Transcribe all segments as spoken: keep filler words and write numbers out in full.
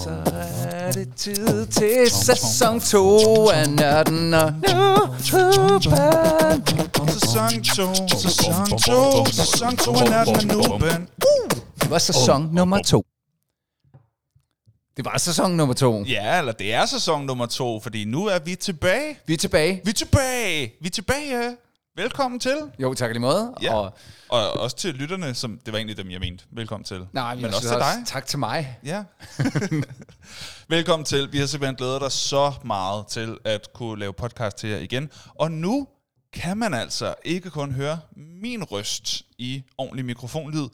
Så er det tid til sæson to af Nørden og Nupen. Sæson to, sæson to, sæson to af Nørden og Nupen. Det var sæson nummer to. Det var sæson nummer to. Ja, eller det er sæson nummer to, fordi nu er vi tilbage. Vi er tilbage. Vi er tilbage. Vi er tilbage. Velkommen til. Jo, tak lige måde. Ja. Og, og også til lytterne, som det var egentlig dem, jeg mente. Velkommen til. Nej, men også til også dig. Tak til mig. Ja. Velkommen til. Vi har simpelthen glædet dig så meget til at kunne lave podcast til jer igen. Og nu kan man altså ikke kun høre min røst i ordentlig mikrofonlyd.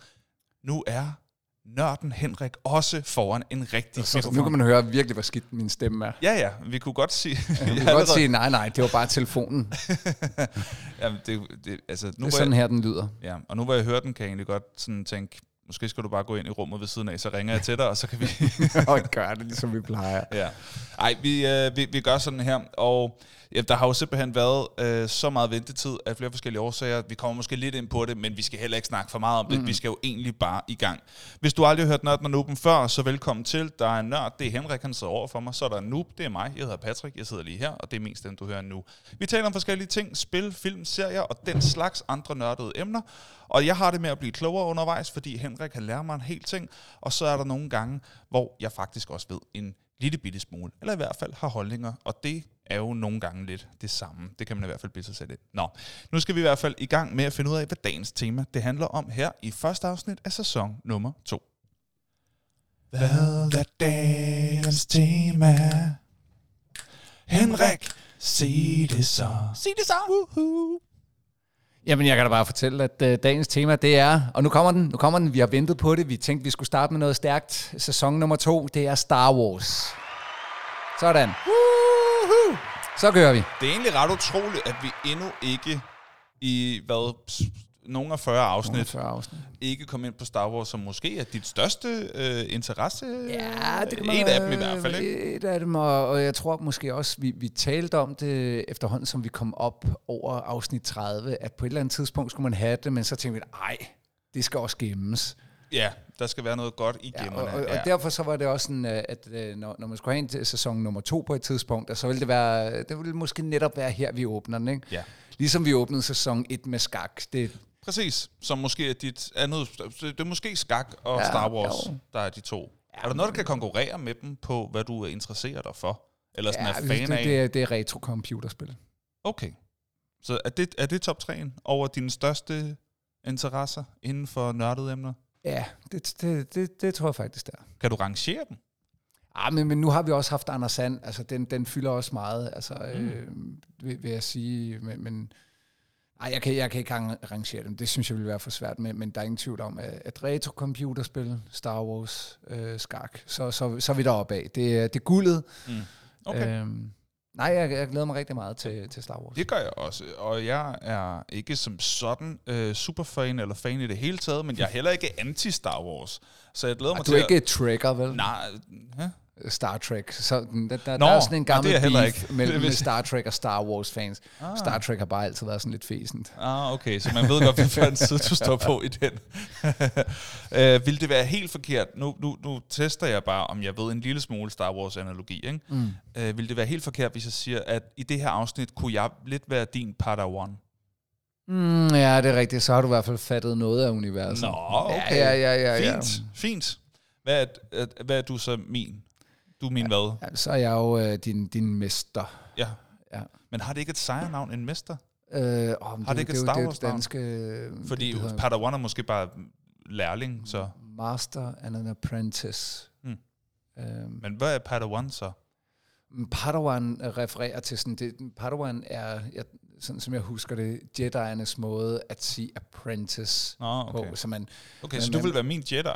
Nu er Nørden Henrik også foran en rigtig mikrofon. Nu kan man høre virkelig, hvor skidt min stemme er. Ja, ja. Vi kunne godt sige... Ja, vi kunne allerede... godt sige, nej, nej, det var bare telefonen. Jamen, det, det, altså, nu det er sådan jeg... her, den lyder. Ja, og nu hvor jeg hører den, kan jeg egentlig godt sådan tænke, måske skal du bare gå ind i rummet ved siden af, så ringer jeg til dig, og så kan vi... og gøre det, ligesom vi plejer. Ja. Ej, vi, øh, vi, vi gør sådan her, og ja, der har jo simpelthen været øh, så meget ventetid af flere forskellige årsager. Vi kommer måske lidt ind på det, men vi skal heller ikke snakke for meget om det. Mm. Vi skal jo egentlig bare i gang. Hvis du aldrig har hørt Nørden og Nupen før, så velkommen til. Der er en nørd, det er Henrik, han sidder over for mig. Så er der en noob, det er mig. Jeg hedder Patrick, jeg sidder lige her, og det er mest den, du hører nu. Vi taler om forskellige ting, spil, film, serier og den slags andre nørdede emner. Og jeg har det med at blive klogere undervejs, fordi Henrik kan lære mig en hel ting. Og så er der nogle gange, hvor jeg faktisk også ved en lille bitte smule, eller i hvert fald har holdninger, og det er jo nogle gange lidt det samme. Det kan man i hvert fald blive sig selv ind. Nå, nu skal vi i hvert fald i gang med at finde ud af, hvad dagens tema det handler om her i første afsnit af sæson nummer to. Hvad er dagens tema? Henrik, sig det så. Sig det så. Woohoo. Jamen, jeg kan da bare fortælle, at øh, dagens tema, det er... Og nu kommer den, nu kommer den. Vi har ventet på det. Vi tænkte, vi skulle starte med noget stærkt. Sæson nummer to, det er Star Wars. Sådan. Woohoo! Så gør vi. Det er egentlig ret utroligt, at vi endnu ikke i, hvad, nogle af fyrre afsnit, afsnit, ikke kom ind på Star Wars, som måske er dit største øh, interesse. Ja, det var... Et af dem i hvert fald, ikke? Et af dem, og jeg tror måske også, vi, vi talte om det efterhånden, som vi kom op over afsnit tredive, at på et eller andet tidspunkt skulle man have det, men så tænkte vi, nej, det skal også gemmes. Ja, der skal være noget godt i gemmerne. Ja, og, og, ja. og derfor så var det også sådan, at når, når man skulle have en til sæson nummer to på et tidspunkt, så ville det være, det ville måske netop være her, vi åbner den, ikke? Ja. Ligesom vi åbnede sæson et med skak. Det Præcis, som måske er dit andet... Det er måske skak og ja, Star Wars, jo. Der er de to. Ja, er der noget, der kan konkurrere med dem på, hvad du interesserer dig for? Eller sådan ja, er fan af? Det, det er retro-computerspil. Okay. Så er det, er det top tre'en over dine største interesser inden for nørdede emner? Ja, det, det, det, det tror jeg faktisk, det er. Kan du rangere dem? Ah, men, men nu har vi også haft Anders Sand. Altså, den, den fylder også meget, altså, mm. øh, vil, vil jeg sige. Men... men Ej, jeg kan, jeg kan ikke rangere dem. Det synes jeg ville være for svært, men, men der er ingen tvivl om, at, at retro-computerspil, Star Wars, øh, skak, så, så, så er vi deroppe af. Det, det er guldet. Mm. Okay. Øhm, nej, jeg, jeg glæder mig rigtig meget til, til Star Wars. Det gør jeg også, og jeg er ikke som sådan øh, superfan eller fan i det hele taget, men jeg er heller ikke anti-Star Wars. Så jeg glæder mig Ej, til... Du er ikke at... Tracker, vel? Nej, ja. Star Trek. Så der, der, Nå, der er sådan en gammel beef mellem Star Trek og Star Wars fans. Ah. Star Trek har bare altid været sådan lidt fæsent. Ah, okay. Så man ved godt, hvilken side du står på i den. uh, vil det være helt forkert? Nu, nu, nu tester jeg bare, om jeg ved en lille smule Star Wars-analogi. Ikke? Mm. Uh, vil det være helt forkert, hvis jeg siger, at i det her afsnit kunne jeg lidt være din Padawan? Mm, ja, det er rigtigt. Så har du i hvert fald fattet noget af universet. Nå, okay. Ja, ja, ja, ja, ja. Fint, fint. Hvad er, hvad er du så min? Du min ja, hvad? Ja, så er jeg jo øh, din, din mester. Ja. ja. Men har det ikke et sejernavn, en mester? Øh, åh, har det, det ikke det, et Star Wars danske? Fordi det, det Padawan er måske bare lærling, så... Master and an apprentice. Hmm. Øhm. Men hvad er Padawan så? Padawan refererer til sådan... Det, Padawan er, jeg, sådan som jeg husker det, Jediernes måde at sige apprentice oh, okay. på. Så man, okay, man, så du vil være min Jedi?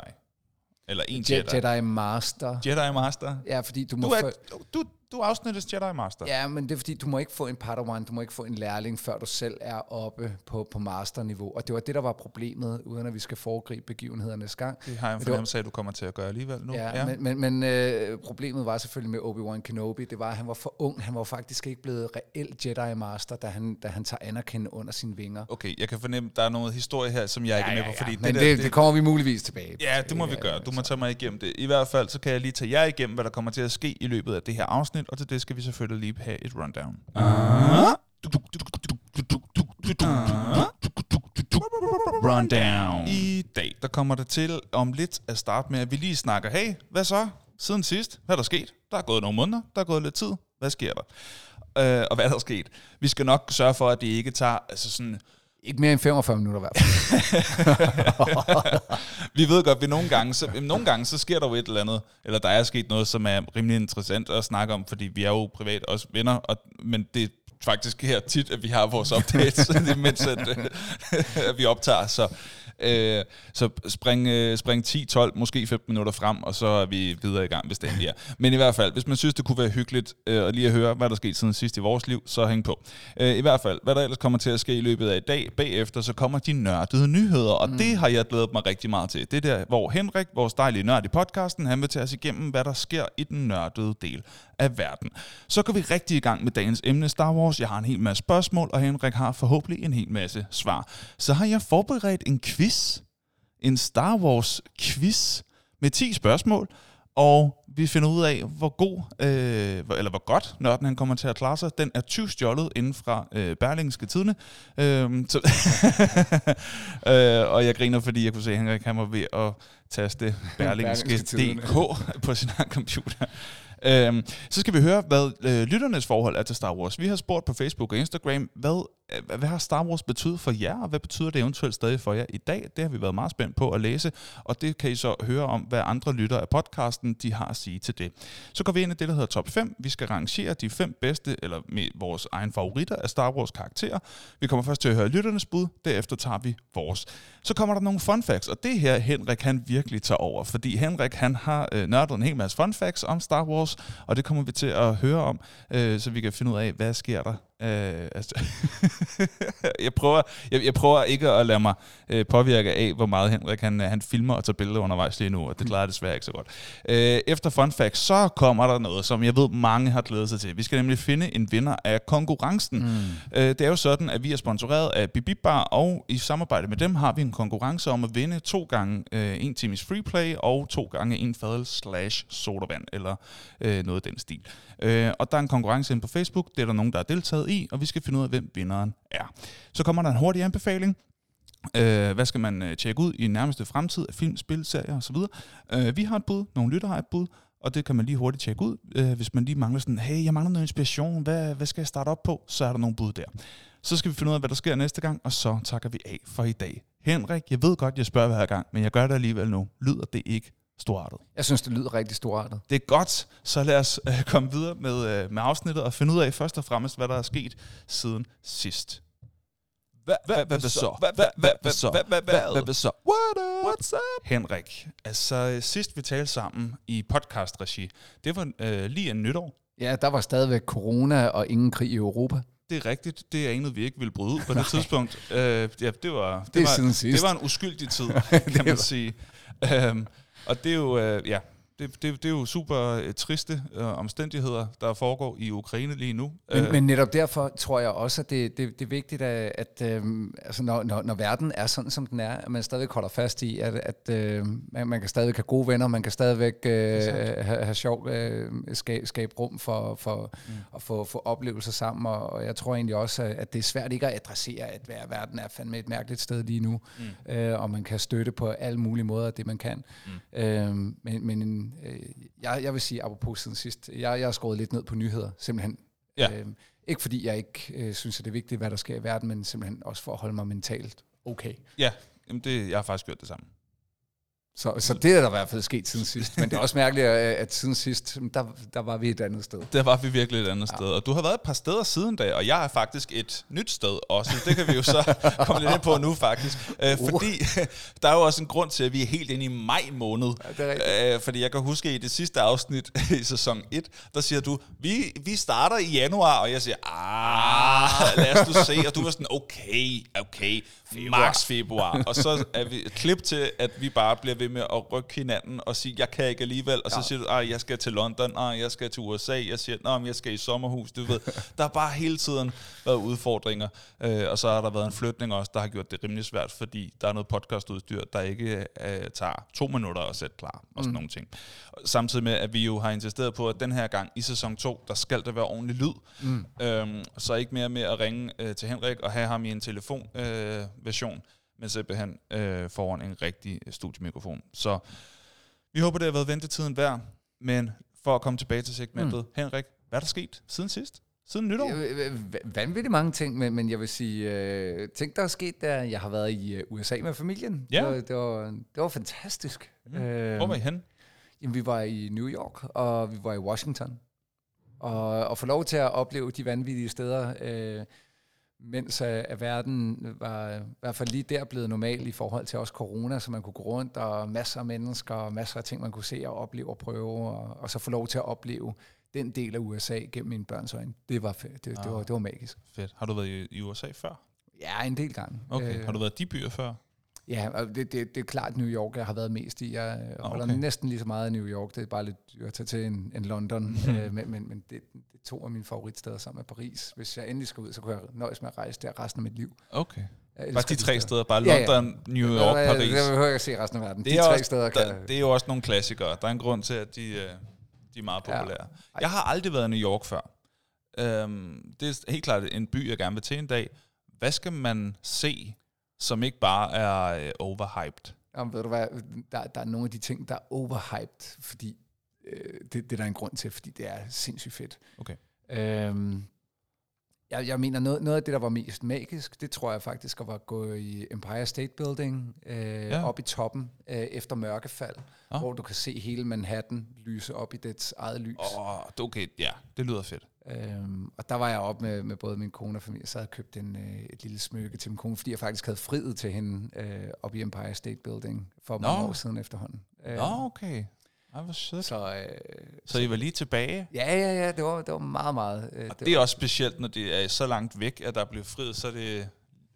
Eller en Jedi. Jedi Master. Jedi Master. Ja, fordi du må... Du er, for... du, Du afsnittes Jedi Master. Ja, men det er fordi, du må ikke få en Padawan, du må ikke få en lærling, før du selv er oppe på, på masterniveau. Og det var det, der var problemet, uden at vi skal foregribe begivenhedernes gang. Det har jeg en fornemmelse af, du kommer til at gøre alligevel nu. Ja, ja. men, men, men øh, problemet var selvfølgelig med Obi-Wan Kenobi, det var, at han var for ung. Han var faktisk ikke blevet reelt Jedi Master, da han, da han tager Anakin under sine vinger. Okay, jeg kan fornemme, der er noget historie her, som jeg ja, ikke er med på. Ja, ja. Fordi men det, der, det, det kommer vi muligvis tilbage. Ja, det må vi gøre. Du må tage mig igennem det. I hvert fald, så kan jeg lige tage jer igennem, hvad der kommer til at ske i løbet af det her afsnit. Og til det skal vi selvfølgelig lige have et rundown. Uh-huh. Rundown. I dag, der kommer det til om lidt at starte med, at vi lige snakker, hey, hvad så? Siden sidst, hvad er der sket? Der er gået nogle måneder, der er gået lidt tid. Hvad sker der? Uh, og hvad er der sket? Vi skal nok sørge for, at det ikke tager altså sådan... Ikke mere end femogfyrre minutter hver. Vi ved godt, at vi nogle gange, så, nogle gange så sker der jo et eller andet, eller der er sket noget, som er rimelig interessant at snakke om, fordi vi er jo privat også venner, og, men det er faktisk her tit, at vi har vores updates, mens at, at vi optager. Så, øh, så spring, øh, spring ti tolv, måske femten minutter frem, og så er vi videre i gang, hvis det endelig er. Men i hvert fald, hvis man synes, det kunne være hyggeligt øh, at lige at høre, hvad der skete siden sidst i vores liv, så hæng på. Øh, I hvert fald, hvad der ellers kommer til at ske i løbet af i dag, bagefter, så kommer de nørdede nyheder, og mm. det har jeg glædet mig rigtig meget til. Det der, hvor Henrik, vores dejlige nørd i podcasten, han vil tage os igennem, hvad der sker i den nørdede del af verden. Så går vi rigtig i gang med dagens emne, Star Wars. Jeg har en hel masse spørgsmål, og Henrik har forhåbentlig en hel masse svar. Så har jeg forberedt en quiz, en Star Wars quiz med ti spørgsmål, og vi finder ud af, hvor god, øh, eller hvor godt nørden han kommer til at klare sig. Den er tyvstjålet inden fra øh, Berlingske Tidene. Øh, så øh, og jeg griner, fordi jeg kunne se, at Henrik han var ved at taste berlingske punktum d k på sin egen computer. Øhm, så skal vi høre, hvad øh, lytternes forhold er til Star Wars. Vi har spurgt på Facebook og Instagram, hvad, øh, hvad har Star Wars betydet for jer, og hvad betyder det eventuelt stadig for jer i dag? Det har vi været meget spændt på at læse, og det kan I så høre om, hvad andre lyttere af podcasten de har at sige til det. Så går vi ind i det, der hedder top fem. Vi skal rangere de fem bedste, eller med vores egen favoritter af Star Wars karakterer. Vi kommer først til at høre lytternes bud, derefter tager vi vores. Så kommer der nogle fun facts, og det her Henrik han virkelig tager over, fordi Henrik han har øh, nørdet en hel masse fun facts om Star Wars, og det kommer vi til at høre om, øh, så vi kan finde ud af, hvad sker der. Øh, altså jeg, prøver, jeg, jeg prøver ikke at lade mig øh, påvirke af, hvor meget Henrik han, han filmer og tager billeder undervejs lige nu, og det klarer jeg desværre ikke så godt. Øh, efter fun facts, så kommer der noget, som jeg ved, mange har glædet sig til. Vi skal nemlig finde en vinder af konkurrencen. Mm. Øh, det er jo sådan, at vi er sponsoreret af Bibibar, og i samarbejde med dem har vi en konkurrence om at vinde to gange øh, en times freeplay og to gange en fadel slash sodavand, eller øh, noget af den stil. Øh, og der er en konkurrence inde på Facebook, det er der nogen, der har deltaget i, og vi skal finde ud af, hvem vinderen er. Så kommer der en hurtig anbefaling. Øh, hvad skal man tjekke ud i nærmeste fremtid af film, spil, serier osv.? Øh, vi har et bud, nogle lytter har et bud, og det kan man lige hurtigt tjekke ud. Øh, hvis man lige mangler sådan, hey, jeg mangler noget inspiration, hvad, hvad skal jeg starte op på? Så er der nogle bud der. Så skal vi finde ud af, hvad der sker næste gang, og så takker vi af for i dag. Henrik, jeg ved godt, jeg spørger hver gang, men jeg gør det alligevel nu. Lyder det ikke storartet? Jeg synes, det lyder rigtig storartet. Det er godt, så lad os øh, komme videre med, øh, med afsnittet og finde ud af først og fremmest, hvad der er sket siden sidst. Hvad så? Hvad så? Hvad så? What's up? Henrik, altså sidst vi talte sammen i podcastregi, det var øh, lige en nytår. Ja, der var stadigvæk corona og ingen krig i Europa. Det er rigtigt. Det er egentlig, vi ikke ville bryde ud på det tidspunkt. Øh, ja, det var, det, det, var, det var en uskyldig tid, kan man sige. Øhm, Og det er jo, øh, ja, det, det, det er jo super øh, triste øh, omstændigheder, der foregår i Ukraine lige nu. Men, men netop derfor tror jeg også, at det, det, det er vigtigt, at, at øh, altså, når, når, når verden er sådan, som den er, at man stadigvæk holder fast i, at, at øh, man kan stadigvæk have gode venner, man kan stadigvæk øh, have, have sjov, øh, skabe skab rum for, for mm. at få, få oplevelser sammen. Og jeg tror egentlig også, at det er svært ikke at adressere, at verden er fandme et mærkeligt sted lige nu, mm. øh, og man kan støtte på alle mulige måder det, man kan. Mm. Øh, men men en, Jeg, jeg vil sige, apropos siden sidst, jeg, jeg har skåret lidt ned på nyheder, simpelthen. Ja. Øhm, ikke fordi jeg ikke øh, synes, at det er vigtigt, hvad der sker i verden, men simpelthen også for at holde mig mentalt okay. Ja, jamen det, jeg har faktisk gjort det samme. Så, så det er der i hvert fald sket siden sidst. Men det er også mærkeligt, at siden sidst, der, der var vi et andet sted. Der var vi virkelig et andet ja. sted. Og du har været et par steder siden da, og jeg er faktisk et nyt sted også. Det kan vi jo så komme lidt ind på nu faktisk. Æ, fordi uh. der er jo også en grund til, at vi er helt inde i maj måned. Ja, Æ, fordi jeg kan huske, i det sidste afsnit i sæson et, der siger du, vi, vi starter i januar, og jeg siger, ah, lad os du se. Og du var sådan, okay, okay, maks februar. Og så er vi klip til, at vi bare bliver med at rykke hinanden og sige, jeg kan ikke alligevel, og så ja. siger du, ej, jeg skal til London, ej, jeg skal til U S A, jeg siger, nej, jeg skal i sommerhus, du ved. Der har bare hele tiden været udfordringer, øh, og så har der været en flytning også, der har gjort det rimelig svært, fordi der er noget podcastudstyr, der ikke øh, tager to minutter at sætte klar, og sådan mm. nogle ting. Samtidig med, at vi jo har insisteret på, at den her gang i sæson to, der skal der være ordentlig lyd, mm. øhm, så ikke mere med at ringe øh, til Henrik og have ham i en telefonversion, øh, men simpelthen øh, foran en rigtig studiemikrofon. Så vi håber, det har været ventetiden værd, men for at komme tilbage til segmentet, mm. Henrik, hvad er der sket siden sidst? Siden nytår? Vanvittigt mange ting, men, men jeg vil sige, øh, ting, der er sket, der jeg har været i U S A med familien. Ja. Det, det, var, det var fantastisk. Mm. Øh, Hvor var I henne? Jamen, vi var i New York, og vi var i Washington. Og, og få lov til at opleve de vanvittige steder, øh, mens at, at verden var i hvert fald lige der blevet normal i forhold til også corona, så man kunne gå rundt, og masser af mennesker, og masser af ting, man kunne se og opleve og prøve, og, og så få lov til at opleve den del af U S A gennem mine børns øjne. Det var, fedt. Det, ah, det, var, det var magisk. Fedt. Har du været i, i U S A før? Ja, en del gange. Okay. Øh, har du været i de byer før? Ja, det, det, det er klart New York, jeg har været mest i. Jeg holder okay. næsten lige så meget af New York. Det er bare lidt dyrt at tage til en, en London. øh, men men det, det er to af mine favoritsteder sammen med Paris. Hvis jeg endelig skal ud, så kunne jeg nøjes med at rejse der resten af mit liv. Okay. Bare de tre steder, bare London, ja, ja. New York, Paris. Det behøver jeg ikke se resten af verden. Det er, de tre også, steder, kan der, det er jo også nogle klassikere. Der er en grund til, at de, de er meget populære. Ja. Jeg har aldrig været i New York før. Øhm, det er helt klart en by, jeg gerne vil til en dag. Hvad skal man se, som ikke bare er øh, overhyped? Jamen, ved du hvad, der, der er nogle af de ting, der er overhyped, fordi øh, det, det er der en grund til, fordi det er sindssygt fedt. Okay. Øhm, jeg, jeg mener, noget, noget af det, der var mest magisk, det tror jeg faktisk var at gå i Empire State Building, øh, ja. op i toppen, øh, efter mørkefald, ah. hvor du kan se hele Manhattan lyse op i dets eget lys. Åh, oh, okay, ja, det lyder fedt. Øhm, og der var jeg op med, med både min kone og familie, så havde jeg købt en, øh, et lille smykke til min kone, fordi jeg faktisk havde friet til hende øh, op i Empire State Building for no. mange år siden efterhånden. Øh, Nå, okay. Ej, hvor sødt. Så, øh, så I var lige tilbage? Ja, ja, ja. Det var, det var meget, meget... Øh, og det, det er også specielt, når det er så langt væk, at der blev friet, så er det...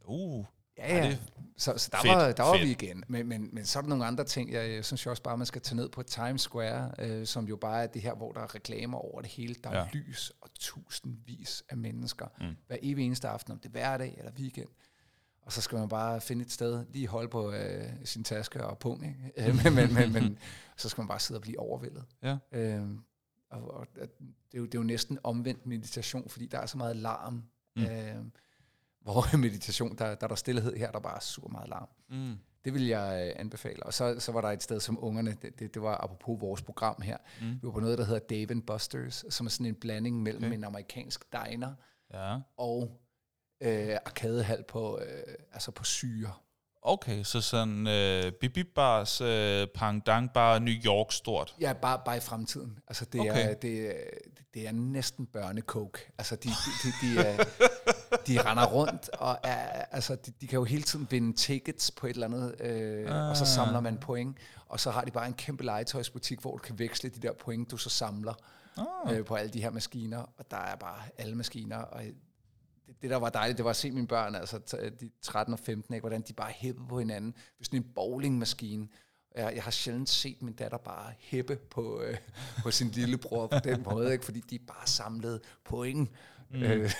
Uh, ja, ja. Det så, så der, fedt, var, der var vi igen. Men, men, men så er der nogle andre ting. Jeg, jeg synes jo også bare, man skal tage ned på Times Square, øh, som jo bare er det her, hvor der er reklamer over det hele. Der er ja. lys og tusindvis af mennesker. Mm. Hver evig eneste aften, om det er hverdag eller weekend. Og så skal man bare finde et sted, lige holde på øh, sin taske og pung, ikke? men, men, men, men så skal man bare sidde og blive overvældet. Ja. Øh, og, og, det, er jo, det er jo næsten omvendt meditation, fordi der er så meget larm. Mm. Øh, hvor meditation, der, der er der stillhed her, der bare er super meget larm. Mm. Det vil jeg anbefale. Og så, så var der et sted som ungerne, det, det, det var apropos vores program her, mm. vi var på noget, der hedder Dave and Busters, som er sådan en blanding mellem okay. en amerikansk diner ja. og øh, arkadehal på, øh, altså på syre. Okay, så sådan øh, Bibibars, øh, Pangdang, bare New York stort. Ja, bare, bare i fremtiden. Altså det, okay. er, det, det er næsten børnecoke. Altså de, de, de, de, er, de render rundt, og er, altså de, de kan jo hele tiden vinde tickets på et eller andet, øh, ah. og så samler man point. Og så har de bare en kæmpe legetøjsbutik, hvor du kan veksle de der point, du så samler ah. øh, på alle de her maskiner. Og der er bare alle maskiner, og det, der var dejligt, det var at se mine børn, altså de tretten og femten, ikke? Hvordan de bare hæppede på hinanden. Det er sådan en bowlingmaskine. Jeg, jeg har sjældent set min datter bare hæppe på, øh, på sin lillebror på den måde, ikke? Fordi de bare samlede point. Mm. Øh,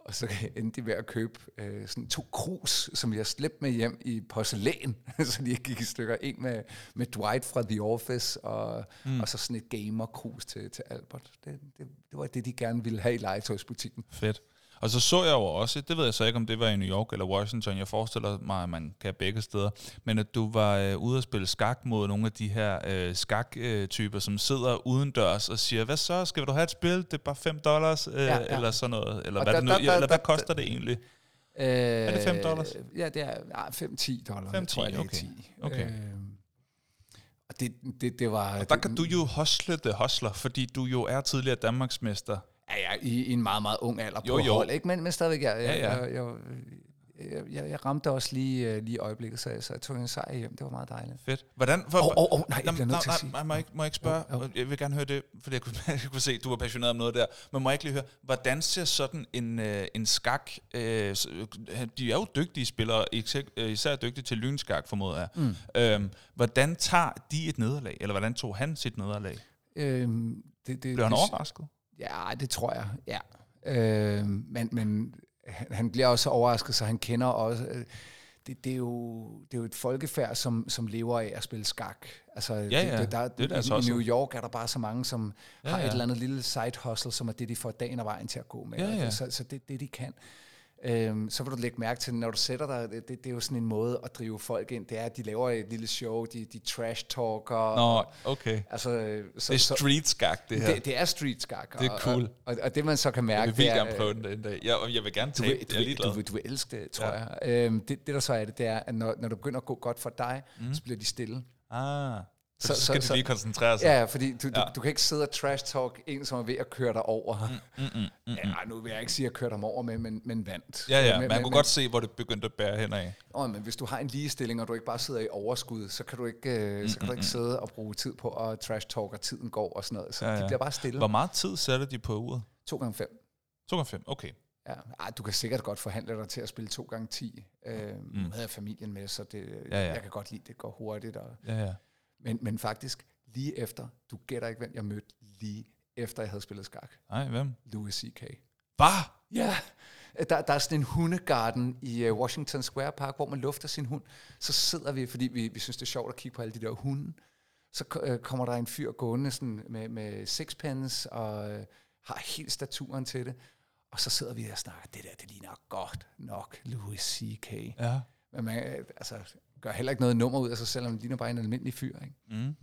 og så endte de ved at købe øh, sådan to krus, som jeg slæbte med hjem i porcelæn, så de gik i stykker. En med, med Dwight fra The Office, og, mm. og så sådan et gamer-krus til, til Albert. Det, det, det var det, de gerne ville have i legetøjsbutikken. Fedt. Og så så jeg jo også, det ved jeg så ikke, om det var i New York eller Washington, jeg forestiller mig, at man kan begge steder, men at du var øh, ude at spille skak mod nogle af de her øh, skak-typer, øh, som sidder udendørs og siger, hvad så, skal du have et spil, det er bare fem dollars, øh, ja, ja. eller sådan noget, eller, hvad, da, da, da, da, eller hvad koster det egentlig? Øh, er det fem dollars? Ja, det er fem til ti dollars, fem til ti, tror jeg, det er okay. ti. Okay. Øh, det, det, det var... Og der kan det, du jo hostle det hostler, fordi du jo er tidligere Danmarksmester. Ja, ja, i, i en meget, meget ung alder på jo, jo. hold, ikke? Men, men stadigvæk, jeg, ja, ja. Jeg, jeg, jeg, jeg, jeg ramte også lige i øjeblikket, så jeg, så jeg tog en sejr hjem. Det var meget dejligt. Fedt. Hvordan... For, oh, oh, oh, nej, jeg bliver nødt til at sige. Nej, må jeg ikke, må jeg ikke spørge? Oh, oh. Jeg vil gerne høre det, fordi jeg kunne, jeg kunne se, at du var passioneret om noget der. Men må jeg ikke lige høre, hvordan ser sådan en, en skak... Øh, de er jo dygtige spillere, især dygtige til lynskak, formoder jeg. Mm. Øhm, hvordan tager de et nederlag? Eller hvordan tog han sit nederlag? Øhm, det, det, Blev han overrasket? Ja, det tror jeg, ja. Øh, men men han, han bliver også overrasket, så han kender også... Øh, det, det, er jo, det er jo et folkefærd, som, som lever af at spille skak. Altså, ja, ja. Det, der, det der i, i New York er der bare så mange, som ja, har ja. et eller andet lille side hustle, som er det, de får dagen og vejen til at gå med. Ja, ja. Så, så det er det, de kan. Øh, så vil du lægge mærke til, når du sætter dig, det, det, det er jo sådan en måde at drive folk ind. Det er, at de laver et lille show, de, de trash-talker. Nå, okay. Altså, så, det er street-skak, det her. Det, det er street-skak. Det er cool. Og, og, og det, man så kan mærke... Jeg vil virkelig gerne prøve den en dag. Jeg, jeg vil gerne tage det. Jeg er ligeglad. Du, du vil elske det, tror ja. jeg. Øh, det, det, der så er det, det er, at når, når du begynder at gå godt for dig, mm. så bliver de stille. Ah... Så, så skal så, de lige koncentrere sig. Ja, fordi du, ja. Du, du kan ikke sidde og trash-talk en, som er ved at køre dig over. Mm, mm, mm, mm. Ja, nu vil jeg ikke sige, at jeg kørte dig over med, men, men vandt. Ja, ja, men, man men, kunne men, godt se, hvor det begyndte at bære hen af. Nå, men hvis du har en ligestilling, og du ikke bare sidder i overskud, så kan du ikke, mm, så kan mm, du ikke sidde og bruge tid på at trash-talk, og tiden går og sådan noget. Så ja, ja. de bliver bare stille. Hvor meget tid sætter de på uret? to gange fem to gange fem, okay. Ja, Ej, du kan sikkert godt forhandle dig til at spille to gange ti Øhm, mm. Nu havde jeg familien med, så det, ja, ja. jeg kan godt lide, det går hurtigt. Og, ja, ja. Men, men faktisk, lige efter, du gætter ikke, hvem jeg mødte lige efter, jeg havde spillet skak. Nej, hvem? Louis C K. Hvad? Ja, der, der er sådan en hundegarden i Washington Square Park, hvor man lufter sin hund. Så sidder vi, fordi vi, vi synes, det er sjovt at kigge på alle de der hunde. Så øh, kommer der en fyr gående sådan med, med sixpence og øh, har helt staturen til det. Og så sidder vi og snakker, det der, det ligner godt nok Louis C K. Ja. Men man, altså... gør heller ikke noget nummer ud af sig, selvom det ligner bare en almindelig fyr, ikke? Mm.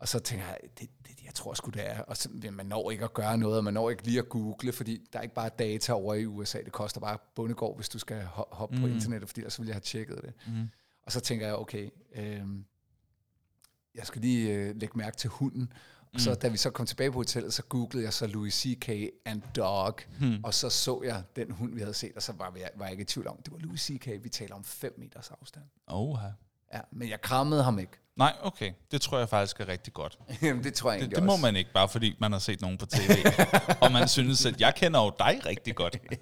Og så tænker jeg, det, det, jeg tror sgu det er, og så, man når ikke at gøre noget, og man når ikke lige at google, fordi der er ikke bare data over i U S A, det koster bare bondegård, hvis du skal hoppe mm. på internettet, fordi ellers ville jeg have tjekket det. Mm. Og så tænker jeg, okay, øh, jeg skal lige øh, lægge mærke til hunden, og så mm. da vi så kom tilbage på hotellet, så googlede jeg så Louis C K and dog, mm. og så så jeg den hund, vi havde set, og så var jeg, var jeg ikke i tvivl om, det var Louis C K, vi taler om fem meters afstand. Oha. Ja, men jeg krammede ham ikke. Nej, okay. Det tror jeg faktisk er rigtig godt. Jamen, det tror jeg egentlig det, det må også. Man ikke, bare fordi man har set nogen på tv, og man synes, at jeg kender jo dig rigtig godt. Ja.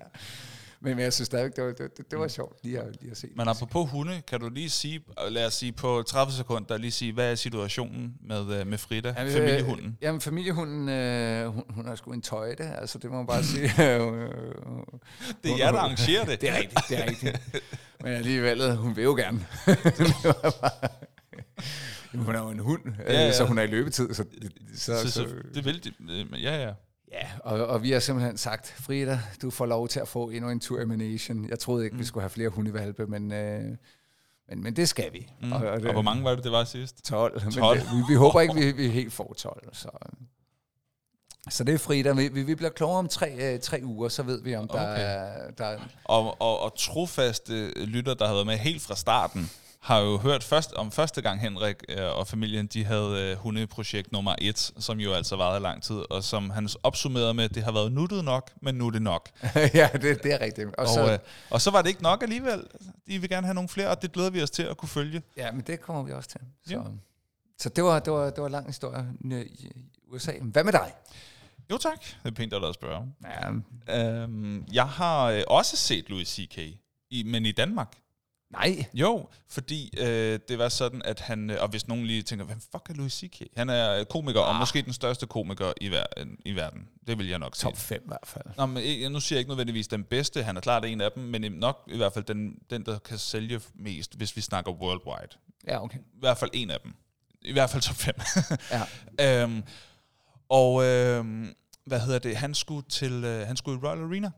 Men jeg synes stadig, det var, det, det var sjovt lige at, lige at se. Men apropos hunde, kan du lige sige, lad os sige på tredive sekunder, lige sige, hvad er situationen med, med Frida, jamen, familiehunden? Jamen familiehunden, øh, hun, hun har sgu en tøjde, altså det må man bare sige. Det er jer, der arrangerer det. Det er rigtigt, det er rigtigt. Men alligevel, hun vil jo gerne. Hun er jo en hund, ja, ja. Så hun er i løbetid. Så, så, så, så det vil de, ja ja. Ja, og, og vi har simpelthen sagt, Frida, du får lov til at få endnu en tour emanation. Jeg troede ikke, mm. vi skulle have flere hundevalpe, men, øh, men, men det skal vi. Mm. Og, og, det, og hvor mange var det, det var sidst? tolv Det, vi, vi håber ikke, vi, vi helt får tolv Så, så det er Frida. Vi, vi bliver klogere om tre, øh, tre uger, så ved vi, om der, okay. er, der er... Og, og, og trofaste lytter, der har været med helt fra starten, har jo hørt først om første gang Henrik øh, og familien, de havde øh, hundeprojekt nummer et, som jo altså varede lang tid, og som han opsummerede med, det har været nuttet nok, men nu er det nok. Ja, det, det er rigtigt. Og, og, så, øh, og så var det ikke nok alligevel. De vil gerne have nogle flere, og det glæder vi os til at kunne følge. Ja, men det kommer vi også til. Så, ja. så det var det var, det var en lang historie i U S A. Hvad med dig? Jo tak, det er pænt at lade spørge. Ja. Øhm, jeg har øh, også set Louis C K, i, men i Danmark. Nej. Jo, fordi øh, det var sådan, at han... Øh, og hvis nogen lige tænker, hvem fuck er Louis C K? Han er komiker, ah. og måske den største komiker i, ver- i verden. Det vil jeg nok sige. Top fem i hvert fald. Nå, men, nu siger jeg ikke nødvendigvis den bedste. Han er klart en af dem, men nok i hvert fald den, den, der kan sælge mest, hvis vi snakker worldwide. Ja, okay. I hvert fald en af dem. I hvert fald top fem. Ja. øhm, og øh, hvad hedder det? Han skulle, til, øh, han skulle i Royal Arena,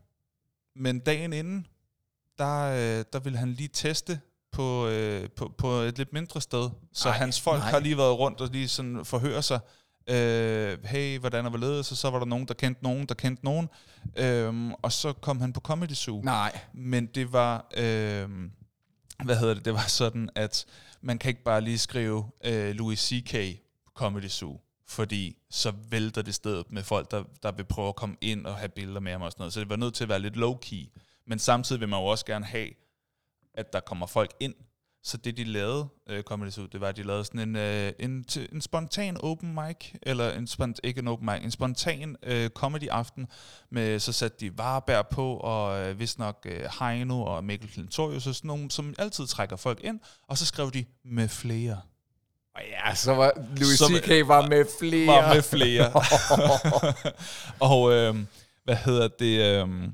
men dagen inden... Der, der ville han lige teste på, øh, på, på et lidt mindre sted. Så ej, hans folk nej. har lige været rundt og lige sådan forhører sig. Øh, hey, hvordan er det ledet? Så, så var der nogen, der kendte nogen, der kendte nogen. Øh, og så kom han på Comedy Zoo. Nej. Men det var... Øh, hvad hedder det? Det var sådan, at man kan ikke bare lige skrive øh, Louis C K på Comedy Zoo, fordi så vælter det stedet med folk, der, der vil prøve at komme ind og have billeder med ham og sådan noget. Så det var nødt til at være lidt low-key. Men samtidig vil man jo også gerne have, at der kommer folk ind. Så det, de lavede, øh, Comedy Zoo, det var, at de lavede sådan en, øh, en, en spontan open mic, eller en spont- ikke en open mic, en spontan øh, comedy-aften, med, så satte de Varebær på, og øh, vist nok øh, Heino og Mikkel Klintorius, og sådan nogle, som altid trækker folk ind, og så skrev de med flere. Og ja, så var Louis C K var med flere. Var med flere. og øh, hvad hedder det... Øh,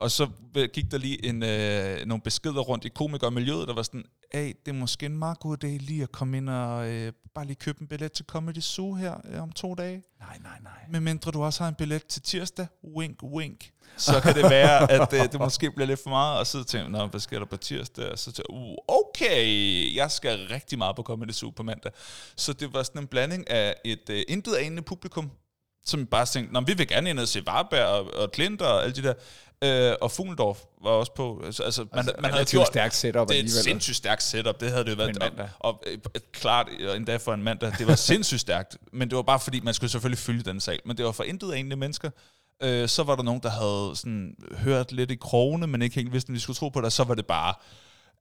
Og så gik der lige en, øh, nogle beskeder rundt i komikermiljøet, der var sådan, hey, det er måske en meget god dag lige at komme ind og øh, bare lige købe en billet til Comedy Zoo her øh, om to dage. Nej, nej, nej. Men mindre du også har en billet til tirsdag, wink, wink, så kan det være, at øh, det måske bliver lidt for meget. Og så tænkte jeg, nå, hvad sker der på tirsdag? Og så tænkte jeg, uh, okay, jeg skal rigtig meget på Comedy Zoo på mandag. Så det var sådan en blanding af et øh, intetanende publikum, som bare tænkte, nå, vi vil gerne ind og se Varberg og, og Klinter og alt det der. Øh, og Fuglendorf var også på. Altså, altså man, man havde et gjort, stærkt setup. Det er et sindssygt stærkt setup. Det havde det jo været. Og, og, og klart, endda for en mandag. Det var sindssygt stærkt. Men det var bare fordi, man skulle selvfølgelig fylde den sal. Men det var for intet af enkelte mennesker. Øh, så var der nogen, der havde sådan, hørt lidt i krogene, men ikke helt vidste, om de skulle tro på det. Og så var det bare...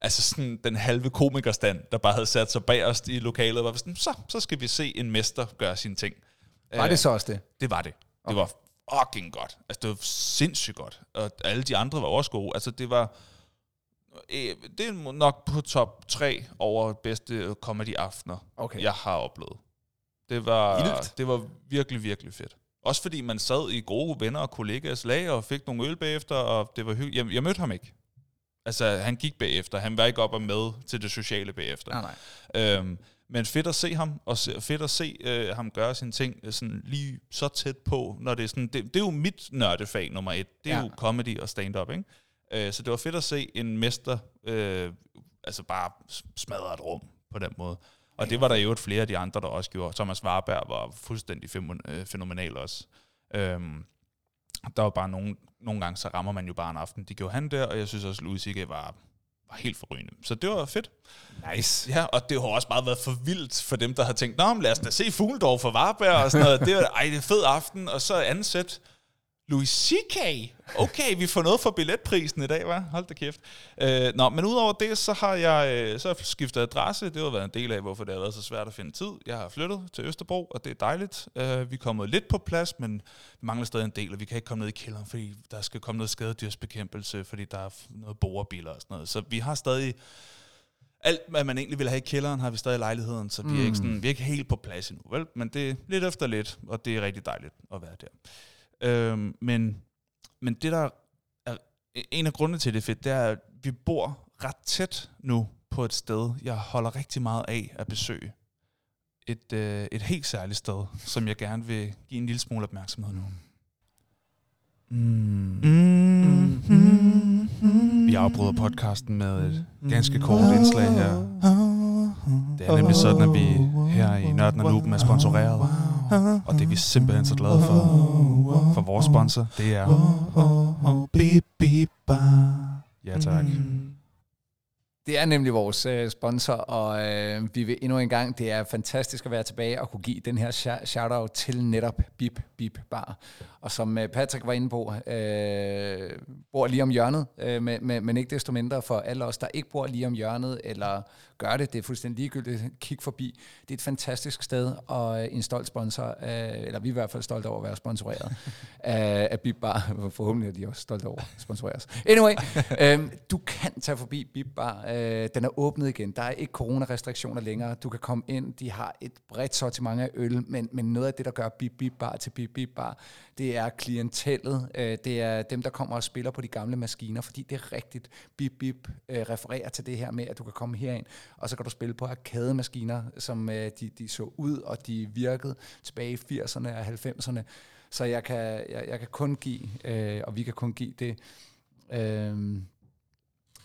Altså sådan den halve komikerstand, der bare havde sat sig bagerst i lokalet. Og var sådan, så, så skal vi se en mester gøre sine ting. Var det så også det? Det var det. Det okay. var fucking godt. Altså, det var sindssygt godt. Og alle de andre var også gode. Altså, det var... Øh, det er nok på top tre over bedste comedy-aftener, okay. jeg har oplevet. Det var, det var virkelig, virkelig fedt. Også fordi man sad i gode venner og kollegaers lag og fik nogle øl bagefter, og det var hyggeligt. Jeg, jeg mødte ham ikke. Altså, han gik bagefter. Han var ikke op og med til det sociale bagefter. Nej, nej. Øhm, Men fedt at se ham, og fedt at se øh, ham gøre sine ting sådan lige så tæt på, når det er sådan, det, det er jo mit nørdefag nummer et, det er ja. jo comedy og stand-up, ikke? Øh, så det var fedt at se en mester, øh, altså bare smadre et rum på den måde. Og ja. det var der jo et flere af de andre, der også gjorde. Thomas Warberg var fuldstændig fænomenal også. Øh, der var bare nogle, nogle gange, så rammer man jo bare en aften. Det gjorde han der, og jeg synes også, Louis C K var... var helt forrygende. Så det var fedt. Nice. Ja, og det har også bare været for vildt for dem, der har tænkt, nå, lad os da se Fuglendorf for Varberg og sådan noget. Det var ej, det er fed aften. Og så andet sæt, Louis C K. Okay, vi får noget for billetprisen i dag, hva'? Hold da kæft. Øh, nå, men udover det, så har jeg, så har jeg skiftet adresse. Det har været en del af, hvorfor det har været så svært at finde tid. Jeg har flyttet til Østerbro, og det er dejligt. Øh, vi er kommet lidt på plads, men mangler stadig en del, og vi kan ikke komme ned i kælderen, fordi der skal komme noget skadedyrsbekæmpelse, fordi der er noget borerbiler og sådan noget. Så vi har stadig... Alt, hvad man egentlig ville have i kælderen, har vi stadig i lejligheden, så mm. vi, er ikke sådan, vi er ikke helt på plads endnu, vel? Men det er lidt efter lidt, og det er rigtig dejligt at være der. Øhm, men, men det der er en af grundene til det fedt, det er, at vi bor ret tæt nu på et sted, jeg holder rigtig meget af at besøge. Et, øh, et helt særligt sted, som jeg gerne vil give en lille smule opmærksomhed nu. Mm. Mm. Mm. Mm. Mm. Vi afbryder podcasten med et ganske kort indslag her. Det er nemlig sådan, at vi her i Nørden og Nupen er sponsoreret. Og det er vi simpelthen så glade for. For vores sponsor, det er... Bibibar. Ja, tak. Det er nemlig vores øh, sponsor, og øh, vi vil endnu en gang, det er fantastisk at være tilbage og kunne give den her shout-out til netop Bib Bib Bar. Og som øh, Patrick var inde på, øh, bor lige om hjørnet, øh, med, med, men ikke desto mindre for alle os, der ikke bor lige om hjørnet, eller gør det, det er fuldstændig ligegyldigt, kig forbi. Det er et fantastisk sted, og øh, en stolt sponsor, øh, eller vi er i hvert fald stolte over at være sponsoreret af, af Bib Bar. Forhåbentlig er de også stolte over at sponsorere os. Anyway, øh, du kan tage forbi Bib Bar. Den er åbnet igen. Der er ikke coronarestriktioner længere. Du kan komme ind. De har et bredt sortiment af øl, men, men noget af det, der gør Bibibar til Bibibar, det er klientellet. Det er dem, der kommer og spiller på de gamle maskiner, fordi det er rigtigt. Bibib refererer til det her med, at du kan komme herind, og så kan du spille på arcade-maskiner, som de, de så ud, og de virkede tilbage i firserne og halvfemserne. Så jeg kan, jeg, jeg kan kun give, og vi kan kun give det... Øh,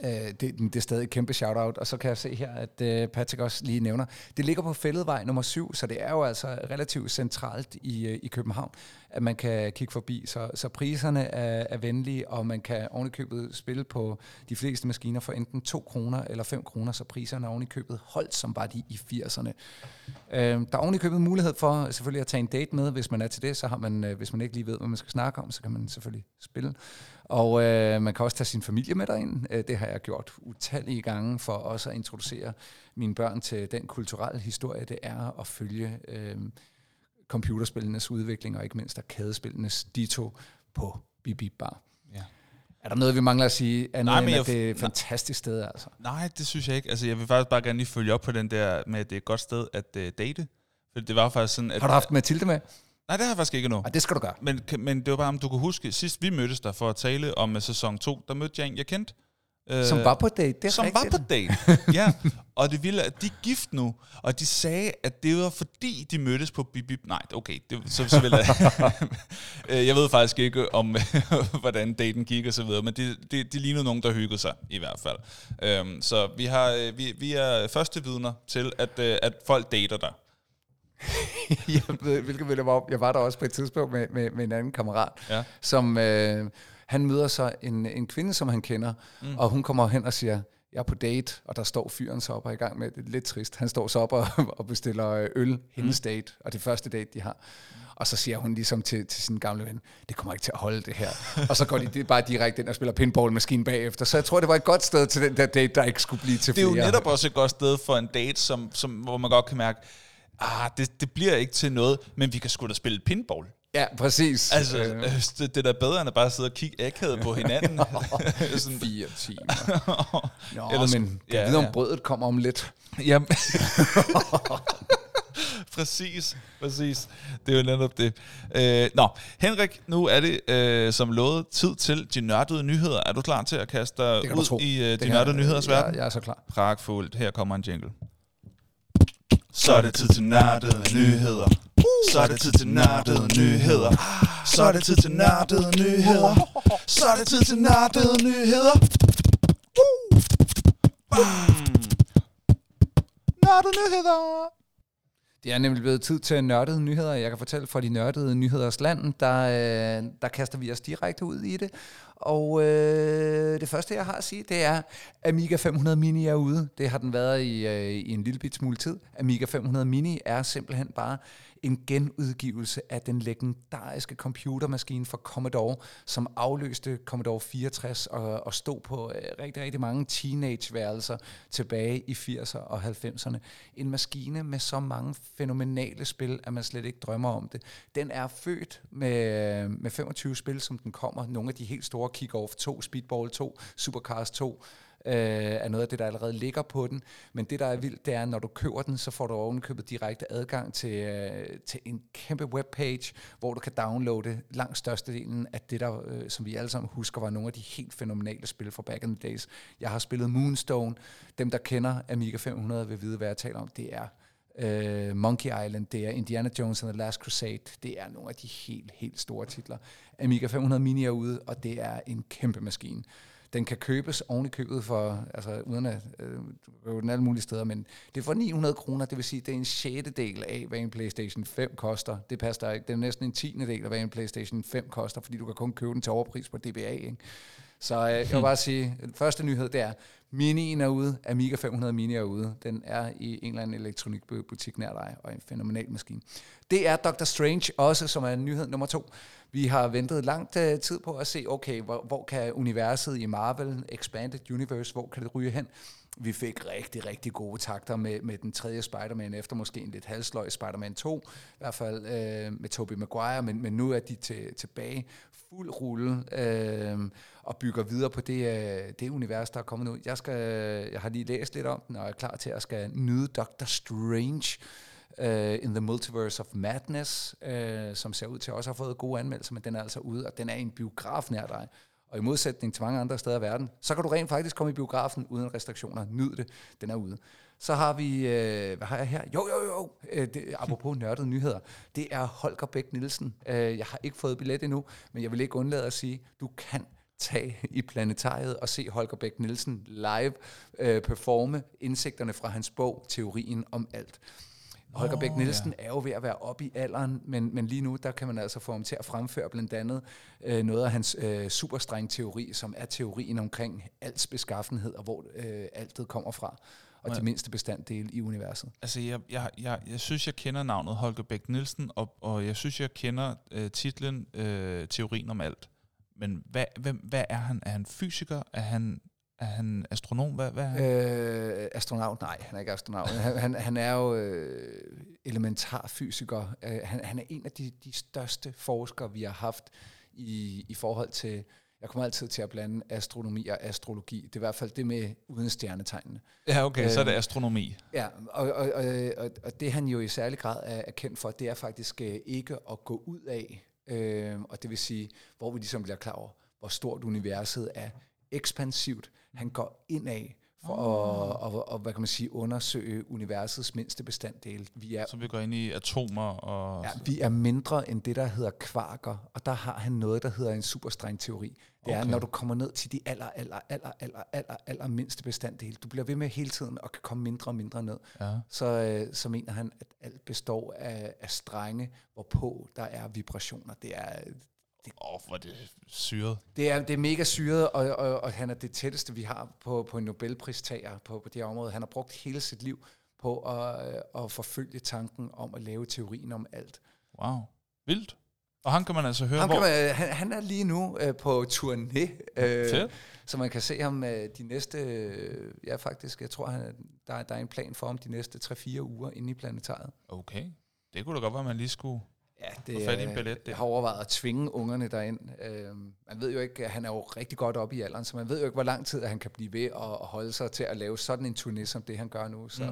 Øh, det, det er stadig et kæmpe shout-out. Og så kan jeg se her, at øh, Patrick også lige nævner, det ligger på Fælledvej nummer syv, så det er jo altså relativt centralt i, øh, i København, at man kan kigge forbi. Så, så priserne er, er venlige, og man kan oven i købet spille på de fleste maskiner for enten to kroner eller fem kroner, så priserne er oven i købet holdt som var de i firserne. Øh, der er oven i købet mulighed for selvfølgelig at tage en date med, hvis man er til det, så har man, øh, hvis man ikke lige ved, hvad man skal snakke om, så kan man selvfølgelig spille. Og øh, man kan også tage sin familie med derind. Det har jeg gjort utallige gange for også at introducere mine børn til den kulturelle historie, det er at følge øh, computerspillenes udvikling, og ikke mindst arkadespillenes ditto på Bibibar. Ja. Er der noget, vi mangler at sige, andet nej, end, at det er et fantastisk sted? Altså? Nej, det synes jeg ikke. Altså, jeg vil faktisk bare gerne lige følge op på den der med, at det er et godt sted at uh, date. For det var faktisk sådan, at har du haft Mathilde med? Nej, det har jeg faktisk ikke endnu. Ja, det skal du gøre. Men, men det var bare, om du kunne huske, sidst vi mødtes der for at tale om sæson to, der mødte jeg en, jeg kendte. Øh, som var på date, det er som rigtigt. Som var på date, ja. Og det ville, at de er gift nu, og de sagde, at det var fordi, de mødtes på Bibib. Nej, okay, det, så, så ville jeg. Jeg ved faktisk ikke, om hvordan daten gik og så videre, men det de, de lignede nogen, der hyggede sig i hvert fald. Øhm, så vi, har, vi, vi er første vidner til, at, at folk dater der. Jeg ved, hvilket ville jeg var. Jeg var der også på et tidspunkt med, med, med en anden kammerat, ja. Som øh, han møder så en, en kvinde, som han kender, mm. og hun kommer hen og siger, jeg er på date, og der står fyren så op og i gang med det. Lidt trist. Han står så op og, og bestiller øl, hendes mm. date, og det første date, de har. Og så siger hun ligesom til, til sin gamle ven, det kommer ikke til at holde det her. Og så går de det bare direkte ind og spiller pinballmaskinen bagefter. Så jeg tror, det var et godt sted til den der date, der ikke skulle blive til flere. Det er flere. Jo netop også et godt sted for en date, som, som, hvor man godt kan mærke, ah, det, det bliver ikke til noget, men vi kan sgu da spille pinball. Ja, præcis. Altså, det, det er da bedre, end at bare sidde og kigge akavet på hinanden. Sådan fire timer. Nå, ellers, men ja, jeg ved, om brødet kommer om lidt. Jamen. præcis, præcis. Det er jo netop det. Øh, nå, Henrik, nu er det øh, som lovet tid til de nørdede nyheder. Er du klar til at kaste dig ud i øh, de nørdede nyheders verden? Jeg, jeg er så klar. Pragtfuldt. Her kommer en jingle. Så er det tid til nørdede nyheder. Så er det tid til nørdede nyheder. Så er det tid til nørdede nyheder. Så er det tid til nørdede nyheder. Nørdede nyheder. Det er nemlig blevet tid til nørdede nyheder. Jeg kan fortælle fra de nørdede nyheders land, der, der kaster vi os direkte ud i det. Og øh, det første, jeg har at sige, det er, Amiga fem hundrede Mini er ude. Det har den været i, øh, i en lille bit smule tid. Amiga fem hundrede Mini er simpelthen bare en genudgivelse af den legendariske computermaskine fra Commodore, som afløste Commodore fireogtres og, og stod på øh, rigtig, rigtig mange teenageværelser tilbage i firserne og halvfemserne. En maskine med så mange fænomenale spil, at man slet ikke drømmer om det. Den er født med, med femogtyve spil, som den kommer. Nogle af de helt store Kick-Off to, Speedball to, Supercars to øh, er noget af det, der allerede ligger på den. Men det, der er vildt, det er, når du køber den, så får du ovenkøbet direkte adgang til, øh, til en kæmpe webpage, hvor du kan downloade langt størstedelen af det, der, øh, som vi alle sammen husker, var nogle af de helt fænomenale spil fra back in the days. Jeg har spillet Moonstone. Dem, der kender Amiga fem hundrede, vil vide, hvad jeg taler om. Det er Uh, Monkey Island, det er Indiana Jones and the Last Crusade, det er nogle af de helt, helt store titler. Amiga fem hundrede Mini er ude, og det er en kæmpe maskine. Den kan købes oven i købet for, altså uden at, øh, den alle mulige steder, men det er for ni hundrede kroner, det vil sige, det er en sjettedel af, hvad en PlayStation fem koster. Det passer ikke. Det er næsten en tiende del af, hvad en PlayStation fem koster, fordi du kan kun købe den til overpris på D B A, ikke? Så øh, jeg vil bare sige, den første nyhed, det er, Minien er ude, Amiga fem hundrede Mini er ude. Den er i en eller anden elektronikbutik nær dig, og en fænomenal maskine. Det er Doctor Strange også, som er nyhed nummer to. Vi har ventet langt uh, tid på at se, okay, hvor, hvor kan universet i Marvel, Expanded Universe, hvor kan det ryge hen? Vi fik rigtig, rigtig gode takter med, med den tredje Spider-Man, efter måske en lidt halsløg Spider-Man to, i hvert fald øh, med Tobey Maguire, men, men nu er de til, tilbage fuld rulle øh, og bygger videre på det, øh, det univers, der er kommet nu. Jeg, skal, jeg har lige læst lidt om den, og jeg er klar til at skal nyde Doctor Strange uh, in the Multiverse of Madness, uh, som ser ud til at også have fået gode anmeldelser, men den er altså ude, og den er en biograf nær dig. Og i modsætning til mange andre steder i verden, så kan du rent faktisk komme i biografen uden restriktioner. Nyd det, den er ude. Så har vi, øh, hvad har jeg her? Jo, jo, jo, øh, det, apropos nørdede nyheder. Det er Holger Bæk Nielsen. Øh, jeg har ikke fået billet endnu, men jeg vil ikke undlade at sige, du kan tag i planetariet og se Holger Bæk Nielsen live øh, performe indsigterne fra hans bog Teorien om alt. Holger Bæk Nielsen ja. er jo ved at være oppe i alderen, men, men lige nu, der kan man altså få ham til at fremføre blandt andet øh, noget af hans øh, superstrengteori, som er teorien omkring alts beskaffenhed, og hvor øh, altet kommer fra, og ja. de mindste bestanddele i universet. Altså, jeg, jeg, jeg, jeg synes, jeg kender navnet Holger Bæk Nielsen, og, og jeg synes, jeg kender øh, titlen øh, Teorien om alt. Men hvad, hvem, hvad er han? Er han fysiker? Er han... Er han astronom? Hvad, hvad er han? Øh, astronaut? Nej, han er ikke astronaut. Han, han, han er jo øh, elementarfysiker. Uh, han, han er en af de, de største forskere, vi har haft i, i forhold til... Jeg kommer altid til at blande astronomi og astrologi. Det er i hvert fald det med uden stjernetegnene. Ja, okay, øh, så er det astronomi. Ja, og, og, og, og det han jo i særlig grad er, er kendt for, det er faktisk øh, ikke at gå ud af. Øh, og det vil sige, hvor vi ligesom bliver klar over, hvor stort universet er ekspansivt. Han går indad for oh. at og, og, hvad kan man sige, undersøge universets mindste bestanddele. Vi er, så vi går ind i atomer? Og ja, vi er mindre end det, der hedder kvarker, og der har han noget, der hedder en superstrengteori. Det okay. er, når du kommer ned til de aller, aller, aller, aller, aller, aller mindste bestanddele. Du bliver ved med hele tiden og kan komme mindre og mindre ned. Ja. Så, øh, så mener han, at alt består af, af strenge, hvorpå der er vibrationer. Det er... Åh, oh, hvor det syret. Det er, det er mega syret, og, og, og han er det tætteste, vi har på, på en Nobelpristager på, på det her område. Han har brugt hele sit liv på at, at forfølge tanken om at lave teorien om alt. Wow, vildt. Og han kan man altså høre, han hvor... Man, han, han er lige nu øh, på turné, øh, så man kan se ham øh, de næste... Øh, ja, faktisk, jeg tror, han, der, der er en plan for ham de næste tre fire uger inde i planetariet. Okay, det kunne da godt være, man lige skulle... Ja, det, billet, det har overvejet at tvinge ungerne derind. Øh, man ved jo ikke, han er jo rigtig godt oppe i alderen, så man ved jo ikke, hvor lang tid han kan blive ved at holde sig til at lave sådan en turné, som det han gør nu. Så mm.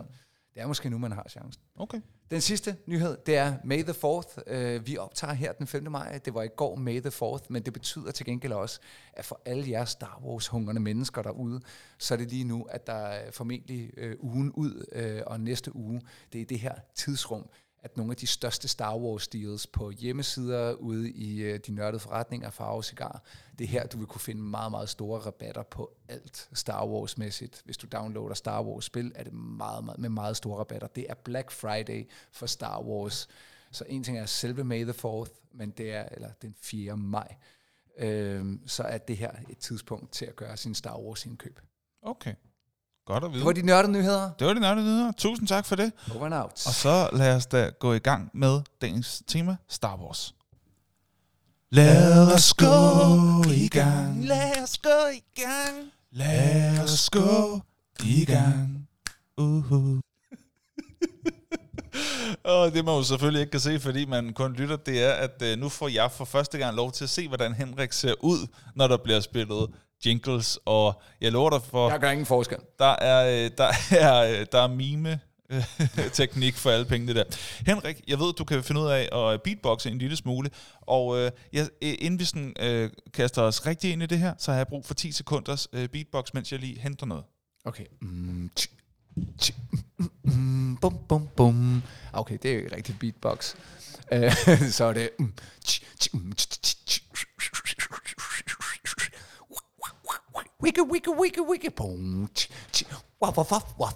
det er måske nu, man har chancen. Okay. Den sidste nyhed, det er May the Fourth. Øh, vi optager her den femte maj. Det var i går May the Fourth, men det betyder til gengæld også, at for alle jer Star Wars-hungrende mennesker derude, så er det lige nu, at der er formentlig øh, ugen ud, øh, og næste uge, det er det her tidsrum, at nogle af de største Star Wars deals på hjemmesider ude i øh, de nørdede forretninger, farve, cigar, det er her, du vil kunne finde meget, meget store rabatter på alt Star Wars-mæssigt. Hvis du downloader Star Wars-spil, er det meget, meget, med meget store rabatter. Det er Black Friday for Star Wars. Så en ting er selve May the fourth, men det er, eller den fjerde maj, øh, så er det her et tidspunkt til at gøre sin Star Wars-indkøb. Okay. Godt at vide. Det var de nørdede nyheder. Det var de nørdede nyheder. Tusind tak for det. Over and out. Og så lad os da gå i gang med dagens tema, Star Wars. Lad os gå i gang. Lad os gå i gang. Lad os gå i gang. Uhu. Og det man jo selvfølgelig ikke kan se, fordi man kun lytter, det er, at øh, nu får jeg for første gang lov til at se, hvordan Henrik ser ud, når der bliver spillet jingles, og jeg lover dig for... Jeg gør ingen forskel. Der er, der er, der er mime-teknik for alle pengene der. Henrik, jeg ved, du kan finde ud af at beatboxe en lille smule, og øh, jeg, inden vi sådan, øh, kaster os rigtig ind i det her, så har jeg brug for ti sekunders øh, beatbox, mens jeg lige henter noget. Okay. Mm, tj, tj, mm, mm, bum, bum, bum. Okay, det er jo ikke rigtig beatbox. Så er det... Mm, tj, tj, mm, tj, tj, tj. Wicke, wicke, wicke, wicke, boom, tch, tch, waf, waf, waf, waf,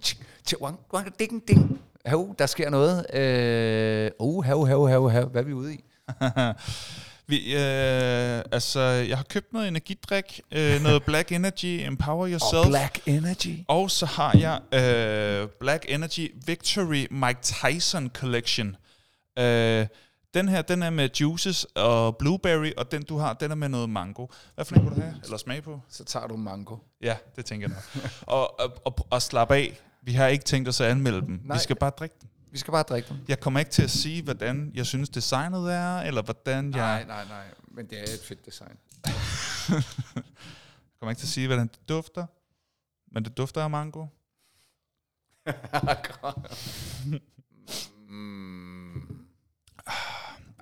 tch, tch, wang, wang, ding, ding. Hav, der sker noget. Åh, uh, hav, hav, hav, hav, hvad er vi ude i? vi, øh, altså, jeg har købt noget energidrik, øh, noget Black Energy, Empower Yourself. Og Black Energy. Og så har jeg øh, Black Energy Victory Mike Tyson Collection. Øh, Den her, den er med juices og blueberry, og den du har, den er med noget mango. Hvad for en vil du have? Eller smage på? Så tager du mango. Ja, det tænker jeg nok. og, og, og, og slap af. Vi har ikke tænkt os at anmelde dem. Nej. Vi skal bare drikke dem. Vi skal bare drikke dem. Jeg kommer ikke til at sige, hvordan jeg synes, designet er, eller hvordan nej, jeg... Nej, nej, nej. Men det er et fedt design. Jeg kommer ikke til at sige, hvordan det dufter. Men det dufter af mango.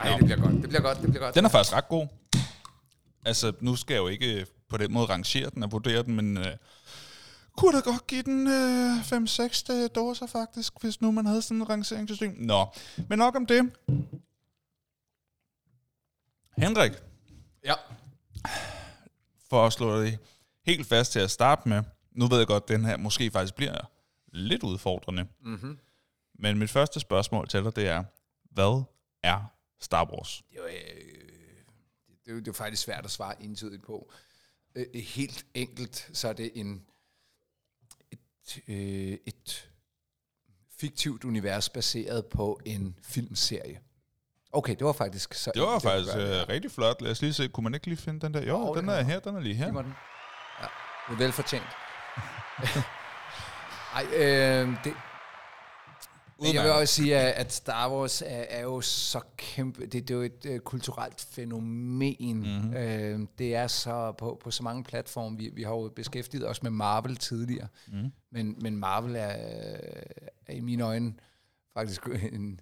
Ej, det bliver godt, det bliver godt, det bliver godt. Den er faktisk ret god. Altså, nu skal jeg jo ikke på den måde rangere den og vurdere den, men øh, kunne da godt give den fem seks øh, dåser faktisk, hvis nu man havde sådan en rangeringssystem. Nå, men nok om det. Henrik. Ja. for at slå det helt fast til at starte med. Nu ved jeg godt, at den her måske faktisk bliver lidt udfordrende. Mm-hmm. Men mit første spørgsmål til dig, det er, hvad er Star Wars? Det er jo, det er jo, det er jo faktisk svært at svare entydigt på. Helt enkelt, så er det en, et, øh, et fiktivt univers baseret på en filmserie. Okay, det var faktisk... Så det var enkelt, faktisk det øh, rigtig flot. Lad os lige se, kunne man ikke lige finde den der? Jo, oh, den er her, den er lige her. Det var den. Ja, det er velfortjent. Ej, øh, det... Men jeg vil også sige, at Star Wars er, er jo så kæmpe... Det, det er jo et øh, kulturelt fænomen. Mm-hmm. Øh, det er så på, på så mange platforme. Vi, vi har jo beskæftiget os med Marvel tidligere. Mm. Men, men Marvel er, er i mine øjne faktisk en...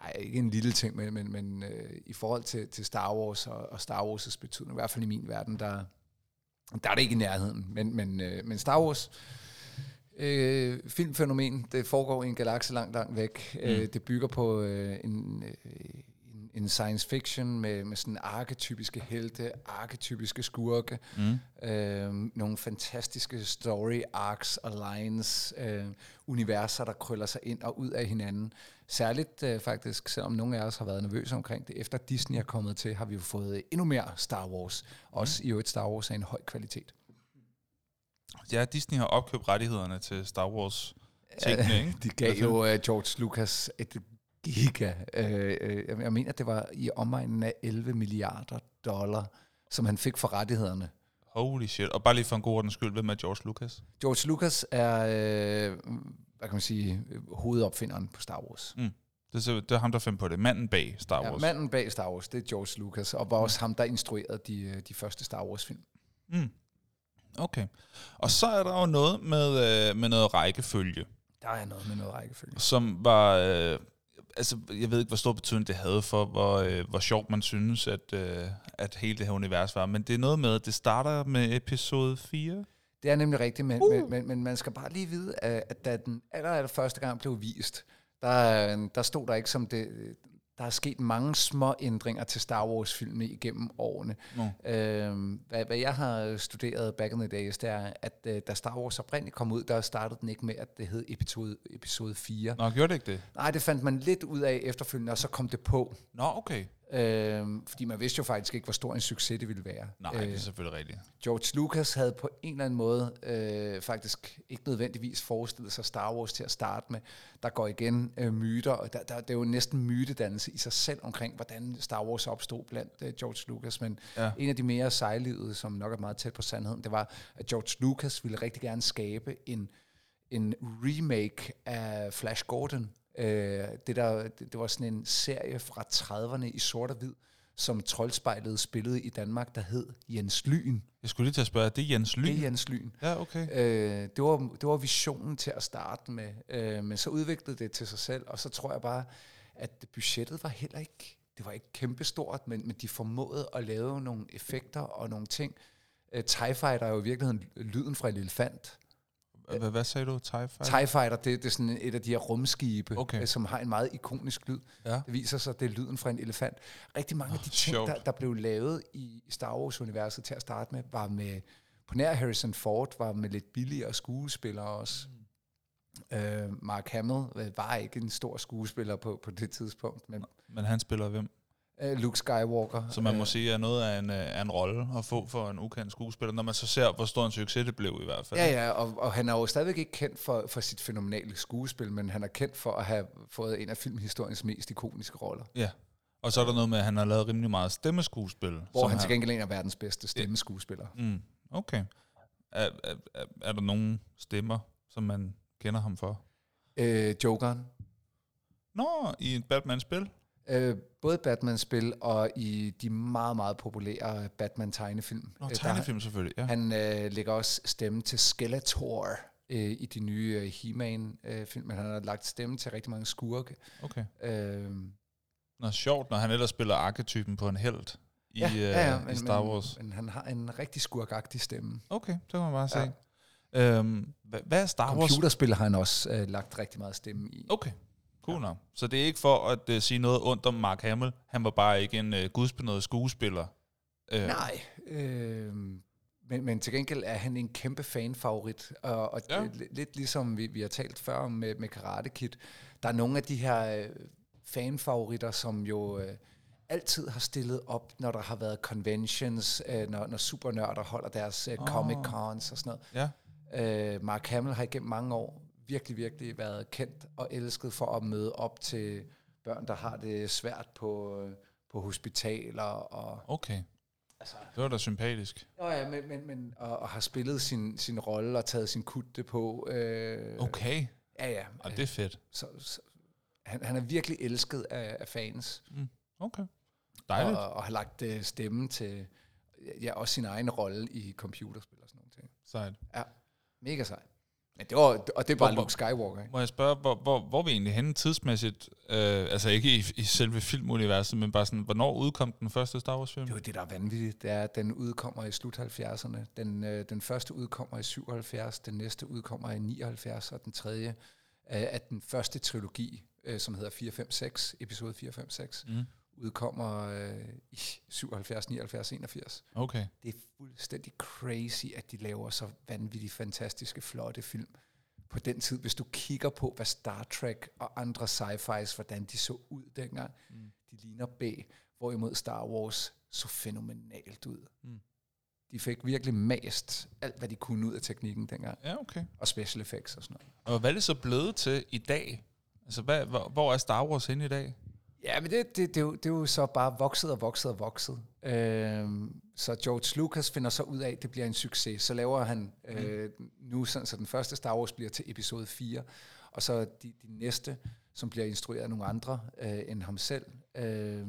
Ej, ikke en lille ting, men, men, men øh, i forhold til, til Star Wars og, og Star Wars' betydning, i hvert fald i min verden, der, der er det ikke i nærheden. Men, men, øh, men Star Wars... Øh, filmfænomen, det foregår i en galakse langt, langt væk. Mm. Øh, det bygger på øh, en, øh, en, en science fiction med, med sådan arketypiske helte, arketypiske skurke, mm. øh, nogle fantastiske story arcs og lines, øh, universer, der krøller sig ind og ud af hinanden. Særligt øh, faktisk, selvom nogle af os har været nervøse omkring det, efter Disney er kommet til, har vi jo fået endnu mere Star Wars. Også mm. i øvrigt Star Wars af en høj kvalitet. Ja, Disney har opkøbt rettighederne til Star Wars tingene, ikke? De gav jo uh, George Lucas et giga. Uh, jeg mener, det var i omegnen af elleve milliarder dollar, som han fik for rettighederne. Holy shit. Og bare lige for en god ordens skyld, hvem er George Lucas? George Lucas er, uh, hvad kan man sige, hovedopfinderen på Star Wars. Mm. Det, er, det er ham, der fandt på det. Manden bag Star Wars. Ja, manden bag Star Wars, det er George Lucas. Og var mm. også ham, der instruerede de, de første Star Wars-film. Mm. Okay. Og så er der jo noget med, øh, med noget rækkefølge. Der er noget med noget rækkefølge. Som var... Øh, altså, jeg ved ikke, hvor stor betydning det havde for, hvor, øh, hvor sjovt man synes, at, øh, at hele det her univers var. Men det er noget med, at det starter med episode fire. Det er nemlig rigtigt, men, uh. men, men, men man skal bare lige vide, at da den allerede første gang blev vist, der, der stod der ikke som det... Der er sket mange små ændringer til Star Wars-filmene igennem årene. No. Øhm, hvad, hvad jeg har studeret back in the days, det er, at uh, da Star Wars oprindeligt kom ud, der startede den ikke med, at det hed episode, episode fire. Nå, gjorde det ikke det? Nej, det fandt man lidt ud af efterfølgende, og så kom det på. Nå, okay. Øhm, fordi man vidste jo faktisk ikke, hvor stor en succes det ville være. Nej, øh, det er selvfølgelig rigtigt. George Lucas havde på en eller anden måde øh, faktisk ikke nødvendigvis forestillet sig Star Wars til at starte med. Der går igen øh, myter, og der, der, det er jo næsten mytedannelse i sig selv omkring, hvordan Star Wars opstod blandt øh, George Lucas. Men ja. En af de mere sejlivede, som nok er meget tæt på sandheden, det var, at George Lucas ville rigtig gerne skabe en, en remake af Flash Gordon. Det, der, det var sådan en serie fra trediverne i sort og hvid, som Troldspejlet spillede i Danmark, der hed Jens Lyn. Jeg skulle lige til at spørge, det er Jens Lyn? Det er Jens Lyn. Ja, okay. Øh, det, var, det var visionen til at starte med, øh, men så udviklede det til sig selv, og så tror jeg bare, at budgettet var heller ikke, det var ikke kæmpestort, men, men de formåede at lave nogle effekter og nogle ting. Øh, TIE Fighter er jo i virkeligheden lyden fra en elefant. Hvad, hvad sagde du? TIE Fighter? TIE Fighter, det, det er sådan et af de her rumskibe, okay. som har en meget ikonisk lyd. Ja. Det viser sig, at det er lyden fra en elefant. Rigtig mange oh, af de ting, der, der blev lavet i Star Wars-universet til at starte med, var med, på nær Harrison Ford, var med lidt billigere skuespillere også. Mm. Øh, Mark Hamill var ikke en stor skuespiller på, på det tidspunkt. Men, men han spiller hvem? Luke Skywalker. Så man må sige, at noget er en, er en rolle at få for en ukendt skuespiller, når man så ser, hvor stor en succes det blev i hvert fald. Ja, ja, og, og han er jo stadigvæk ikke kendt for, for sit fænomenale skuespil, men han er kendt for at have fået en af filmhistoriens mest ikoniske roller. Ja, og så er der noget med, at han har lavet rimelig meget stemmeskuespil. Hvor som han til gengæld er en af verdens bedste stemmeskuespiller. Mm, okay. Er, er, er der nogen stemmer, som man kender ham for? Øh, Jokeren. Nå, i et Batman-spil? Uh, både Batman-spil og i de meget, meget populære Batman-tegnefilm. Nå, tegnefilm der, selvfølgelig, ja. Han uh, lægger også stemme til Skeletor uh, i de nye uh, He-Man-film, uh, men han har lagt stemme til rigtig mange skurke. Okay. Uh, Nå, sjovt, når han ellers spiller arketypen på en helt i, ja, ja, ja, uh, i Star Wars. Men, men han har en rigtig skurkagtig stemme. Okay, det kan man bare sige. Ja. Um, hvad, hvad er Star Computerspil Wars? Computerspil har han også uh, lagt rigtig meget stemme i. Okay. Ja. Så det er ikke for at uh, sige noget ondt om Mark Hamill. Han var bare ikke en uh, gudsbenået skuespiller. Uh. Nej. Øh, Men, men til gengæld er han en kæmpe fanfavorit, og, og ja. det, lidt ligesom vi, vi har talt før om med, med Karate Kid, der er nogle af de her øh, fanfavoritter, som jo øh, altid har stillet op, når der har været conventions, øh, når, når supernørder holder deres øh, oh. Comic-Cons og sådan noget. Ja. Øh, Mark Hamill har igennem mange år virkelig, virkelig været kendt og elsket for at møde op til børn, der har det svært på, øh, på hospitaler. Og okay. Altså, det var da sympatisk. Nå ja, men, men, men og, og har spillet sin, sin rolle og taget sin kutte på. Øh, okay. Ja, ja. Og det er fedt. Så, så, han, han er virkelig elsket af, af fans. Mm. Okay. Dejligt. Og, og har lagt øh, stemme til, ja, også sin egen rolle i computerspil og sådan nogle ting. Sejt. Ja, mega sejt. Men det var, og det er bare Luke Skywalker, ikke? Må jeg spørge, hvor, hvor, hvor vi egentlig henne tidsmæssigt? Øh, altså ikke i, i selve filmuniverset, men bare sådan, hvornår udkom den første Star Wars film? Det er jo det, der er vanvittigt. Det er, at den udkommer i slut halvfjerdserne. Den, øh, den første udkommer i syvoghalvfjerds, den næste udkommer i nioghalvfjerds, og den tredje øh, af den første trilogi, øh, som hedder fire fem seks, episode fire fem seks, mm. udkommer øh, i syvoghalvfjerds, nioghalvfjerds, enogfirs. Okay. Det er fuldstændig crazy, at de laver så vanvittigt fantastiske, flotte film på den tid. Hvis du kigger på, hvad Star Trek og andre sci-fis, hvordan de så ud dengang, mm. de ligner B, hvorimod Star Wars så fænomenalt ud. Mm. De fik virkelig mast alt, hvad de kunne ud af teknikken dengang. Ja, okay. Og special effects og sådan noget. Og hvad er det så blevet til i dag? Altså, hvad, hvor, hvor er Star Wars henne i dag? Ja, men det, det, det, er jo, det er jo så bare vokset og vokset og vokset. Øhm, så George Lucas finder så ud af, at det bliver en succes. Så laver han mm. øh, nu sådan, så den første Star Wars bliver til episode fire, og så de, de næste, som bliver instrueret af nogle andre øh, end ham selv, øh,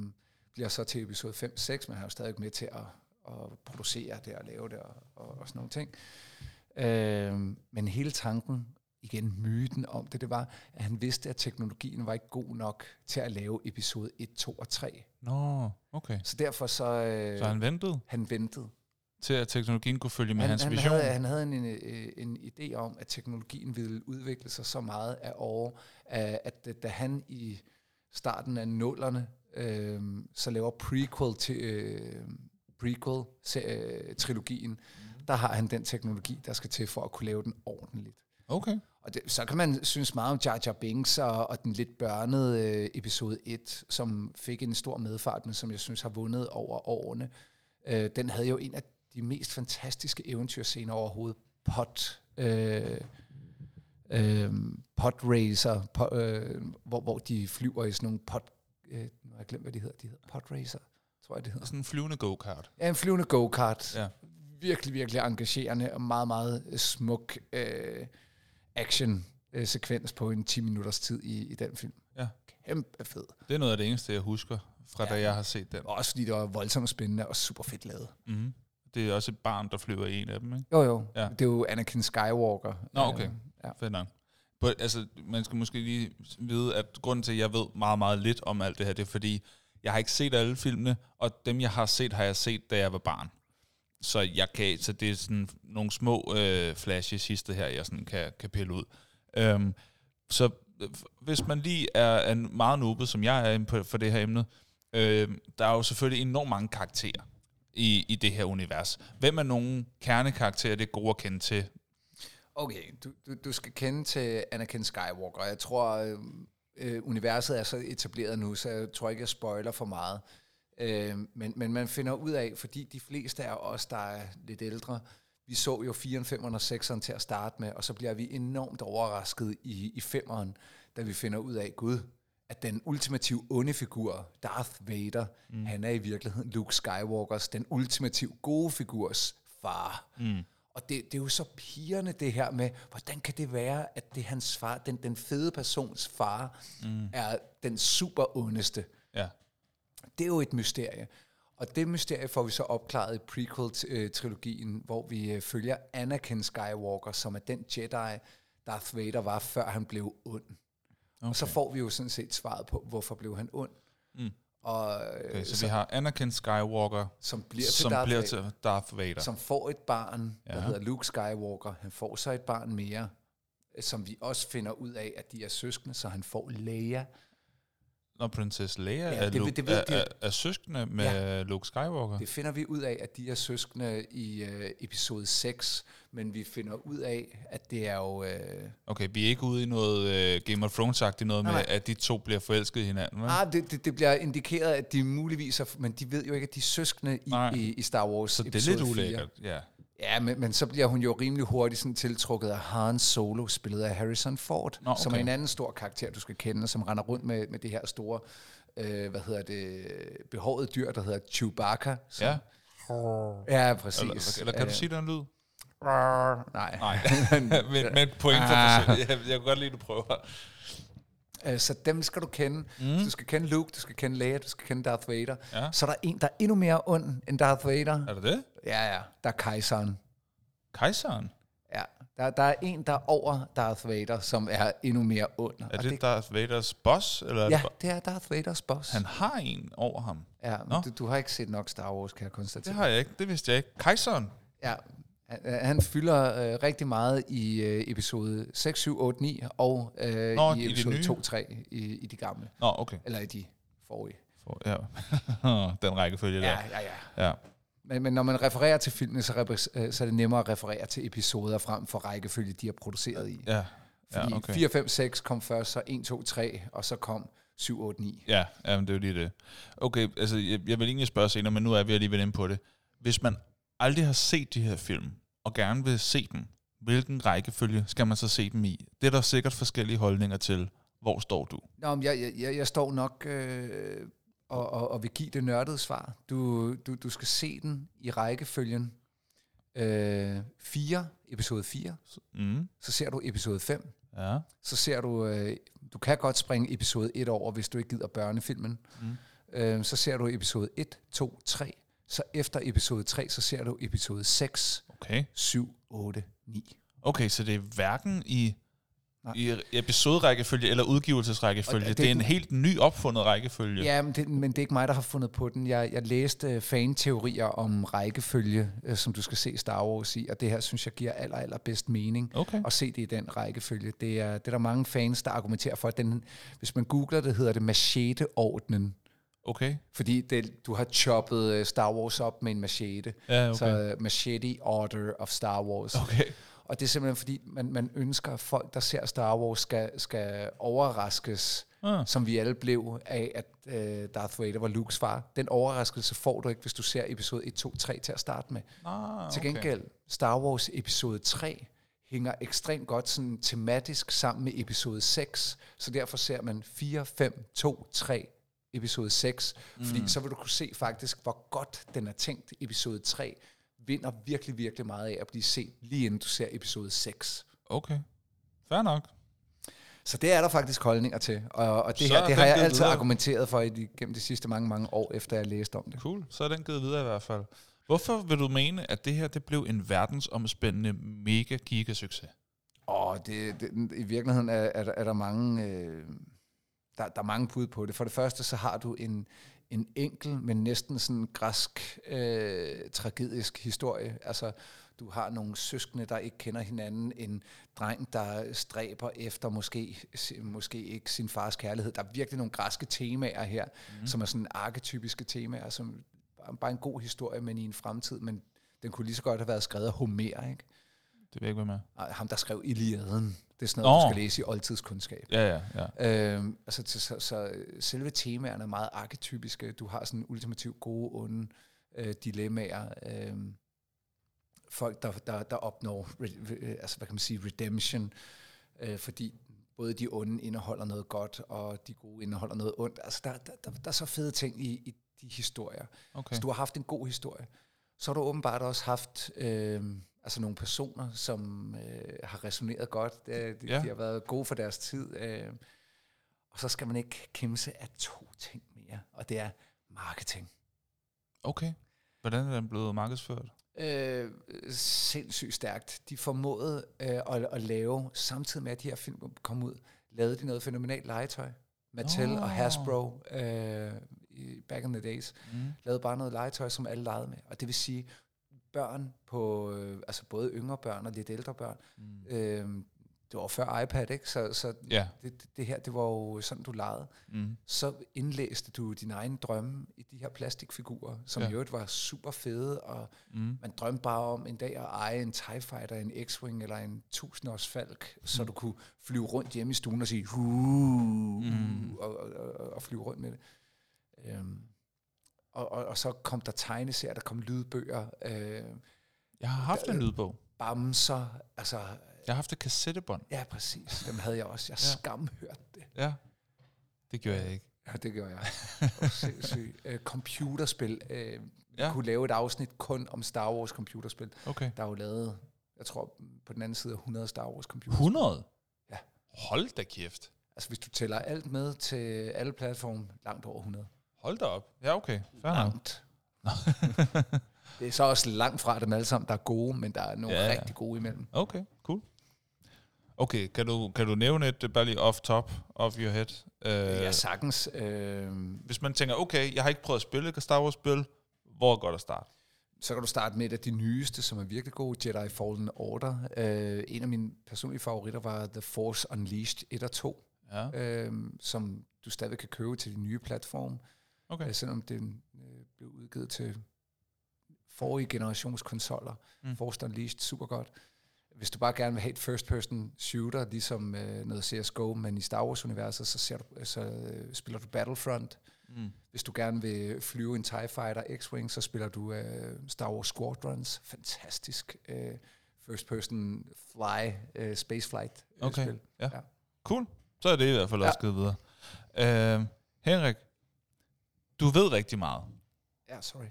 bliver så til episode fem seks, men han er jo stadig med til at, at producere det og lave det og, og, og sådan nogle ting. Øh, men hele tanken, igen myten om det, det var, at han vidste, at teknologien var ikke god nok til at lave episode et, to og tre. Nå, okay. Så derfor så... Øh, så han ventede? Han ventede. Til at teknologien kunne følge med han, hans han vision? Havde, han havde en, en, en idé om, at teknologien ville udvikle sig så meget af år, at, at da han i starten af nullerne, øh, så laver prequel til... Øh, prequel-trilogien, mm. der har han den teknologi, der skal til for at kunne lave den ordentligt. Okay. Og det, så kan man synes meget om Jar Jar Binks og, og den lidt børnede øh, episode et, som fik en stor medfart, men som jeg synes har vundet over årene. Øh, den havde jo en af de mest fantastiske eventyrscener overhovedet. Pot, øh, øh, podracer, pot, øh, hvor, hvor de flyver i sådan nogle pot... Øh, nu har jeg glemt, hvad de hedder. De hedder podracer, tror jeg, det hedder. Sådan en flyvende go-kart. Ja, en flyvende go-kart. Ja. Virkelig, virkelig engagerende og meget, meget smuk... Øh, action-sekvens på en ti minutters tid i, i den film. Ja. Kæmpe fed. Det er noget af det eneste, jeg husker fra ja. Da jeg har set den. Også fordi det var voldsomt spændende og super fedt lavet. Mm-hmm. Det er også et barn, der flyver i en af dem, ikke? Jo, jo. Ja. Det er jo Anakin Skywalker. Nå, okay. Ja. Fedt nok. But, altså, man skal måske lige vide, at grunden til, at jeg ved meget, meget lidt om alt det her, det er fordi, jeg har ikke set alle filmene, og dem, jeg har set, har jeg set, da jeg var barn. Så jeg kan, så det er sådan nogle små øh, flashes sidste her, jeg sådan kan, kan pille ud. Øhm, så hvis man lige er, er meget noobet, som jeg er på, for det her emne, øh, der er jo selvfølgelig enormt mange karakterer i, i det her univers. Hvem er nogle kernekarakterer, det er gode at kende til? Okay, du, du, du skal kende til Anakin Skywalker. Jeg tror, øh, universet er så etableret nu, så jeg tror ikke, jeg spoiler for meget. Men, men man finder ud af, fordi de fleste af os, der er lidt ældre, vi så jo fireren, femeren og sekseren til at starte med, og så bliver vi enormt overrasket i, i femeren, da vi finder ud af, gud, at den ultimative onde figur, Darth Vader, mm. han er i virkeligheden Luke Skywalkers, den ultimative gode figurs far. Mm. Og det, det er jo så pigerne det her med, hvordan kan det være, at det hans far, den, den fede persons far, mm. er den super ondeste. Ja. Det er jo et mysterie, og det mysterie får vi så opklaret i prequel-trilogien, hvor vi følger Anakin Skywalker, som er den Jedi, Darth Vader var, før han blev ond. Okay. Og så får vi jo sådan set svaret på, hvorfor blev han ond. Mm. Og, okay, så, så vi har Anakin Skywalker, som bliver, til, som Darth bliver Vader, til Darth Vader. Som får et barn, der ja. hedder Luke Skywalker. Han får så et barn mere, som vi også finder ud af, at de er søskende, så han får Leia. Når Princess Leia ja, er, det, Luke, det, det, er, er, er søskende med ja, Luke Skywalker? Det finder vi ud af, at de er søskende i øh, episode seks, men vi finder ud af, at det er jo... Øh okay, vi er ikke ude i noget øh, Game of Thrones-agtigt noget nej, med, at de to bliver forelsket i hinanden, vel? Ah, det, det, det bliver indikeret, at de muligvis er... Men de ved jo ikke, at de er søskende i, i, i Star Wars så episode fire. Så det er lidt ulækkert, ja. Ja, men, men så bliver hun jo rimelig hurtigt sådan tiltrukket af Han Solo, spillet af Harrison Ford, nå, okay, som er en anden stor karakter, du skal kende, som render rundt med, med det her store, øh, hvad hedder det, behåret dyr, der hedder Chewbacca. Som, ja. Ja, præcis. Eller, eller kan du sige den lyd? Nej. Nej. men, men point for mig. Jeg, jeg kan godt lide, du prøver. Så dem skal du kende. Mm. Du skal kende Luke, du skal kende Leia, du skal kende Darth Vader. Ja. Så er der en, der er endnu mere ond end Darth Vader. Er det det? Ja, ja. Der er kejseren. Kejseren? Ja. Der, der er en, der er over Darth Vader, som er endnu mere ond. Er det, det Darth Vaders boss? Eller ja, det er Darth Vaders boss. Han har en over ham. Ja, no? du, du har ikke set nok Star Wars, kan jeg konstatere. Det har jeg ikke. Det vidste jeg ikke. Kejseren? Ja. Han fylder øh, rigtig meget i øh, episode seks, syv, otte, ni og øh, nå, i episode i to, tre i, i de gamle. Nå, okay. Eller i de forrige. For, ja. Den rækkefølge ja, der. Ja, ja, ja. Men, men når man refererer til filmene, så, repre- så er det nemmere at referere til episoder frem for rækkefølge, de er produceret i. Ja. Fordi ja, okay. fire, fem, seks kom først, så en, to, tre, og så kom syv, otte, ni. Ja, jamen, det er jo lige det. Okay, altså jeg, jeg vil egentlig spørge senere, men nu er vi alligevel inde på det. Hvis man aldrig har set de her film, og gerne vil se dem, hvilken rækkefølge skal man så se dem i? Det er der sikkert forskellige holdninger til. Hvor står du? Nå, men jeg, jeg, jeg står nok øh, og, og, og vil give det nørdede svar. Du, du, du skal se den i rækkefølgen øh, fire, episode fire. Mm. Så ser du episode fem. Ja. Så ser du, øh, du kan godt springe episode et over, hvis du ikke gider børnefilmen. Mm. Øh, så ser du episode et, to, tre. Så efter episode tre, så ser du episode seks, okay, syv, otte, ni. Okay, så det er hverken i, i episoderækkefølge eller udgivelsesrækkefølge. Det, det er en helt ny opfundet rækkefølge. Ja, men det, men det er ikke mig, der har fundet på den. Jeg, jeg læste fan-teorier om rækkefølge, som du skal se Star Wars i, og det her, synes jeg, giver aller, aller bedst mening okay, at se det i den rækkefølge. Det er, det er der mange fans, der argumenterer for, at den, hvis man googler det, hedder det machete-ordnen. Okay. Fordi det, du har choppet Star Wars op med en machete. Ja, okay. Så uh, machete order of Star Wars. Okay. Og det er simpelthen fordi, man, man ønsker, at folk, der ser Star Wars, skal, skal overraskes, ah. som vi alle blev af, at uh, Darth Vader var Lukes far. Den overraskelse får du ikke, hvis du ser episode et, to, tre til at starte med. Ah, okay. Til gengæld, Star Wars episode tre hænger ekstremt godt sådan, tematisk sammen med episode seks. Så derfor ser man fire, fem, to, tre... episode seks, mm. fordi så vil du kunne se faktisk, hvor godt den er tænkt. Episode tre vinder virkelig, virkelig meget af at blive set, lige inden du ser episode seks. Okay, fair nok. Så det er der faktisk holdninger til, og, og det så her, det har jeg altid videre. argumenteret for i, gennem de sidste mange, mange år, efter jeg læste om det. Cool, så er den givet videre i hvert fald. Hvorfor vil du mene, at det her det blev en verdensomspændende mega-giga-succes? Åh, det, det, i virkeligheden er, er, er der mange... Øh, Der, der er mange bud på det. For det første, så har du en, en enkel, men næsten sådan græsk, øh, tragedisk historie. Altså, du har nogle søskende, der ikke kender hinanden. En dreng, der stræber efter måske, måske ikke sin fars kærlighed. Der er virkelig nogle græske temaer her, mm. som er sådan arketypiske temaer, som bare en god historie, men i en fremtid. Men den kunne lige så godt have været skrevet af Homer, ikke? Det vil jeg ikke være med. Ham, der skrev Iliaden. Det er sådan noget, oh. du skal læse i oldtidskundskab. Ja, ja, ja. Øhm, altså, så, så selve temaerne er meget arketypiske. Du har sådan ultimativt gode, onde øh, dilemmaer. Øh, folk, der, der, der opnår re, altså, hvad kan man sige, redemption, øh, fordi både de onde indeholder noget godt, og de gode indeholder noget ondt. Altså, der, der, der, der er så fede ting i, i de historier. Okay. Så du har haft en god historie. Så har du åbenbart også haft... Øh, altså nogle personer, som øh, har resoneret godt. De, ja. de har været gode for deres tid. Øh. Og så skal man ikke kæmpe af to ting mere, og det er marketing. Okay. Hvordan er den blevet markedsført? Øh, sindssygt stærkt. De formåede øh, at, at lave, samtidig med at de her film kom ud, lavede de noget fænomenalt legetøj. Mattel oh. og Hasbro øh, i back in the days mm. lavede bare noget legetøj, som alle legede med. Og det vil sige... børn på, øh, altså både yngre børn og lidt ældre børn, mm. øh, det var før iPad, ikke? Så, så yeah. det, det her, det var jo sådan, du legede. Mm. Så indlæste du din egen drømme i de her plastikfigurer, som yeah. i øvrigt var super fede, og mm. man drømte bare om en dag at eje en TIE Fighter, en X-Wing eller en tusindårsfalk, mm. så du kunne flyve rundt hjemme i stuen og sige, huuuh, mm. og, og, og, og flyve rundt med det. Um, og, og, og så kom der tegneserier, der kom lydbøger. Uh, Jeg har haft der, en lydbog. Bamser, altså... Jeg har haft et kassettebånd. Ja, præcis. Dem havde jeg også. Jeg ja. skamhørte det. Ja, det gjorde jeg ikke. Ja, det gjorde jeg. uh, computerspil. Uh, ja. Kunne lave et afsnit kun om Star Wars computerspil. Okay. Der er jo lavet, jeg tror, på den anden side hundrede Star Wars computerspil. hundrede? Ja. Hold da kæft. Altså, hvis du tæller alt med til alle platforme, langt over hundrede. Hold da op. Ja, okay. Fair langt. Det er så også langt fra dem alle sammen, der er gode, men der er nogle ja, ja. rigtig gode imellem. Okay, cool. Okay, kan du, kan du nævne et, bare lige off top, off your head? Uh, ja, sagtens. Øh, hvis man tænker, okay, jeg har ikke prøvet at spille et Star Wars-spil, hvor er godt at starte? Så kan du starte med et af de nyeste, som er virkelig gode, Jedi Fallen Order. Uh, en af mine personlige favoritter var The Force Unleashed et og to, ja. uh, som du stadig kan købe til de nye platforme, okay. uh, selvom den uh, blev udgivet til... forrige generations konsoller. Mm. Force Unleashed, super godt. Hvis du bare gerne vil have et first-person shooter, ligesom øh, noget C S G O, men i Star Wars-universet, så, ser du, så øh, spiller du Battlefront. Mm. Hvis du gerne vil flyve en TIE Fighter X-Wing, så spiller du øh, Star Wars Squadrons. Fantastisk øh, first-person fly, øh, spaceflight øh, okay. spil. Ja. Ja. Cool. Så er det i hvert fald ja. også givet videre. Øh, Henrik, du ved rigtig meget. Ja, sorry.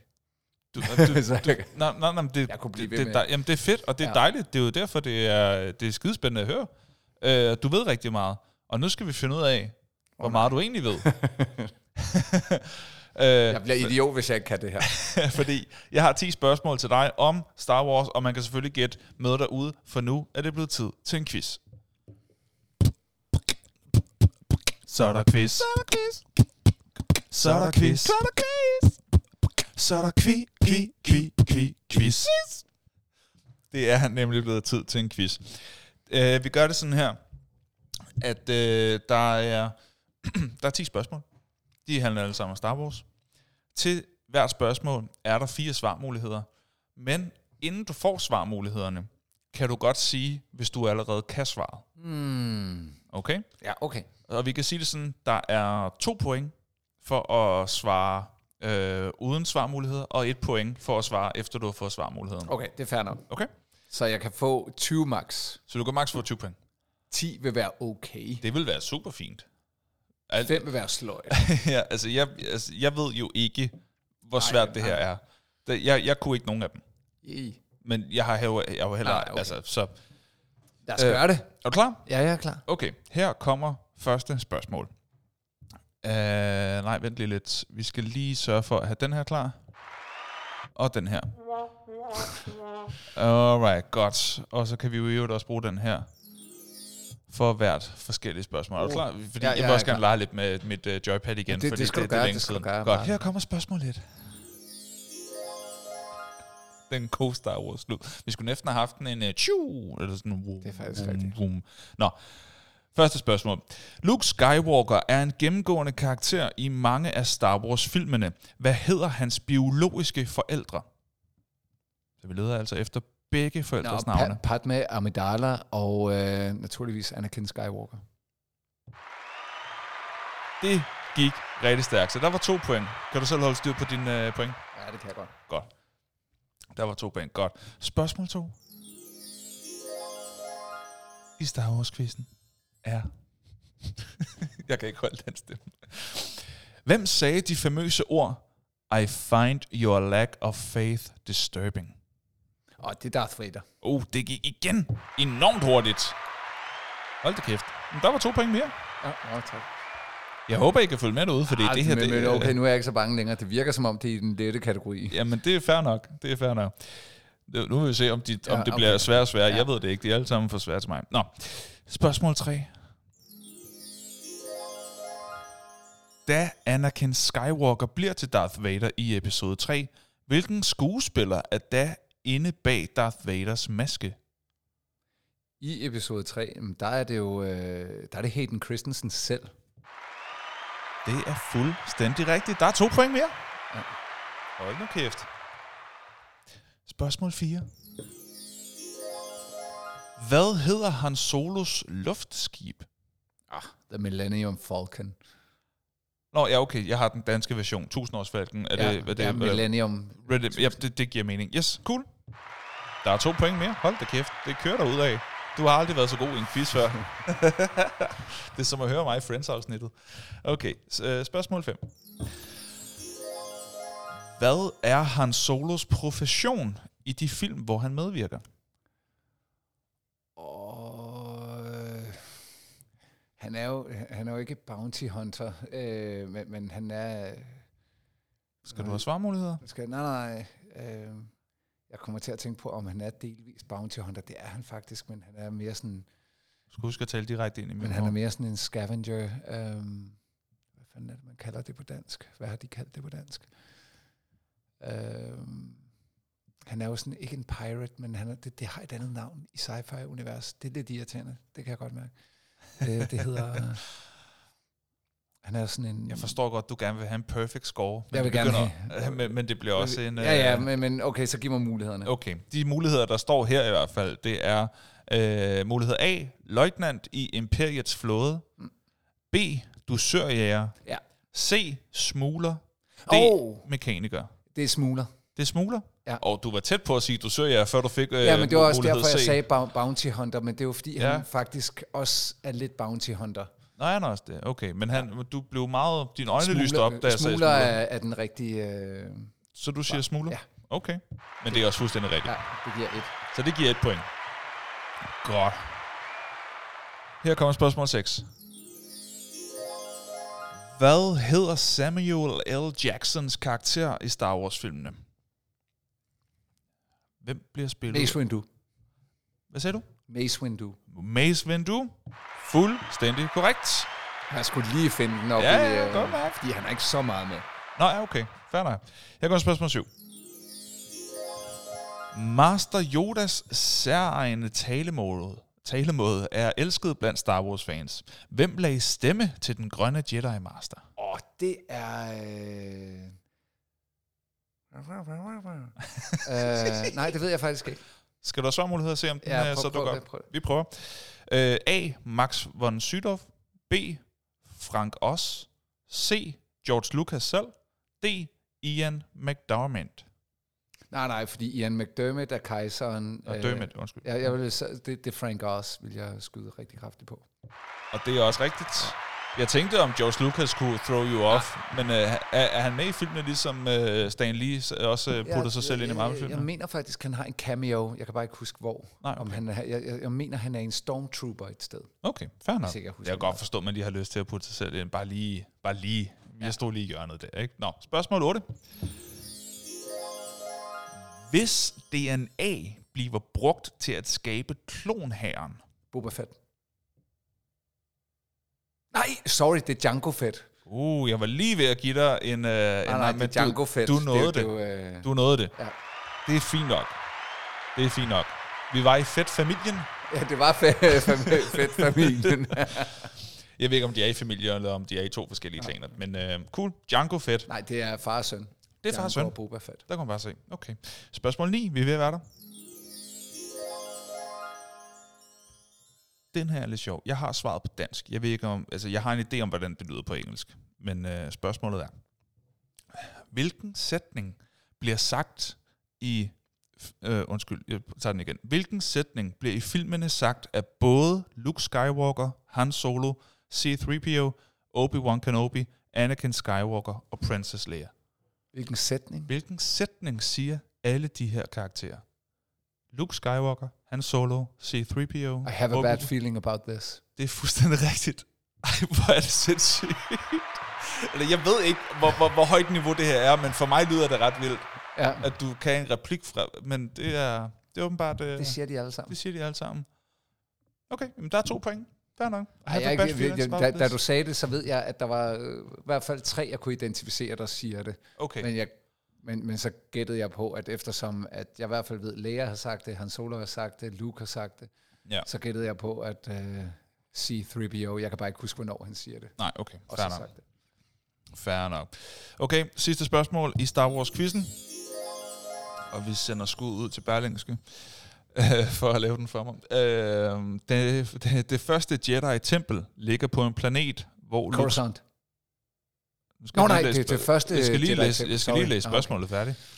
Du, du, du, nej, nej, nej, det, det, det, dej, jamen det er fedt, og det er ja. dejligt. Det er jo derfor, det er, det er skidespændende at høre. Uh, du ved rigtig meget, og nu skal vi finde ud af, hvor oh, meget du egentlig ved. uh, jeg bliver idiot, hvis jeg ikke kan det her. Fordi jeg har ti spørgsmål til dig om Star Wars, og man kan selvfølgelig gætte med derude, for nu er det blevet tid til en quiz. Så er der quiz. Så er der quiz. Så er der quiz. Så er der quiz. Så er der kvi, kvi, kvi, kvi, quiz. Det er nemlig blevet tid til en quiz. Uh, vi gør det sådan her, at uh, der, er, der er ti spørgsmål. De handler alle sammen om Star Wars. Til hvert spørgsmål er der fire svarmuligheder. Men inden du får svarmulighederne, kan du godt sige, hvis du allerede kan svare. Mm. Okay? Ja, okay. Og vi kan sige det sådan, der er to point for at svare... Øh, uden svarmuligheder, og et point for at svare, efter du har fået svarmuligheden. Okay, det er fair nok. Okay. Så jeg kan få tyve max. Så du kan max få tyve point. ti vil være okay. Det vil være super fint. Alt... fem vil være sløjt. Ja, altså jeg, altså, jeg ved jo ikke, hvor nej, svært det nej. her er. Det, jeg, jeg kunne ikke nogen af dem. E. Men jeg har heller... Jeg har heller nej, okay. altså, så, lad os øh, gøre det. Er du klar? Ja, jeg er klar. Okay, her kommer første spørgsmål. Uh, nej, vent lige lidt. Vi skal lige sørge for at have den her klar. Og den her. Alright, godt. Og så kan vi jo også bruge den her. For hvert forskellige spørgsmål. Er du klar? Fordi ja, ja, jeg vil også gerne lege lidt med mit uh, joypad igen. Det, fordi det, det, det, gøre, det, det skal du gøre. Godt, her kommer spørgsmålet lidt. Den gode Star Wars lyd. Vi skulle næsten have haft en uh, tju. Eller sådan en vroom. Det er faktisk vroom, rigtigt. Vroom. Nå. Første spørgsmål. Luke Skywalker er en gennemgående karakter i mange af Star Wars-filmene. Hvad hedder hans biologiske forældre? Så vi leder altså efter begge forældres Nå, navne. Pa- Padme Amidala og øh, naturligvis Anakin Skywalker. Det gik rigtig stærkt. Så der var to point. Kan du selv holde styr på dine øh, point? Ja, det kan jeg godt. Godt. Der var to point. Godt. Spørgsmål to. I Star Wars-quizzen. Ja. Jeg kan ikke holde den stemme. Hvem sagde de famøse ord, I find your lack of faith disturbing? Åh, oh, det er Darth Vader. Åh, oh, det gik igen enormt hurtigt. Hold da kæft. Men der var to point mere. Ja, oh, tak. Jeg håber, I kan følge med derude, fordi ah, det her... Men, det, men okay, nu er jeg ikke så bange længere. Det virker, som om det er i den lette kategori. Jamen, det er fair nok. Det er fair nok. Nu vil vi se, om, de, ja, om det okay. bliver svære og svære. Ja. Jeg ved det ikke. De er alle sammen for svære til mig. Nå. Spørgsmål tre. Da Anakin Skywalker bliver til Darth Vader i episode tre, hvilken skuespiller er da inde bag Darth Vaders maske? I episode tre, der er det jo der er det Hayden Christensen selv. Det er fuldstændig rigtigt. Der er to point mere. Ja. Hold nu kæft. Spørgsmål fire. Hvad hedder Han Solos luftskib? Ah, The Millennium Falcon. Nå, ja, okay. Jeg har den danske version. Tusindårsfalken. Er ja, det, hvad det ja, er, Millennium. Reddit, ja, det, det giver mening. Yes, cool. Der er to point mere. Hold da kæft. Det kører derud af. Du har aldrig været så god i en quiz før. Det er som at høre mig i Friends-afsnittet. Okay, spørgsmål fem. Hvad er Han Solos profession i de film, hvor han medvirker? Han er jo, han er jo ikke bounty hunter, øh, men, men han er... Skal øh, du have svarmuligheder? Skal, nej, nej. Øh, jeg kommer til at tænke på, om han er delvis bounty hunter. Det er han faktisk, men han er mere sådan... Du skal huske at tale direkte ind i min Men han er mere sådan en scavenger. Øh, hvad fanden er det, man kalder det på dansk? Hvad har de kaldt det på dansk? Øh, han er jo sådan ikke en pirate, men han er, det, det har et andet navn i sci-fi-univers. Det er lidt irriterende. Det kan jeg godt mærke. Det, det hedder... Han er sådan en... Jeg forstår godt, du gerne vil have en perfect score. Men jeg vil gerne begynder, have... Men, men det bliver også vil, en... Ja, ja, men, men okay, så giv mig mulighederne. Okay, de muligheder, der står her i hvert fald, det er øh, mulighed A, løjtnant i Imperiets flåde. Mm. B, dusørjæger. Ja. C, smugler. D, oh. mekaniker. Det er smugler. Det er smugler? Ja. Og du var tæt på at sige, du søger jer, før du fik øh, ja, men det var også derfor, jeg sagde bounty hunter, men det er jo fordi, ja. han faktisk også er lidt bounty hunter. Nej, han er også det. Okay, men han, du blev meget... Dine øjne smugler, lyste op, da jeg sagde smugler. Er, er den rigtige... Øh, så du siger smugler? Ja. Okay, men det, det er også fuldstændig rigtigt. Ja, det giver et. Så det giver et point. Godt. Her kommer spørgsmål seks. Hvad hedder Samuel L. Jacksons karakter i Star Wars-filmene? Hvem bliver spillet? Mace Windu. Hvad sagde du? Mace Windu. Mace Windu. Fuldstændig korrekt. Jeg skulle lige finde den op, ja, i, ja, godt nok, fordi han er ikke så meget med. Nå, ja, okay. Fair nok. Jeg går til spørgsmål syv. Master Yodas særegne talemåde, talemåde er elsket blandt Star Wars fans. Hvem lagde stemme til den grønne Jedi Master? Åh, oh, det er... Øh uh, nej, det ved jeg faktisk ikke. Skal du have svarmuligheder at se, om den, ja, prøv, så prøv, du prøv, prøv. Vi prøver. Uh, A. Max von Sydow. B. Frank Oz. C. George Lucas selv. D. Ian McDermid. Nej, nej, fordi Ian McDermid er kejseren. Og Dermid, uh, undskyld. Jeg, jeg vil, det, det Frank Oz vil jeg skyde rigtig kraftigt på. Og det er også rigtigt. Jeg tænkte, om George Lucas kunne throw you off, ja. men øh, er, er han med i filmene, ligesom øh, Stan Lee også øh, putter ja, sig selv jeg, ind i Marvel-filmene? Jeg mener faktisk, han har en cameo. Jeg kan bare ikke huske, hvor. Nej, okay. om han er, jeg, jeg mener, han er en stormtrooper et sted. Okay, fair nok. Jeg, jeg kan godt forstå, at man lige har lyst til at putte sig selv ind. Bare lige. Bare lige. Jeg ja. stod lige i hjørnet der, ikke? Nå, spørgsmål otte. Hvis D N A bliver brugt til at skabe klonhæren... Boba Fett. Nej, sorry, det er Django Fett. Uh, jeg var lige ved at give dig en... Uh, nej, en, nej, det er Django Fett. Du nåede det. det. det uh... Du nåede det. Ja. Det er fint nok. Det er fint nok. Vi var i Fett-familien. Ja, det var Fett-familien. Jeg ved ikke, om de er i familie, eller om de er i to forskellige ting. Men uh, cool, Django Fett. Nej, det er far og søn. Det er far og søn. Django og Boba Fett. Der kan man bare se. Okay. Spørgsmål ni, vi er ved at være der. Den her er lidt sjov. Jeg har svaret på dansk. Jeg ved ikke om, altså jeg har en idé om, hvordan det lyder på engelsk. Men øh, spørgsmålet er, hvilken sætning bliver sagt i, øh, undskyld, jeg tager den igen. Hvilken sætning bliver i filmene sagt af både Luke Skywalker, Han Solo, C tre P O, Obi-Wan Kenobi, Anakin Skywalker og Princess Leia? Hvilken sætning? Hvilken sætning siger alle de her karakterer? Luke Skywalker, Han Solo, C tre P O. I have a bad feeling about this. Det er fuldstændig rigtigt. Ej, hvor er det sindssygt. Eller jeg ved ikke, hvor, hvor, hvor højt niveau det her er, men for mig lyder det ret vildt, ja. at du kan en replik fra... Men det er, det er åbenbart... Det siger de alle sammen. Det siger de alle sammen. Okay, men der er to point. Der er nok. Ej, jeg ikke, jeg, da, da du sagde det, så ved jeg, at der var øh, i hvert fald tre, jeg kunne identificere, der siger det. Okay. Men jeg... Men, men så gættede jeg på, at eftersom at jeg i hvert fald ved, Leia har sagt det, Han Solo har sagt det, Luke har sagt det, ja. Så gættede jeg på, at uh, C tre P O, jeg kan bare ikke huske, hvornår han siger det. Nej, okay. Og fair så nok. Sagt det. Fair nok. Okay, sidste spørgsmål i Star Wars-quizzen. Og vi sender skud ud til Berlingske øh, for at lave den for mig. Øh, det, det, det første Jedi-tempel ligger på en planet, hvor... Coruscant. Luke... Nå nej, det er det første Jedi-tempel. Jeg skal lige læse, jeg skal lige læse spørgsmålet okay. færdigt.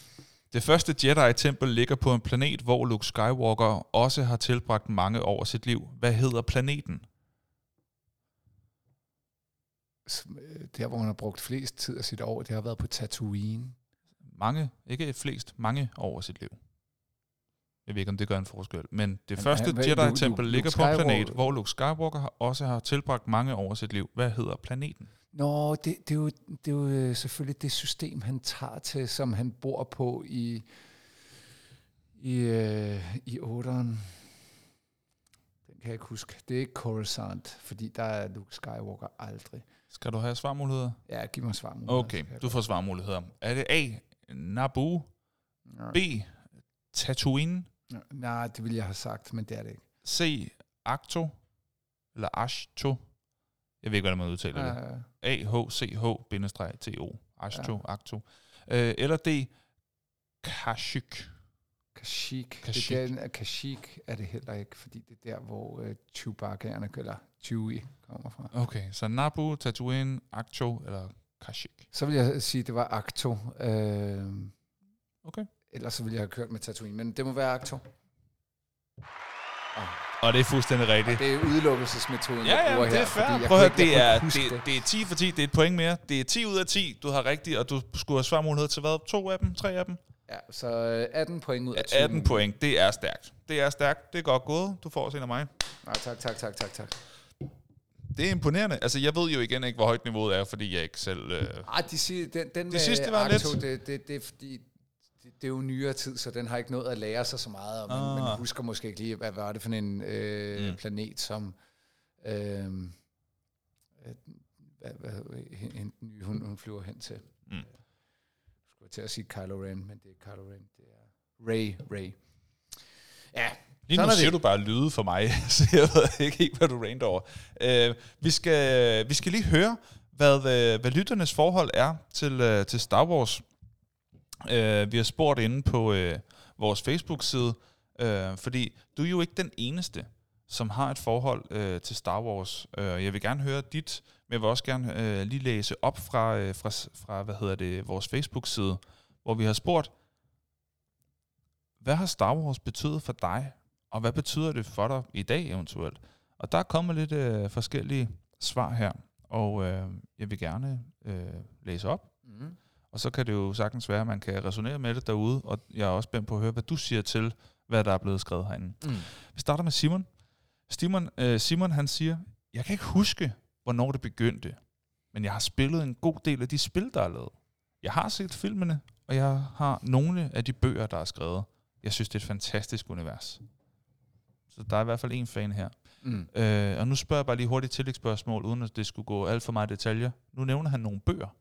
Det første Jedi-tempel ligger på en planet, hvor Luke Skywalker også har tilbragt mange år af sit liv. Hvad hedder planeten? Der, hvor han har brugt flest tid af sit år, det har været på Tatooine. Mange, ikke flest, mange år af sit liv. Jeg ved ikke, om det gør en forskel. Men det men, første ja, Jedi-tempel ligger Luke på en planet, hvor Luke Skywalker også har tilbragt mange år af sit liv. Hvad hedder planeten? Nå, det, det, er jo, det er jo selvfølgelig det system, han tager til, som han bor på i i, øh, i otteren. Den kan jeg ikke huske. Det er ikke Coruscant, fordi der er Luke Skywalker aldrig. Skal du have svarmuligheder? Ja, giv mig svarmuligheder. Okay, du får svarmuligheder. Er det A, Naboo? Nej. B, Tatooine? Nej, nej, det ville jeg have sagt, men det er det ikke. C, Acto? Eller Ashto? Jeg ved ikke, hvordan man udtaler ja, ja. det. A H C H T O. Ashto, ja. Acto. Øh, eller D, Kashyyyk. Kashyyyk. Kashyyyk. Det der, Kashyyyk er det heller ikke, fordi det er der, hvor øh, Chewbaccaerne eller Chewie kommer fra. Okay, så Naboo, Tatooine, Acto eller Kashyyyk. Så vil jeg sige, det var Acto. Øh, okay. Ellers så ville jeg have kørt med Tatooine, men det må være Acto. Oh. Og det er fuldstændig rigtigt. Og det er udelukkelsesmetoden, ja, jeg bruger her. Ja, det er fair. Prøv at det er, det, det er ti for ti, det er et point mere. Det er ti ud af ti, du har rigtigt, og du skulle have svarmulighed til hvad? To af dem? Tre af dem? Ja, så atten point ud af tyve. atten point, det er stærkt. Det er stærkt, det er godt gået. Du får os en af mig. Nej, tak, tak, tak, tak, tak. Det er imponerende. Altså, jeg ved jo igen ikke, hvor højt niveauet er, fordi jeg ikke selv... Øh... Ej, de siger, den, den det sidste var Arto, lidt... Det, det, det er fordi... Det er jo nyere tid, så den har ikke nået at lære sig så meget, og man, ah. man husker måske ikke lige, hvad var det for en øh, mm. planet, som øh, hvad, hvad hende, hende, hun, hun flyver hen til. Mm. Jeg skulle til at sige Kylo Ren, men det er Kylo Ren, det er Rey, Rey. Ja, lige nu siger du bare lyde for mig, så jeg ved ikke helt, hvad du render over. Uh, vi, skal, vi skal lige høre, hvad, hvad lytternes forhold er til, til Star Wars. Uh, vi har spurgt inde på uh, vores Facebook-side, uh, fordi du er jo ikke den eneste, som har et forhold uh, til Star Wars. Uh, jeg vil gerne høre dit, men jeg vil også gerne uh, lige læse op fra, uh, fra, fra hvad hedder det, vores Facebook-side, hvor vi har spurgt, hvad har Star Wars betydet for dig, og hvad betyder det for dig i dag eventuelt? Og der er kommet lidt uh, forskellige svar her, og uh, jeg vil gerne uh, læse op. Mm. Og så kan det jo sagtens være, at man kan resonere med det derude, og jeg er også spændt på at høre, hvad du siger til, hvad der er blevet skrevet herinde. Mm. Vi starter med Simon. Simon, øh, Simon han siger, jeg kan ikke huske, hvornår det begyndte, men jeg har spillet en god del af de spil, der er lavet. Jeg har set filmene, og jeg har nogle af de bøger, der er skrevet. Jeg synes, det er et fantastisk univers. Så der er i hvert fald en fan her. Mm. Øh, og nu spørger jeg bare lige hurtigt tillægsspørgsmål, uden at det skulle gå alt for meget detaljer. Nu nævner han nogle bøger.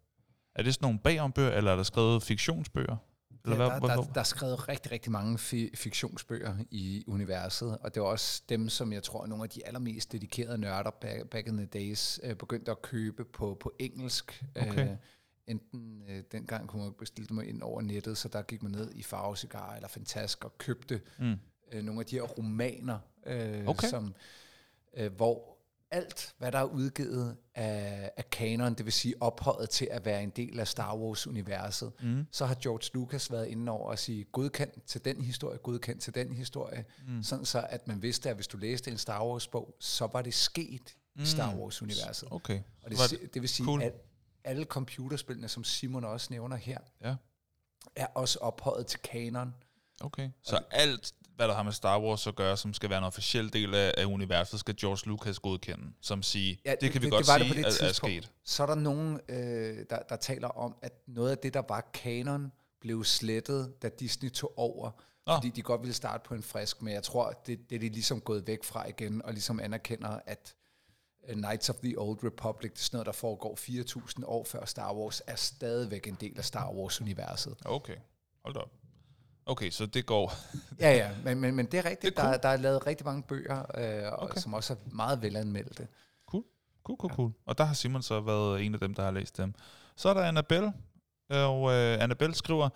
Er det sådan nogle bagombøger, eller er der skrevet fiktionsbøger? Eller ja, der, hvad, der, der er skrevet rigtig, rigtig mange fi- fiktionsbøger i universet, og det var også dem, som jeg tror, nogle af de allermest dedikerede nørder back, back in the days øh, begyndte at købe på, på engelsk. Okay. Øh, enten øh, dengang kunne man bestille dem ind over nettet, så der gik man ned i Farve Cigar eller Fantask og købte mm. øh, nogle af de her romaner, øh, okay. som, øh, hvor... alt, hvad der er udgivet af, af kanon, det vil sige ophøjet til at være en del af Star Wars-universet, mm. så har George Lucas været inde over at sige, godkendt til den historie, godkendt til den historie, mm. sådan så at man vidste, at hvis du læste en Star Wars-bog, så var det sket mm. i Star Wars-universet. Okay. Og det, det vil sige, cool. at alle computerspillene, som Simon også nævner her, ja. er også ophøjet til kanon. Okay, så det, alt... hvad der har med Star Wars at gøre, som skal være en officiel del af, af universet, skal George Lucas godkende, som siger, ja, det, det kan vi det, godt det sige, det er, er sket. Så er der nogen, øh, der, der taler om, at noget af det, der var kanon, blev slettet, da Disney tog over, Nå. fordi de godt ville starte på en frisk, men jeg tror, det, det er de ligesom gået væk fra igen, og ligesom anerkender, at Knights of the Old Republic, det er sådan noget, der foregår fire tusind år før Star Wars, er stadigvæk en del af Star Wars-universet. Okay, hold op. Okay, så det går... ja, ja, men, men, men det er rigtigt. Det er cool. der, der er lavet rigtig mange bøger, øh, og, okay. som også er meget velanmeldte. Cool, cool, cool, cool. Og der har Simon så været en af dem, der har læst dem. Så er der Annabelle, og øh, Annabelle skriver,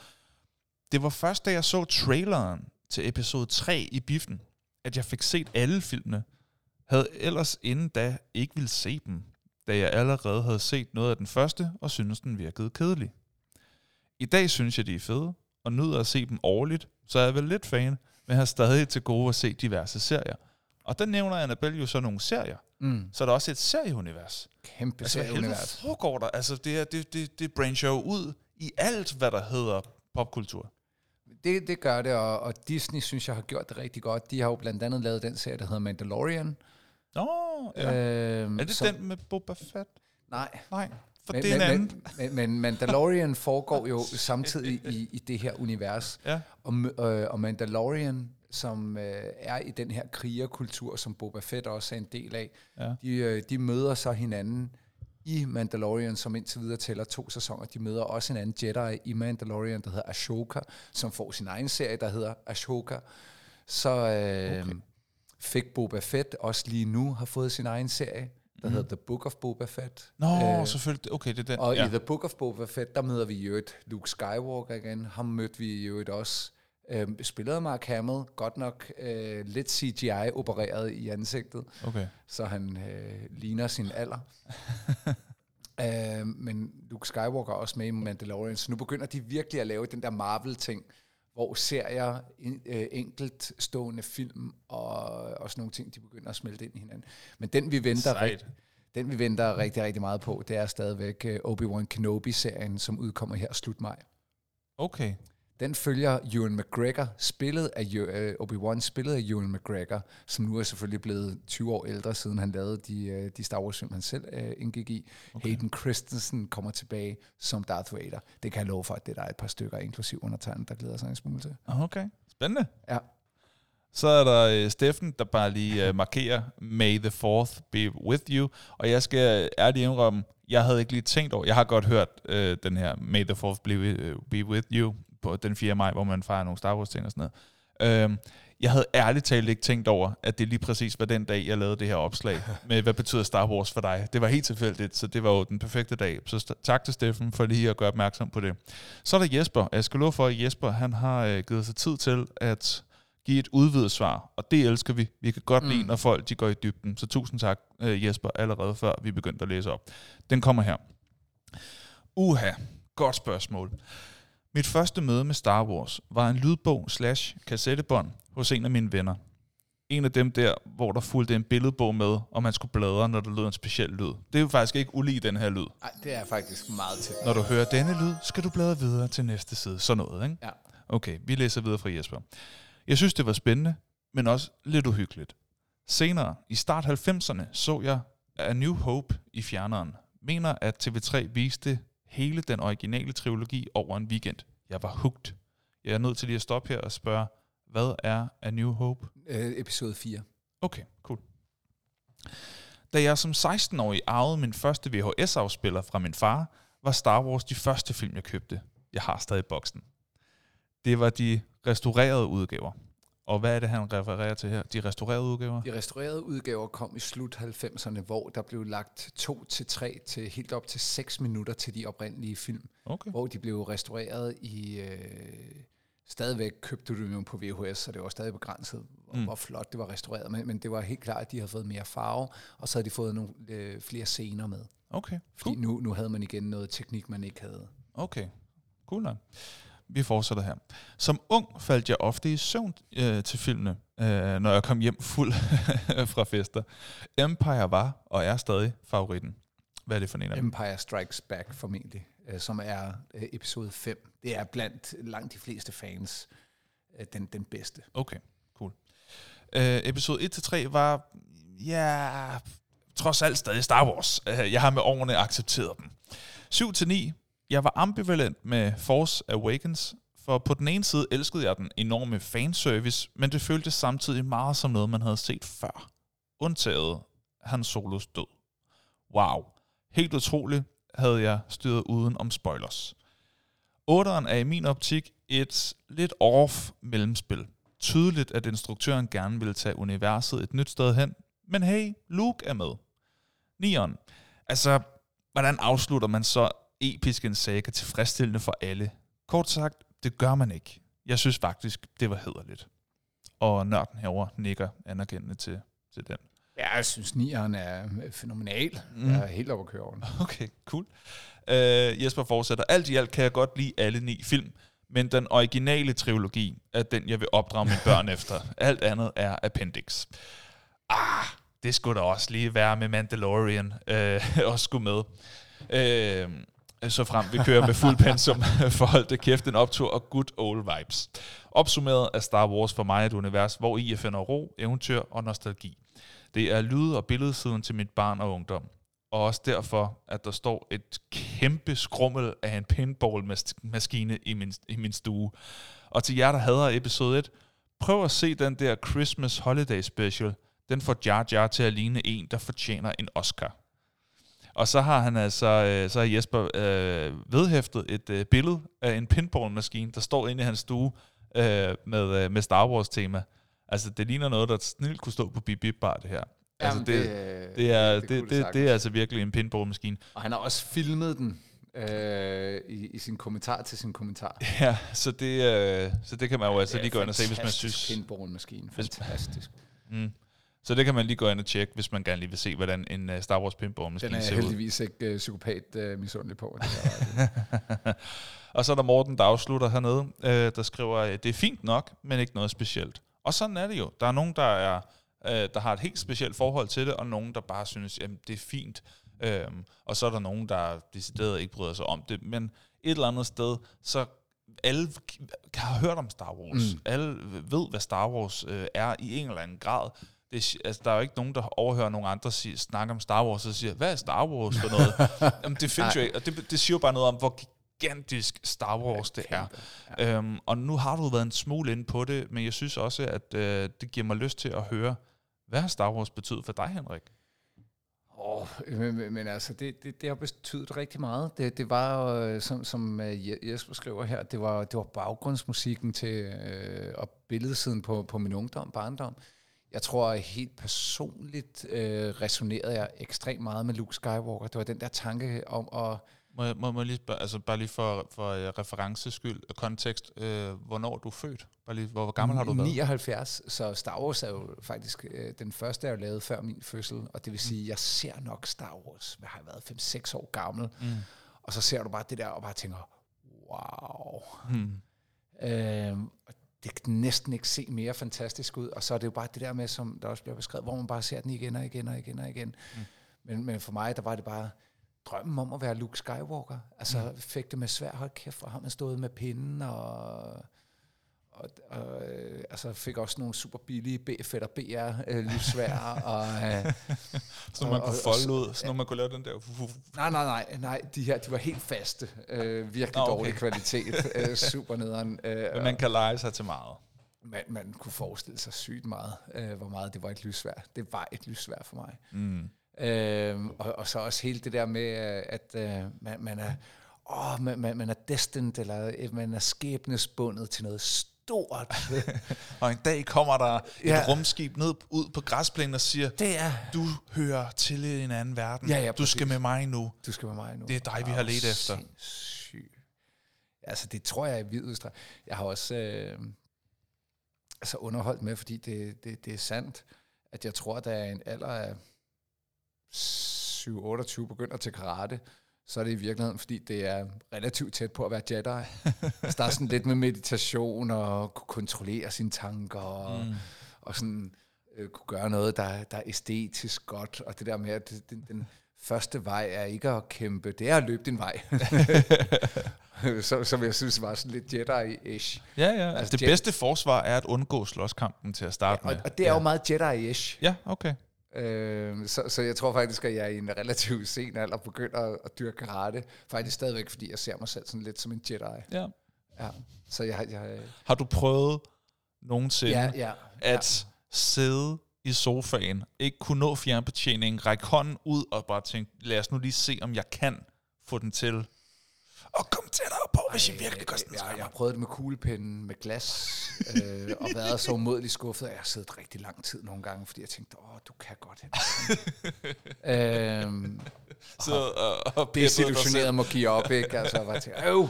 det var først, da jeg så traileren til episode tre i biffen, at jeg fik set alle filmene. Havde ellers inden da ikke ville se dem, da jeg allerede havde set noget af den første, og syntes den virkede kedelig. I dag synes jeg, de er fede, og nyder at se dem årligt, så er jeg vel lidt fan, men har stadig til gode at se diverse serier. Og der nævner Annabelle jo så nogle serier. Mm. Så er der også et serieunivers. Kæmpe altså, serieunivers. Altså, hvad foregår der? Altså, det, her, det, det, det brancher jo ud i alt, hvad der hedder popkultur. Det, det gør det, og, og Disney, synes jeg, har gjort det rigtig godt. De har jo blandt andet lavet den serie, der hedder Mandalorian. Nå, ja. Øhm, er det så, den med Boba Fett? Nej. Nej. For men, men, men, men Mandalorian foregår jo samtidig i, i det her univers. Ja. Og, øh, og Mandalorian, som øh, er i den her krigerkultur, som Boba Fett også er en del af, ja. de, øh, de møder så hinanden i Mandalorian, som indtil videre tæller to sæsoner. De møder også en anden Jedi i Mandalorian, der hedder Ahsoka, som får sin egen serie, der hedder Ahsoka. Så øh, okay. fik Boba Fett også lige nu har fået sin egen serie, der hedder The Book of Boba Fett. Nå, øh, selvfølgelig. Okay, det er den. Og ja. I The Book of Boba Fett, der møder vi jo et Luke Skywalker igen. Ham mødte vi jo et også. Øh, spillede Mark Hamill, godt nok øh, lidt C G I-opereret i ansigtet. Okay. Så han øh, ligner sin alder. øh, men Luke Skywalker er også med i Mandalorian. Så nu begynder de virkelig at lave den der Marvel-ting, hvor serier, en, øh, enkeltstående film og, og sådan nogle ting, de begynder at smelte ind i hinanden. Men den, vi venter, rigt, den, vi venter rigtig, rigtig meget på, det er stadigvæk øh, Obi-Wan Kenobi-serien, som udkommer her slut maj. Okay. Den følger Ewan McGregor, spillet af øh, Obi-Wan, spillet af Ewan McGregor, som nu er selvfølgelig blevet tyve år ældre, siden han lavede de, øh, de Star Wars film, han selv øh, indgik i. Okay. Hayden Christensen kommer tilbage som Darth Vader. Det kan jeg love for, at det er der et par stykker, inklusiv undertegnet, der glæder sig en smule til. Okay, spændende. Ja. Så er der øh, Steffen, der bare lige øh, markerer, May the Fourth be with you. Og jeg skal ærligt indrømme, jeg havde ikke lige tænkt over, jeg har godt hørt øh, den her, May the Fourth be, be with you, på den fjerde maj, hvor man fejrer nogle Star Wars ting og sådan noget. Øhm, jeg havde ærligt talt ikke tænkt over, at det lige præcis var den dag, jeg lavede det her opslag med, hvad betyder Star Wars for dig? Det var helt tilfældigt, så det var jo den perfekte dag. Så st- tak til Steffen for lige at gøre opmærksom på det. Så er der Jesper. Jeg skal love for, at Jesper han har øh, givet sig tid til at give et udvidet svar, og det elsker vi. Vi kan godt mm. lide, når folk de går i dybden. Så tusind tak, øh, Jesper, allerede før vi begyndte at læse op. Den kommer her. Uha, godt spørgsmål. Mit første møde med Star Wars var en lydbog slash kassettebånd hos en af mine venner. En af dem der, hvor der fulgte en billedbog med, og man skulle bladre, når der lød en speciel lyd. Det er jo faktisk ikke ulig den her lyd. Nej, det er faktisk meget tæt. Når du hører denne lyd, skal du bladre videre til næste side. Sådan noget, ikke? Ja. Okay, vi læser videre fra Jesper. Jeg synes, det var spændende, men også lidt uhyggeligt. Senere, i start halvfemserne, så jeg A New Hope i fjerneren. Mener, at T V tre viste hele den originale trilogi over en weekend. Jeg var hooked. Jeg er nødt til lige at stoppe her og spørge, hvad er A New Hope? Øh, episode fire. Okay, cool. Da jeg som seksten-årig arvede min første V H S-afspiller fra min far, var Star Wars de første film, jeg købte. Jeg har stadig boksen. Det var de restaurerede udgaver. Og hvad er det, han refererer til her? De restaurerede udgaver? De restaurerede udgaver kom i slut halvfemserne, hvor der blev lagt to til tre til helt op til seks minutter til de oprindelige film. Okay. Hvor de blev restaureret i... Øh, stadigvæk købte du dem på V H S, så det var stadig begrænset, mm. hvor flot det var restaureret. Men, men det var helt klart, at de havde fået mere farve, og så havde de fået nogle øh, flere scener med. Okay, cool. Fordi nu, nu havde man igen noget teknik, man ikke havde. Okay, cool nok. Vi fortsætter her. Som ung faldt jeg ofte i søvn øh, til filmene, øh, når jeg kom hjem fuld fra fester. Empire var og er stadig favoritten. Hvad er det for en af dem? Empire Strikes Back formentlig, øh, som er øh, episode fem. Det er blandt langt de fleste fans øh, den, den bedste. Okay, cool. Øh, episode et til tre var, ja, trods alt stadig Star Wars. Jeg har med årene accepteret dem. syv til ni... Jeg var ambivalent med Force Awakens, for på den ene side elskede jeg den enorme fanservice, men det føltes samtidig meget som noget, man havde set før. Undtaget Han Solos død. Wow. Helt utroligt havde jeg styret uden om spoilers. Otteren er i min optik et lidt off mellemspil. Tydeligt, at instruktøren gerne ville tage universet et nyt sted hen, men hey, Luke er med. Nieren. Altså, hvordan afslutter man så episk en saga tilfredsstillende for alle? Kort sagt, det gør man ikke. Jeg synes faktisk, det var hæderligt. Og nørden herovre nikker anerkendende til, til den. Ja, jeg synes, nieren er fænomenal. Mm. Jeg er helt oppe at køre over den. Okay, cool. Uh, Jesper fortsætter. Alt i alt kan jeg godt lide alle ni film, men den originale trilogi er den, jeg vil opdrage mine børn efter. Alt andet er appendix. Ah, det skulle da også lige være med Mandalorian. Uh, også skulle med. Uh, så frem, vi kører med fuld pensum for hold da kæft, en optur og good old vibes. Opsummeret er Star Wars for mig et univers, hvor I finder ro, eventyr og nostalgi. Det er lyd- og billedsiden til mit barn og ungdom. Og også derfor, at der står et kæmpe skrummel af en pinballmaskine i min, i min stue. Og til jer, der hader episode et, prøv at se den der Christmas Holiday Special. Den får Jar Jar til at ligne en, der fortjener en Oscar. Og så har han altså, så har Jesper øh, vedhæftet et øh, billede af en pinballmaskine, der står inde i hans stue øh, med, øh, med Star Wars tema. Altså, det ligner noget, der snilt kunne stå på Bibibar, det her. Altså, det, det, det, er, det, det, det, det er altså virkelig en pinballmaskine. Og han har også filmet den øh, i, i sin kommentar til sin kommentar. Ja, så det, øh, så det kan man jo ja, altså lige gå ind og se, hvis man synes... Det er en pinballmaskine, fantastisk. Mm. Så det kan man lige gå ind og tjekke, hvis man gerne lige vil se, hvordan en uh, Star Wars pinballmaskine ser ud. Den er heldigvis ikke uh, psykopat uh, misundelig på. Der og så er der Morten, der afslutter hernede, uh, der skriver, det er fint nok, men ikke noget specielt. Og sådan er det jo. Der er nogen, der er... der har et helt specielt forhold til det, og nogen, der bare synes, jamen, det er fint. Øhm, og så er der nogen, der decideret ikke bryder sig om det. Men et eller andet sted, så alle har hørt om Star Wars. Mm. Alle ved, hvad Star Wars øh, er i en eller anden grad. Det, altså, der er jo ikke nogen, der overhører nogen andre sige, snakke om Star Wars, og siger, hvad er Star Wars for noget? Jamen, det findes jo ikke. Og det, det siger jo bare noget om, hvor gigantisk Star Wars det er. Ja. Øhm, og nu har du været en smule inde på det, men jeg synes også, at øh, det giver mig lyst til at høre, hvad har Star Wars betydet for dig, Henrik? Oh, men, men altså, det, det, det har betydet rigtig meget. Det, det var, øh, som, som Jesper skriver her, det var, det var baggrundsmusikken til, øh, og billedsiden på, på min ungdom, barndom. Jeg tror helt personligt øh, resonerede jeg ekstremt meget med Luke Skywalker. Det var den der tanke om at... Må jeg, må, må jeg lige spørge, altså bare lige for, for references skyld og kontekst, øh, hvornår du er født? Bare lige, hvor, hvor gammel har du været? nioghalvfjerds, så Star Wars er jo faktisk øh, den første, jeg lavede før min fødsel, og det vil sige, jeg ser nok Star Wars, jeg har været fem seks år gammel, mm. og så ser du bare det der og bare tænker, wow. Mm. Øh, det kan næsten ikke se mere fantastisk ud, og så er det jo bare det der med, som der også bliver beskrevet, hvor man bare ser den igen og igen og igen og igen. Mm. Men, men for mig, der var det bare... drømmen om at være Luke Skywalker. Altså mm. fik det med svær, hold kæft, og har man stået med pinden, og, og, og øh, altså fik også nogle super billige B F L og B R-lyssværer. Øh, så man og, kunne folde og, ud, så når man kunne lave den der... Nej, nej, nej, nej, de her, de var helt faste. Øh, virkelig ah, okay. dårlig kvalitet. øh, super nederen. Øh, Men man kan lege sig til meget. Man, man kunne forestille sig sygt meget, øh, hvor meget det var et lyssvær. Det var et lyssvær for mig. Mm. Øhm, og, og så også hele det der med, at øh, man, man, er, åh, man, man er destined, eller man er skæbnesbundet til noget stort. Og en dag kommer der ja. et rumskib ned ud på græsplænen og siger, det er. du hører til en anden verden. Ja, ja, du skal med mig nu. Du skal med mig nu. Det er dig, vi har ledt efter. Sindssygt. Altså, det tror jeg i vid udstrækning. Jeg har også øh, altså underholdt med, fordi det, det, det er sandt, at jeg tror, der er en alder af syv otteogtyve begynder til karate, så er det i virkeligheden, fordi det er relativt tæt på at være Jedi. Altså, der er sådan lidt med meditation og kunne kontrollere sine tanker og, mm. og sådan øh, kunne gøre noget, der, der er æstetisk godt. Og det der med, at den, den første vej er ikke at kæmpe, det er at løbe din vej. som, som jeg synes var sådan lidt Jedi-ish. Ja, ja. Altså, det Jedi- bedste forsvar er at undgå slåskampen til at starte ja, og, med. Og det er ja. jo meget Jedi-ish. Ja, okay. Så, så jeg tror faktisk, at jeg i en relativt sen alder begynder at dyrke karate. Faktisk stadigvæk, fordi jeg ser mig selv sådan lidt som en Jedi. Ja. Ja. Så jeg, jeg, har du prøvet nogensinde ja, ja, at ja. sidde i sofaen, ikke kunne nå fjernbetjeningen, række hånden ud og bare tænke, lad os nu lige se, om jeg kan få den til? og kom tættere på, hvis Ej, jeg virkelig gør sådan. Jeg, jeg, jeg har prøvet det med kuglepinden, med glas, øh, og været så umådelig skuffet, og jeg har siddet rigtig lang tid nogle gange, fordi jeg tænkte, åh, du kan godt hen. øhm, så, og, og desillusioneret må give op, ikke? Altså, og jeg tænkte, øv,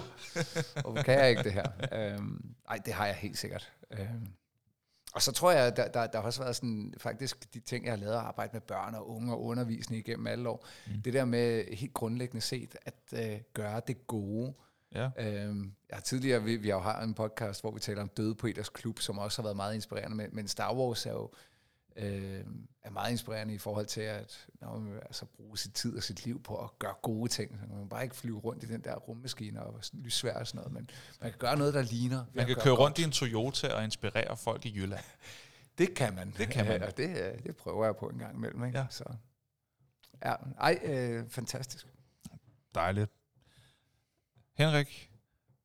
hvorfor kan jeg ikke det her? Øhm, ej, det har jeg helt sikkert. Øhm. Og så tror jeg, der, der, der har også været sådan, faktisk de ting, jeg har lavet at arbejde med børn og unge og undervisning igennem alle år. Mm. Det der med helt grundlæggende set, at øh, gøre det gode. Ja. Øhm, jeg har tidligere, vi, vi har jo har en podcast, hvor vi taler om Døde Poeters Klub, som også har været meget inspirerende, men, men Star Wars er jo øh, er meget inspirerende i forhold til at når man altså, bruge sit tid og sit liv på at gøre gode ting. Så man kan bare ikke flyve rundt i den der rummaskine og lyssværd og sådan noget, men man kan gøre noget, der ligner. Man, man kan køre rundt i en Toyota og inspirere folk i Jylland. Det kan man. Det kan man. Ja, og det, det prøver jeg på en gang imellem. Ikke? Ja. Så. Ja. Ej, øh, fantastisk. Dejligt. Henrik,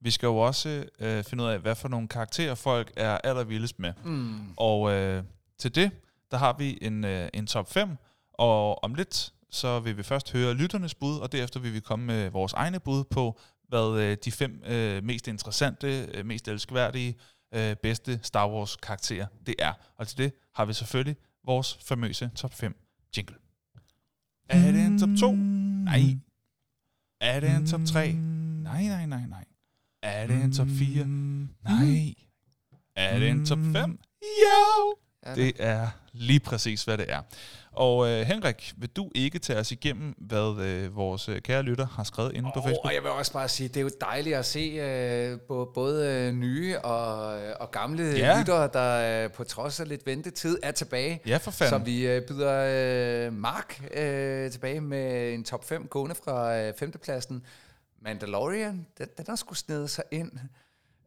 vi skal jo også øh, finde ud af, hvad for nogle karakterer folk er allervildest med. Mm. Og øh, til det, der har vi en, øh, en top fem, og om lidt, så vil vi først høre lytternes bud, og derefter vil vi komme med vores egne bud på, hvad øh, de fem øh, mest interessante, øh, mest elskværdige, øh, bedste Star Wars karakterer det er. Og til det har vi selvfølgelig vores famøse top fem jingle. Mm. Er det en top to? Nej. Er det en top tre? Nej, nej, nej, nej. Er det en top fire? Nej. Er det en top fem? Jo! Det er lige præcis, hvad det er. Og øh, Henrik, vil du ikke tage os igennem, hvad øh, vores kære lytter har skrevet inde oh, på Facebook? Og jeg vil også bare sige, det er jo dejligt at se øh, på både nye og, og gamle ja. lyttere, der øh, på trods af lidt ventetid er tilbage. Ja, for fanden. Så vi øh, byder øh, Mark øh, tilbage med en top fem gående fra øh, femtepladsen. Mandalorian, den, den har sgu snedet sig ind.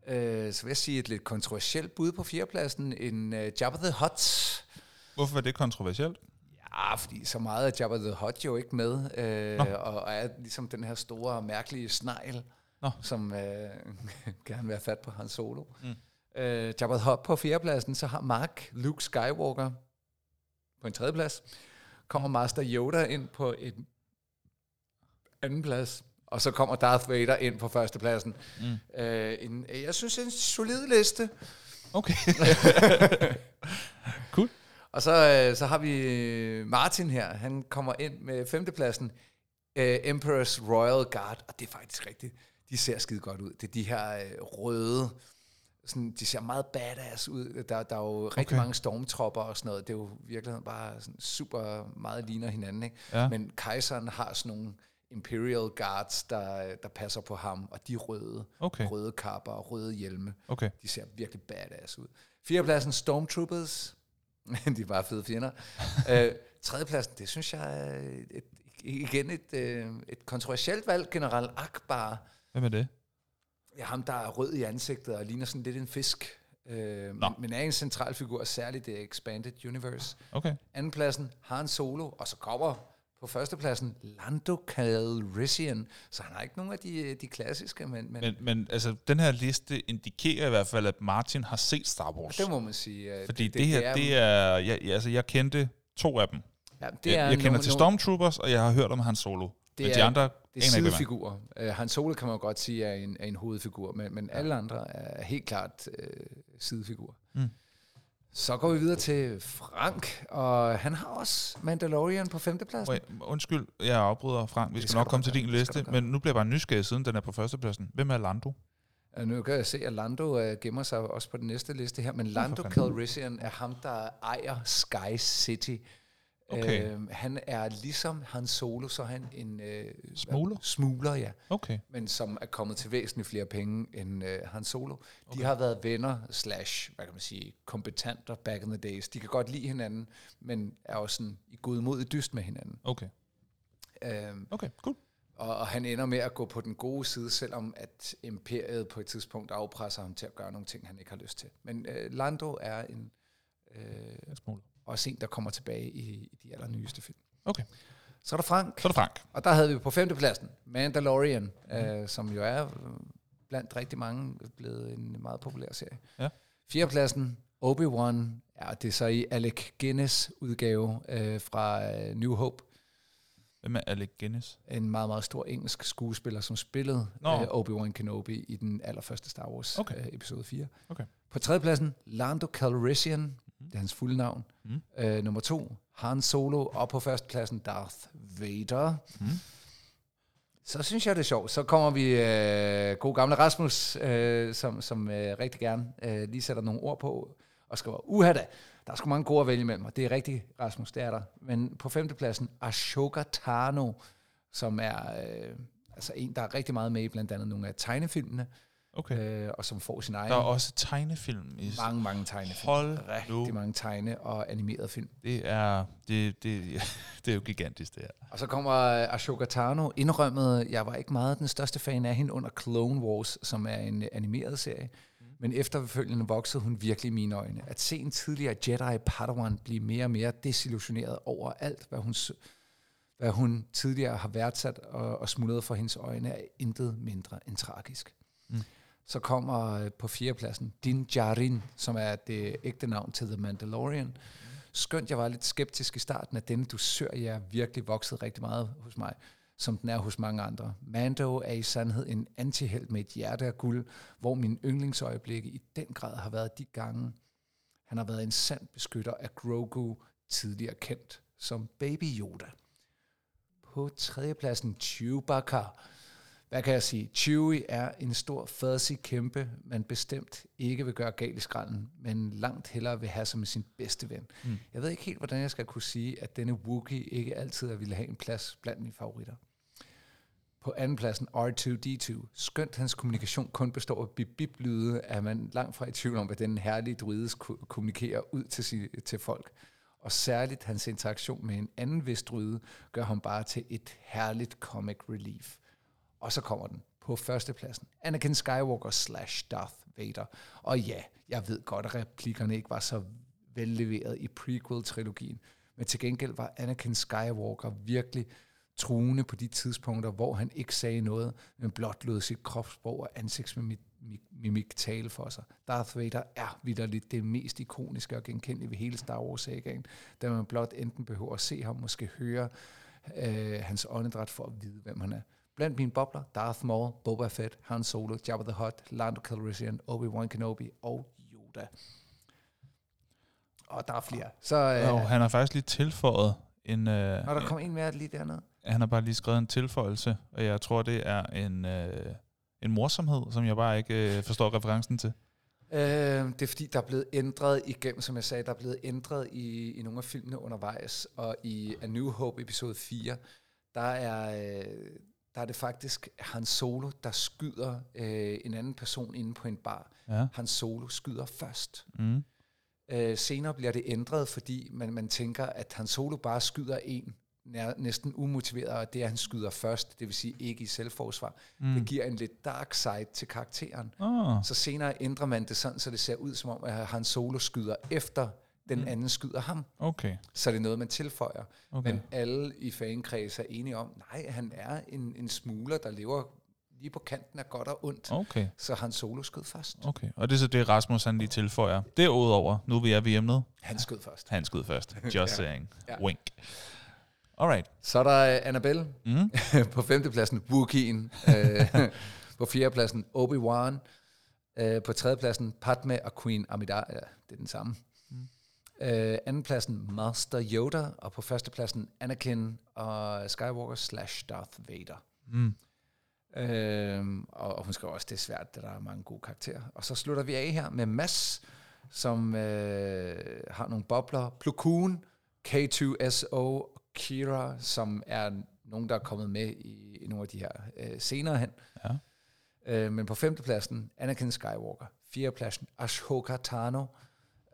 Øh, så vil jeg sige et lidt kontroversielt bud på fjerdepladsen, en øh, Jabba the Hutt. Hvorfor var det kontroversielt? Ja, fordi så meget er Jabba the Hutt jo ikke med, øh, og, og er ligesom den her store, mærkelige snegl, Nå. som øh, gerne vil have fat på Han Solo. Mm. Øh, Jabba the Hutt på fjerdepladsen, så har Mark Luke Skywalker på en tredjeplads. Kommer Master Yoda ind på en anden plads. Og så kommer Darth Vader ind på førstepladsen. Mm. Øh, en, jeg synes, det er en solid liste. Okay. Cool. Og så, så har vi Martin her. Han kommer ind med femtepladsen. Øh, Emperor's Royal Guard. Og det er faktisk rigtigt. De ser skide godt ud. Det er de her øh, røde. Sådan, de ser meget badass ud. Der, der er jo okay. rigtig mange stormtropper og sådan noget. Det er jo virkelig bare sådan super meget ligner hinanden. Ikke? Ja. Men kejseren har sådan nogle Imperial Guards, der, der passer på ham, og de røde, okay. røde kapper og røde hjelme, okay. de ser virkelig badass ud. Fjerdepladsen, Stormtroopers, de er bare fede fjender. øh, tredjepladsen, det synes jeg er et, igen et, et kontroversielt valg, general Akbar. Hvem er det? Ja, ham der er rød i ansigtet og ligner sådan lidt en fisk, øh, men, men er en central figur, særligt det Expanded Universe. Okay. Andenpladsen, Han Solo, og så kommer på førstepladsen, Lando Calrissian. Så han har ikke nogen af de, de klassiske, men... Men, men, men altså, den her liste indikerer i hvert fald, at Martin har set Star Wars. Det må man sige. Fordi det, det, det her, er, det er... Jeg, altså, jeg kendte to af dem. Ja, det er jeg jeg kender no, til Stormtroopers, og jeg har hørt om Han Solo. Det men er, de andre, det er sidefigurer. Uh, Han Solo kan man godt sige er en, er en hovedfigur, men, men ja. alle andre er helt klart uh, sidefigurer. Mm. Så går vi videre til Frank, og han har også Mandalorian på femtepladsen. Undskyld, jeg afbryder Frank. Vi skal, skal nok komme gøre, til din liste, men nu bliver jeg bare nysgerrig, siden den er på førstepladsen. Hvem er Lando? Ja, nu kan jeg se, at Lando uh, gemmer sig også på den næste liste her, men Lando Calrissian er ham, der ejer Sky City. Okay. Uh, han er ligesom Han Solo, så han en uh, smugler? smugler, ja. Okay. Men som er kommet til væsentligt flere penge end uh, Han Solo. De okay. har været venner slash, hvad kan man sige, kompetenter back in the days. De kan godt lide hinanden, men er også sådan i godmodig dyst med hinanden. Okay. Uh, okay, cool. Og, og han ender med at gå på den gode side, selvom at imperiet på et tidspunkt afpresser ham til at gøre nogle ting, han ikke har lyst til. Men uh, Lando er en uh, smugler. Og sent der kommer tilbage i, i de allernyeste film. Okay. Så er der Frank. Så er der Frank. Og der havde vi på femtepladsen Mandalorian, mm. øh, som jo er blandt rigtig mange blevet en meget populær serie. Ja. Fjerdepladsen, Obi-Wan, ja, det er så i Alec Guinness udgave øh, fra New Hope. Hvem er Alec Guinness? En meget, meget stor engelsk skuespiller, som spillede no. øh, Obi-Wan Kenobi i den allerførste Star Wars okay. øh, episode fire. Okay. På tredjepladsen, Lando Calrissian, mm. det er hans fulde navn. Mm. Øh, nummer to, Han Solo, og på førstepladsen, Darth Vader. Mm. Så synes jeg, det er sjovt. Så kommer vi øh, god gamle Rasmus, øh, som, som øh, rigtig gerne øh, lige sætter nogle ord på, og skriver, uha da, der er sgu mange gode at vælge imellem, og det er rigtigt, Rasmus, det er der. Men på femtepladsen, Ahsoka Tano, som er øh, altså en, der er rigtig meget med i blandt andet nogle af tegnefilmene, okay. øh, og som får sin egen... Der er også tegnefilm. I mange, mange tegnefilm. Hold rigtig nu. mange tegne- og animerede film. Det er, det, det, det er jo gigantisk, det her. Og så kommer Ahsoka Tano indrømmet, jeg var ikke meget den største fan af hende under Clone Wars, som er en animeret serie. Men efterfølgende voksede hun virkelig i mine øjne. At se en tidligere Jedi Padawan blive mere og mere desillusioneret over alt, hvad hun, hvad hun tidligere har værdsat og, og smuldret for hendes øjne, er intet mindre end tragisk. Mm. Så kommer på fjerdepladsen Din Djarin, som er det ægte navn til The Mandalorian. Skønt, jeg var lidt skeptisk i starten, at denne dusør virkelig voksede rigtig meget hos mig, som den er hos mange andre. Mando er i sandhed en antihelt med et hjerte af guld, hvor mine yndlingsøjeblikke i den grad har været de gange. Han har været en sand beskytter af Grogu, tidligere kendt som Baby Yoda. På tredjepladsen Chewbacca. Hvad kan jeg sige? Chewie er en stor fadsi kæmpe, man bestemt ikke vil gøre galt i skralden, men langt hellere vil have som sin bedste ven. Mm. Jeg ved ikke helt, hvordan jeg skal kunne sige, at denne Wookiee ikke altid ville have en plads blandt mine favoritter. På andenpladsen R to D to. Skønt, hans kommunikation kun består af bip-bip-lyde, er man langt fra i tvivl om, hvad den herlige druide kommunikerer ud til, sig, til folk. Og særligt hans interaktion med en anden vis druide gør ham bare til et herligt comic relief. Og så kommer den på førstepladsen. Anakin Skywalker slash Darth Vader. Og ja, jeg ved godt, at replikkerne ikke var så velleveret i prequel-trilogien, men til gengæld var Anakin Skywalker virkelig truende på de tidspunkter, hvor han ikke sagde noget, men blot lod sit kropssprog og ansigtsmimik tale for sig. Darth Vader er vitterligt det mest ikoniske og genkendelige ved hele Star Wars-sagaen, da man blot enten behøver at se ham, måske høre øh, hans åndedræt for at vide, hvem han er. Blandt mine bobler, Darth Maul, Boba Fett, Han Solo, Jabba the Hutt, Lando Calrissian, Obi-Wan Kenobi og Yoda. Og der er flere. Så, øh, jo, han har faktisk lige tilføjet en... Øh, Nå, der kom øh, en mere lige dernede. Han har bare lige skrevet en tilføjelse, og jeg tror, det er en, øh, en morsomhed, som jeg bare ikke øh, forstår referencen til. Øh, det er fordi, der er blevet ændret igennem, som jeg sagde, der er blevet ændret i, i nogle af filmene undervejs, og i A New Hope episode fire, der er... Øh, der er det faktisk Han Solo, der skyder øh, en anden person inde på en bar. Ja. Han Solo skyder først. Mm. Øh, senere bliver det ændret, fordi man, man tænker, at Han Solo bare skyder en, nær, næsten umotiveret, og det er, han skyder først, det vil sige ikke i selvforsvar. Mm. Det giver en lidt dark side til karakteren. Oh. Så senere ændrer man det sådan, så det ser ud som om, at Han Solo skyder efter den mm. anden skyder ham. Okay. Så det er noget, man tilføjer. Okay. Men alle i fankreds er enige om, nej, han er en, en smugler, der lever lige på kanten af godt og ondt. Okay. Så Han Solo skød først. Okay. Og det er så det, Rasmus han lige tilføjer. Derudover, nu er vi er ved hjemmet. Han skød først. Han skød først. Just ja. saying. Ja. Wink. Alright. Så er der uh, Annabelle. Mm. På femtepladsen, Wookien. uh, på fjerdepladsen, Obi-Wan. Uh, på tredjepladsen, Padme og Queen Amidala. Ja, det er den samme. Uh, andenpladsen Master Yoda, og på førstepladsen Anakin og Skywalker slash Darth Vader. Mm. Uh, og, og hun skal også, det er svært, der er mange gode karakterer. Og så slutter vi af her med Mads, som uh, har nogle bobler. Plo Koon, K to S O og Kira, som er nogen, der er kommet med i, i nogle af de her uh, senere hen. Ja. Uh, men på femtepladsen Anakin Skywalker, fjerdepladsen Ahsoka Tano,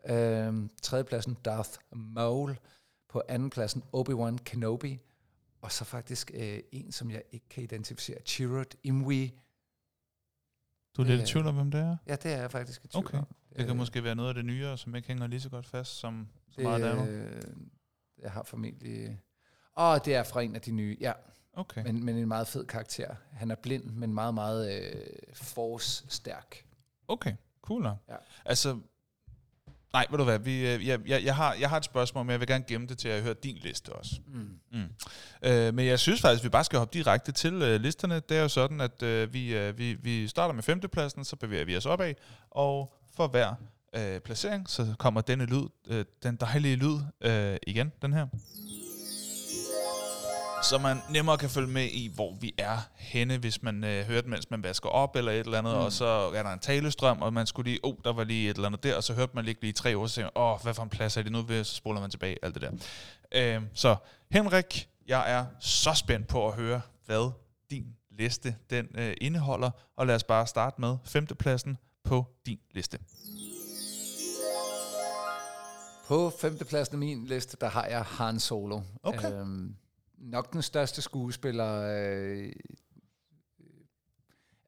Øhm, tredjepladsen Darth Maul, på andenpladsen Obi-Wan Kenobi, og så faktisk øh, en, som jeg ikke kan identificere, Chirrut Imwe. Du er lidt i tvivl om, hvem det er? Ja, det er jeg faktisk i tvivl okay. om. Det kan øh, måske være noget af det nyere, som ikke hænger lige så godt fast, som så meget der øh, Jeg har formentlig... Åh, oh, det er fra en af de nye, ja. Okay. Men, men en meget fed karakter. Han er blind, men meget, meget øh, force-stærk. Okay, cooler. Ja. Altså... Nej, ved du hvad, vi, jeg, jeg, jeg, har, jeg har et spørgsmål, men jeg vil gerne gemme det til at høre din liste også. Mm. Mm. Øh, men jeg synes faktisk, at vi bare skal hoppe direkte til øh, listerne. Det er jo sådan, at øh, vi, øh, vi, vi starter med femtepladsen, så bevæger vi os opad, og for hver øh, placering, så kommer denne lyd, øh, den dejlige lyd øh, igen, den her. Så man nemmere kan følge med i, hvor vi er henne, hvis man øh, hører det, mens man vasker op eller et eller andet, mm. og så er der en talestrøm, og man skulle lige, åh, oh, der var lige et eller andet der, og så hørte man lige, lige tre år, og så åh, oh, hvad for en plads er det nu ved, så spoler man tilbage, alt det der. Øh, så Henrik, jeg er så spændt på at høre, hvad din liste den øh, indeholder, og lad os bare starte med femtepladsen på din liste. På femtepladsen af min liste, der har jeg Han Solo. Okay. Øhm Nok den største skuespiller øh,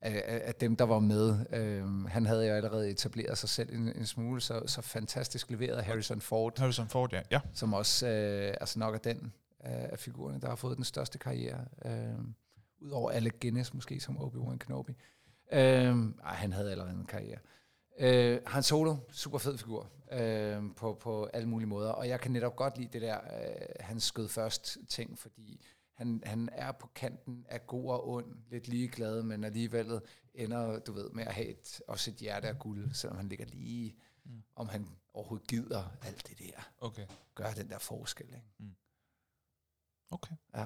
af, af dem, der var med. Øh, han havde jo allerede etableret sig selv en, en smule, så, så fantastisk leveret Harrison Ford. Harrison Ford, ja. ja. Som også øh, altså nok er den øh, af figurerne, der har fået den største karriere. Øh, Udover Alec Guinness måske, som Obi-Wan Kenobi. Øh, nej, han havde allerede en karriere. Øh, Han Solo, super fed figur øh, på, på alle mulige måder, og jeg kan netop godt lide det der øh, han skød først ting, fordi han, han er på kanten af god og ond, lidt ligeglad, men alligevel ender, du ved, med at have et, også et hjerte af guld, selvom han ligger lige, mm. om han overhovedet gider alt det der. Okay. Gør den der forskel, ikke? Mm. Okay. Ja.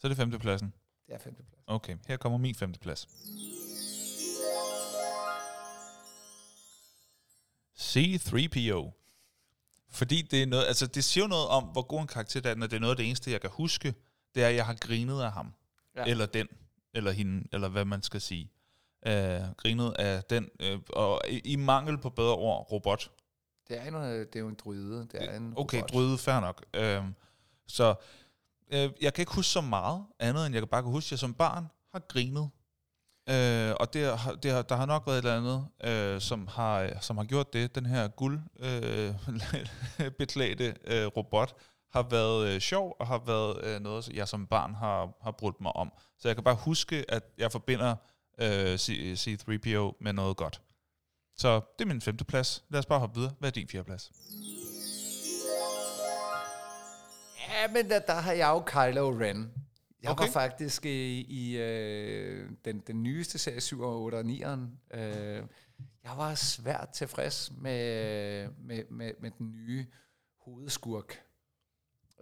Så er det femtepladsen? Det er femtepladsen. Okay, her kommer min femteplads. C tre P O. Fordi det er noget, altså det siger noget om, hvor god en karakter det er, når det er noget af det eneste, jeg kan huske, det er, at jeg har grinet af ham. Ja. Eller den, eller hende, eller hvad man skal sige. Øh, grinet af den, øh, og i, i mangel på bedre ord, robot. Det er, en, det er jo en dryde. Det er en okay, robot. Dryde, fair nok. Øh, så øh, jeg kan ikke huske så meget andet, end jeg kan bare huske, at jeg som barn har grinet. Øh, og det har, det har, der har nok været et eller andet, øh, som, har, som har gjort det. Den her guldbeklædte øh, øh, robot har været øh, sjov, og har været øh, noget, jeg som barn har, har brudt mig om. Så jeg kan bare huske, at jeg forbinder øh, C tre P O med noget godt. Så det er min femte plads. Lad os bare hoppe videre. Hvad er din fjerde plads? Ja, men der, der har jeg jo Kylo Ren. Jeg okay. var faktisk i, i øh, den, den nyeste serie, syv, otte og ni'eren. Øh, jeg var svært tilfreds med, med, med, med den nye hovedskurk.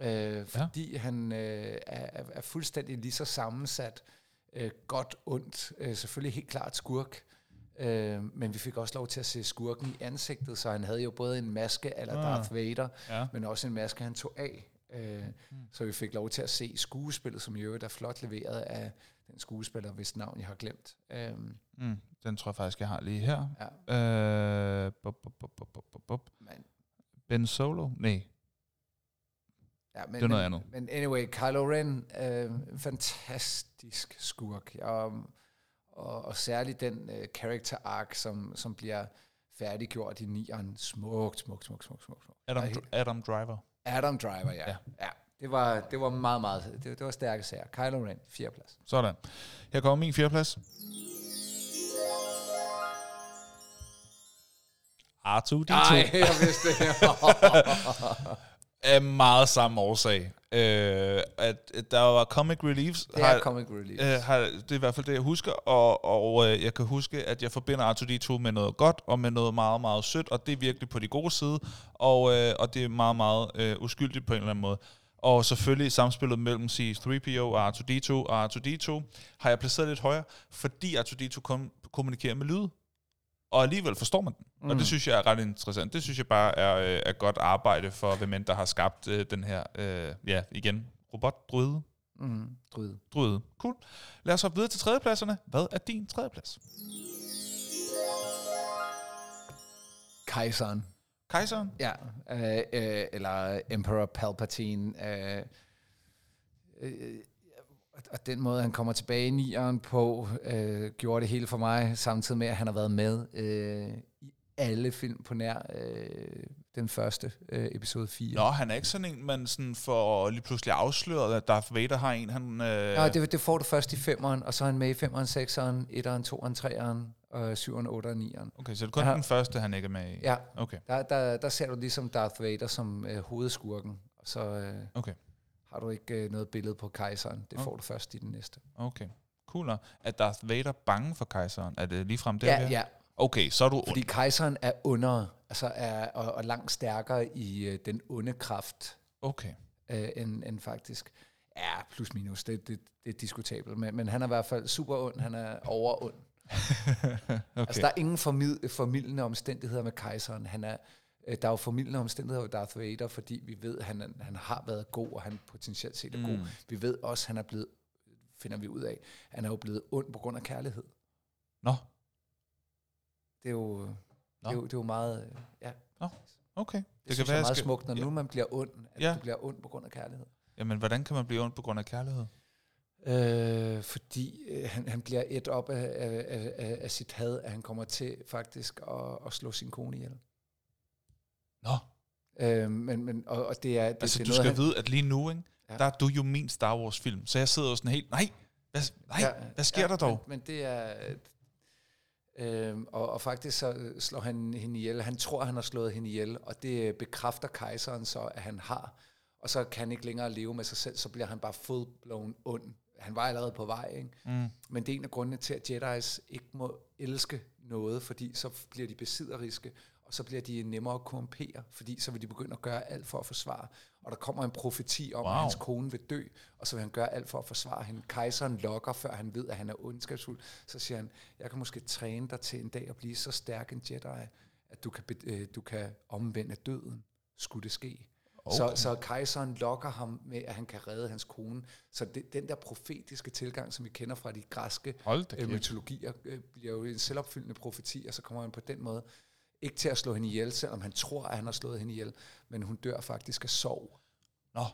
Øh, fordi ja. han øh, er, er fuldstændig lige så sammensat. Øh, godt, ondt. Øh, selvfølgelig helt klart skurk. Øh, men vi fik også lov til at se skurken i ansigtet, så han havde jo både en maske a la Darth Vader, ja. men også en maske, han tog af. Så vi fik lov til at se skuespillet, som jo er flot leveret af den skuespiller, hvis navn jeg har glemt. Mm, den tror jeg faktisk, jeg har lige her. Ja. Øh, bup, bup, bup, bup, bup. Ben Solo? Nej. Ja, men, det er noget men, andet. Men anyway, Kylo Ren, øh, fantastisk skurk. Og, og, og særligt den øh, character arc, som, som bliver færdiggjort i nieren. Smukt, smukt, smukt, smukt, smukt. Adam, Adam Driver. Adam Driver, ja. ja. ja. Det, var, det var meget, meget... Det, det var stærke sager. Kylo Ren, fjerde plads. Sådan. Her kommer min fjerde plads. R to D to. Nej, jeg vidste det. Af meget samme årsag. Øh, at der var comic reliefs. Det er har, comic reliefs. Øh, har, det er i hvert fald det, jeg husker. Og, og øh, jeg kan huske, at jeg forbinder R to D to med noget godt, og med noget meget, meget sødt. Og det er virkelig på de gode side. Og, øh, og det er meget, meget øh, uskyldigt på en eller anden måde. Og selvfølgelig samspillet mellem C tre P O og R to D to og R to D to har jeg placeret lidt højere, fordi R to D to kom, kommunikerer med lyd. Og alligevel forstår man den. Mm. Og det synes jeg er ret interessant. Det synes jeg bare er, øh, er godt arbejde for, hvem end der har skabt øh, den her, øh, ja, igen, robotdryde. Mm. Dryde. Dryde. Cool. Lad os hoppe videre til tredjepladserne. Hvad er din tredjeplads? Kejseren. Kejseren? Ja. Øh, øh, eller Emperor Palpatine. Øh, øh. Og den måde, han kommer tilbage i nieren på, øh, gjorde det hele for mig, samtidig med, at han har været med øh, i alle film på nær øh, den første øh, episode fire. Nå, han er ikke sådan en, man sådan får lige pludselig afsløret, at Darth Vader har en, han... Øh... Nej, det, det får du først i femmeren, og så er han med i femmeren, sekseren, etteren, toeren, treeren og syveren, otteren, nieren. Okay, så det er kun ja. den første, han ikke er med i? Ja, okay. der, der, der ser du ligesom Darth Vader som øh, hovedskurken, og så øh, okay. har du ikke øh, noget billede på kejseren. Det okay. får du først i den næste. Okay, cool. Er Darth Vader bange for kejseren? Er det ligefrem der? Ja, her? ja. Okay, så er du... Fordi kejseren er under, altså er, og, og langt stærkere i øh, den onde kraft, okay. øh, end, end faktisk... Ja, plus minus, det, det, det er diskutabelt, men, men han er i hvert fald super ond, han er over ond. Okay. Altså, der er ingen formid, formildende omstændigheder med kejseren. Han er, der er jo formildende omstændigheder med Darth Vader, fordi vi ved, at han, han har været god, og han potentielt set er mm. god. Vi ved også, at han er blevet, finder vi ud af, han er jo blevet ond på grund af kærlighed. Nå. Det er jo, Nå. Det er jo, det er jo meget, ja. Nå, okay. Det, det synes kan jeg være, er meget skal... smukt, når ja. nu man bliver ond, at ja. du bliver ond på grund af kærlighed. Jamen, hvordan kan man blive ond på grund af kærlighed? Øh, fordi øh, han, han bliver et op af, af, af, af sit had, at han kommer til faktisk at, at slå sin kone ihjel. Nå. Øh, men, men, og, og det er, det, altså, det er du noget, skal han... vide, at lige nu, ikke, ja. der er du jo min Star Wars-film, så jeg sidder jo sådan helt, nej, hvad, nej, ja, hvad sker ja, der dog? Men, men det er... Øh, og, og faktisk så slår han hende ihjel. Han tror, han har slået hende ihjel, og det bekræfter kejseren så, at han har... Og så kan han ikke længere leve med sig selv, så bliver han bare full-blown ond. Han var allerede på vej, ikke? Mm. Men det er en af grundene til, at Jedis ikke må elske noget, fordi så bliver de besidderiske, og så bliver de nemmere at korrumpere, fordi så vil de begynde at gøre alt for at forsvare. Og der kommer en profeti om, wow. at hans kone vil dø, og så vil han gøre alt for at forsvare hende. Kejseren lokker, før han ved, at han er ondskabsfuld. Så siger han, jeg kan måske træne dig til en dag at blive så stærk en Jedi, at du kan, øh, du kan omvende døden, skulle det ske. Okay. Så, så kejseren lokker ham med, at han kan redde hans kone. Så det, den der profetiske tilgang, som vi kender fra de græske øh, mytologier, øh, bliver jo en selvopfyldende profeti, og så kommer han på den måde ikke til at slå hende ihjel, selvom han tror, at han har slået hende ihjel, men hun dør faktisk af sorg. Nå.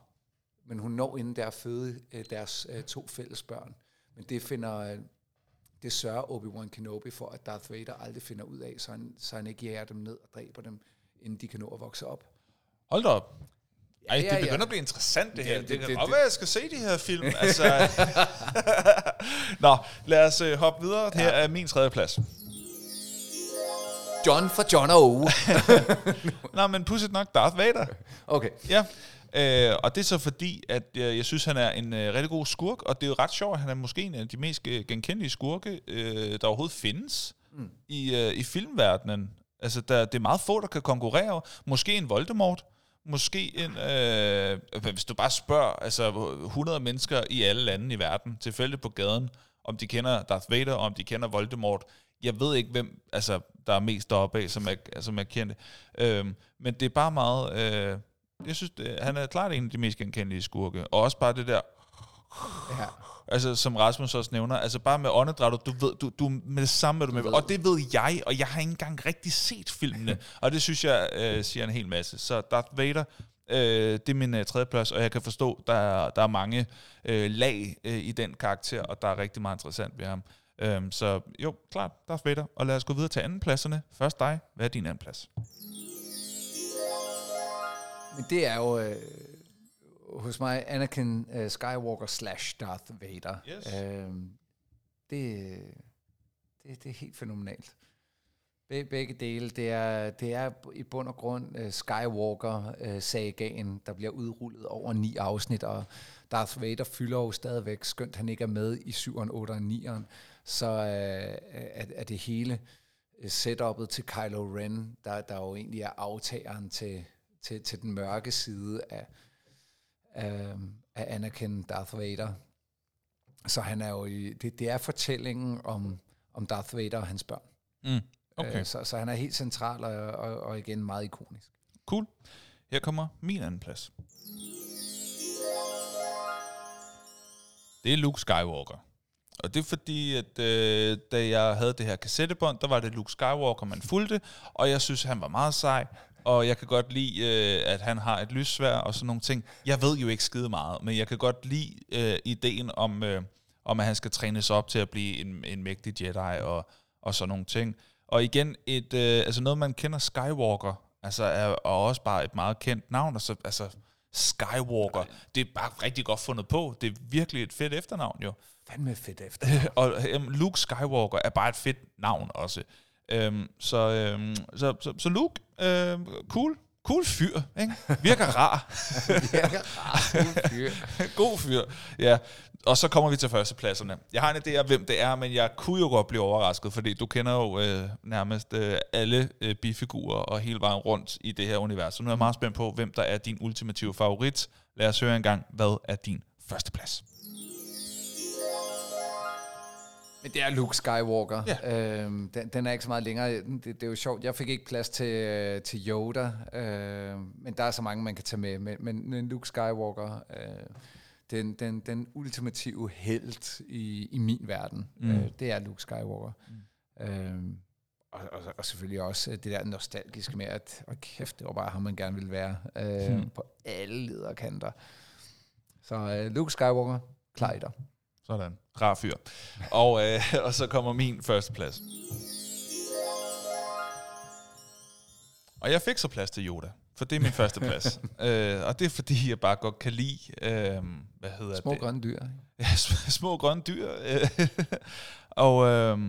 Men hun når inden der er føde øh, deres øh, to fælles børn. Men det finder... Øh, det sørger Obi-Wan Kenobi for, at Darth Vader aldrig finder ud af, så han, så han ikke jager dem ned og dræber dem, inden de kan nå at vokse op. Hold da op! Ej, ja, det begynder ja. at blive interessant, det her. Ja, det, det, det kan godt være, jeg skal se de her film. Altså. Nå, lad os uh, hoppe videre. Her ja. er min tredje plads. John fra John og O. Nå, men pudsigt nok Darth Vader. Okay. Ja, øh, og det er så fordi, at øh, jeg synes, han er en øh, rigtig god skurk, og det er jo ret sjovt, at han er måske en af de mest genkendelige skurke, øh, der overhovedet findes mm. i, øh, i filmverdenen. Altså, der, det er meget få, der kan konkurrere. Måske en Voldemort. Måske en, øh, hvis du bare spørger, altså hundrede mennesker i alle lande i verden, tilfældigt på gaden, om de kender Darth Vader, og om de kender Voldemort. Jeg ved ikke, hvem altså, der er mest deroppe af, som er, som er kendt. Øhm, men det er bare meget, øh, jeg synes, det, han er klart en af de mest genkendelige skurke. Og også bare det der, ja. altså som Rasmus også nævner, altså bare med åndedræt, du ved, du, du med det samme, du med, og det ved jeg, og jeg har ikke engang rigtig set filmene, og det synes jeg øh, siger en hel masse. Så Darth Vader, øh, det er min øh, tredje plads, og jeg kan forstå, der er, der er mange øh, lag øh, i den karakter, og der er rigtig meget interessant ved ham. Øh, så jo, klart, Darth Vader, og lad os gå videre til anden pladserne. Først dig, hvad er din anden plads? Men det er jo... Øh hos mig, Anakin uh, Skywalker slash Darth Vader. Yes. Uh, det, det, det er helt fænomenalt. Be, begge dele, det er, det er i bund og grund uh, Skywalker-sagaen, uh, der bliver udrullet over ni afsnit, og Darth Vader fylder jo stadigvæk, skønt han ikke er med i syveren, otteren, nieren, så uh, er, er det hele setupet til Kylo Ren, der, der jo egentlig er aftageren til, til, til den mørke side af af Anakin Darth Vader. Så han er jo i, det, det er fortællingen om, om Darth Vader og hans børn. Mm, okay. så, så han er helt central og, og, og igen meget ikonisk. Cool. Her kommer min anden plads. Det er Luke Skywalker. Og det er fordi, at øh, da jeg havde det her kassettebånd, der var det Luke Skywalker, man fulgte, og jeg synes, han var meget sej. Og jeg kan godt lide, øh, at han har et lyssværd og sådan nogle ting. Jeg ved jo ikke skide meget, men jeg kan godt lide øh, ideen om, øh, om, at han skal trænes op til at blive en, en mægtig Jedi og, og sådan nogle ting. Og igen, et, øh, altså noget man kender Skywalker, altså er, er også bare et meget kendt navn. Og så, altså Skywalker, det er bare rigtig godt fundet på. Det er virkelig et fedt efternavn jo. fandme fedt efter. Og um, Luke Skywalker er bare et fedt navn også. Um, så, um, så, så, så Luke, um, cool. Cool fyr, ikke? Virker rar. Virker rar, cool fyr. God fyr, ja. Og så kommer vi til førstepladserne. Jeg har en idé om, hvem det er, men jeg kunne jo godt blive overrasket, fordi du kender jo øh, nærmest øh, alle øh, bifigurer og hele vejen rundt i det her univers. Så nu er jeg meget spændt på, hvem der er din ultimative favorit. Lad os høre engang, hvad er din førsteplads? Men det er Luke Skywalker. Yeah. Øhm, den, den er ikke så meget længere. Det, det er jo sjovt. Jeg fik ikke plads til, til Yoda, øh, men der er så mange, man kan tage med. Men, men Luke Skywalker, øh, den, den, den ultimative helt i, i min verden, mm. øh, det er Luke Skywalker. Mm. Øh, og, og, og selvfølgelig også det der nostalgiske med, at oh, kæft, det var bare ham, man gerne ville være øh, mm. på alle lederkanter. Så øh, Luke Skywalker, klar i dig. Sådan, rar fyr. Og, øh, og så kommer min førsteplads. Og jeg fik så plads til Yoda, for det er min førsteplads. øh, og det er fordi, jeg bare godt kan lide, øh, hvad hedder små det? Grønne dyr. Ja, små grønne dyr. og øh,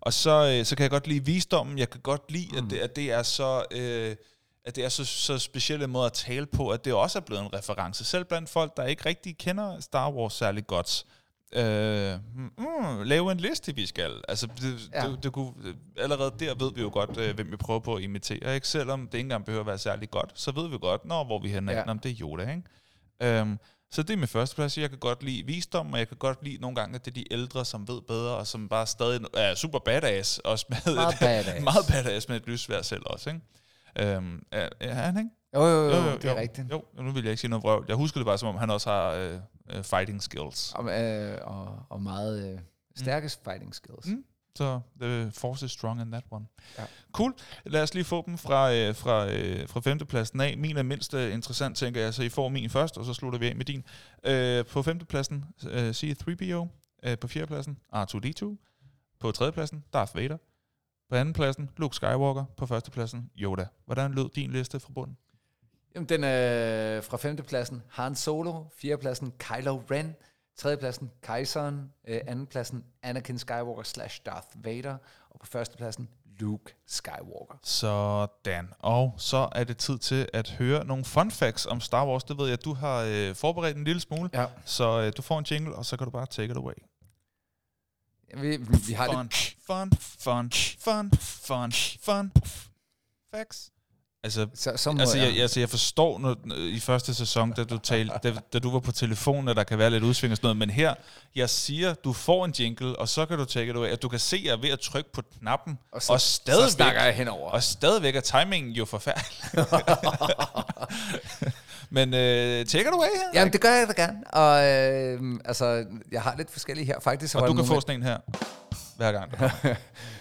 og så, så kan jeg godt lide visdommen. Jeg kan godt lide, mm. at, det, at det er så... Øh, at det er så, så specielle måder at tale på, at det også er blevet en reference. Selv blandt folk, der ikke rigtig kender Star Wars særlig godt. Øh, mm, lave en liste, vi skal. Altså, det, ja. det, det kunne, allerede der ved vi jo godt, hvem vi prøver på at imitere. Ikke? Selvom det ikke engang behøver at være særlig godt, så ved vi godt, når hvor vi hænder ja. Ind om det er Yoda. Ikke? Um, så det er min første plads. Jeg kan godt lide visdom, og jeg kan godt lide nogle gange, at det er de ældre, som ved bedre, og som bare stadig er super badass. Også med meget, et, badass. meget badass med et lyssværd selv også, ikke? Øhm, er, er han, ikke? Jo, jo, jo, jo, jo det er jo, rigtigt. Jo, nu vil jeg ikke sige noget vrøvl. Jeg husker det bare, som om han også har øh, fighting skills. Om, øh, og, og meget øh, stærke mm. fighting skills. Mm. Så the force is strong in that one. Ja. Cool. Lad os lige få dem fra, øh, fra, øh, fra femtepladsen af. Min er mindst øh, interessant, tænker jeg. Så I får min først, og så slutter vi af med din. Øh, på femtepladsen, øh, C tre P O. Øh, på fjerdepladsen, R to D to. På tredjepladsen, Darth Vader. På andenpladsen, Luke Skywalker. På førstepladsen, Yoda. Hvordan lød din liste fra bunden? Jamen, den er øh, fra femtepladsen, Han Solo. Fjerdepladsen, Kylo Ren. Tredjepladsen, Kejseren. Øh, andenpladsen, Anakin Skywalker slash Darth Vader. Og på førstepladsen, Luke Skywalker. Sådan. Og så er det tid til at høre nogle fun facts om Star Wars. Det ved jeg, du har øh, forberedt en lille smule. Ja. Så øh, du får en jingle, og så kan du bare take it away. Vi, vi, vi har fun, det. Fun, fun, fun, fun, fun, facts. Altså, så, så altså, jeg, jeg, altså jeg forstår, når, i første sæson, da du, talte, da, da du var på telefonen, at der kan være lidt udsving og sådan noget, men her, jeg siger, du får en jingle, og så kan du tjekke det ud, at du kan se, at jeg er ved at trykke på knappen, og, så, og stadigvæk, så snakker jeg henover. Og stadigvæk er timingen jo forfærdelig. Men øh, tjekker du af her? Jamen, det gør jeg da gerne. Og øh, altså, jeg har lidt forskellige her. Faktisk, og du kan nogle... få sådan en her, hver gang.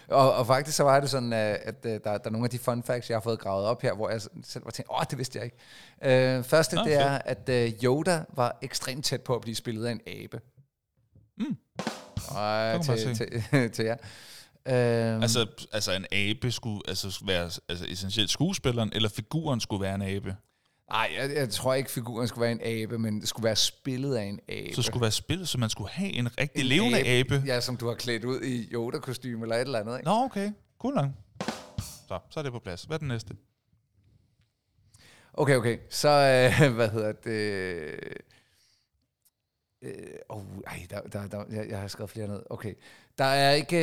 og, og faktisk så var det sådan, at der, der er nogle af de fun facts, jeg har fået gravet op her, hvor jeg selv var tænkt, åh, det vidste jeg ikke. Øh, første, Nå, det fedt. er, at øh, Yoda var ekstremt tæt på at blive spillet af en abe. Mm. Og til, til, til jer. Øhm. Altså, altså, en abe skulle altså, være altså, essentielt skuespilleren, eller figuren skulle være en abe? Nej, jeg, jeg tror ikke, figuren skulle være en abe, men det skulle være spillet af en abe. Så skulle være spillet, så man skulle have en rigtig en levende abe. abe? Ja, som du har klædt ud i Yoda-kostyme eller et eller andet, ikke? Nå, okay. Cool nok. Så, så er det på plads. Hvad er den næste? Okay, okay. Så, øh, hvad hedder det... Øh, oh, ej, der, der, der, jeg, jeg har skrevet flere ned. Okay. Der er ikke,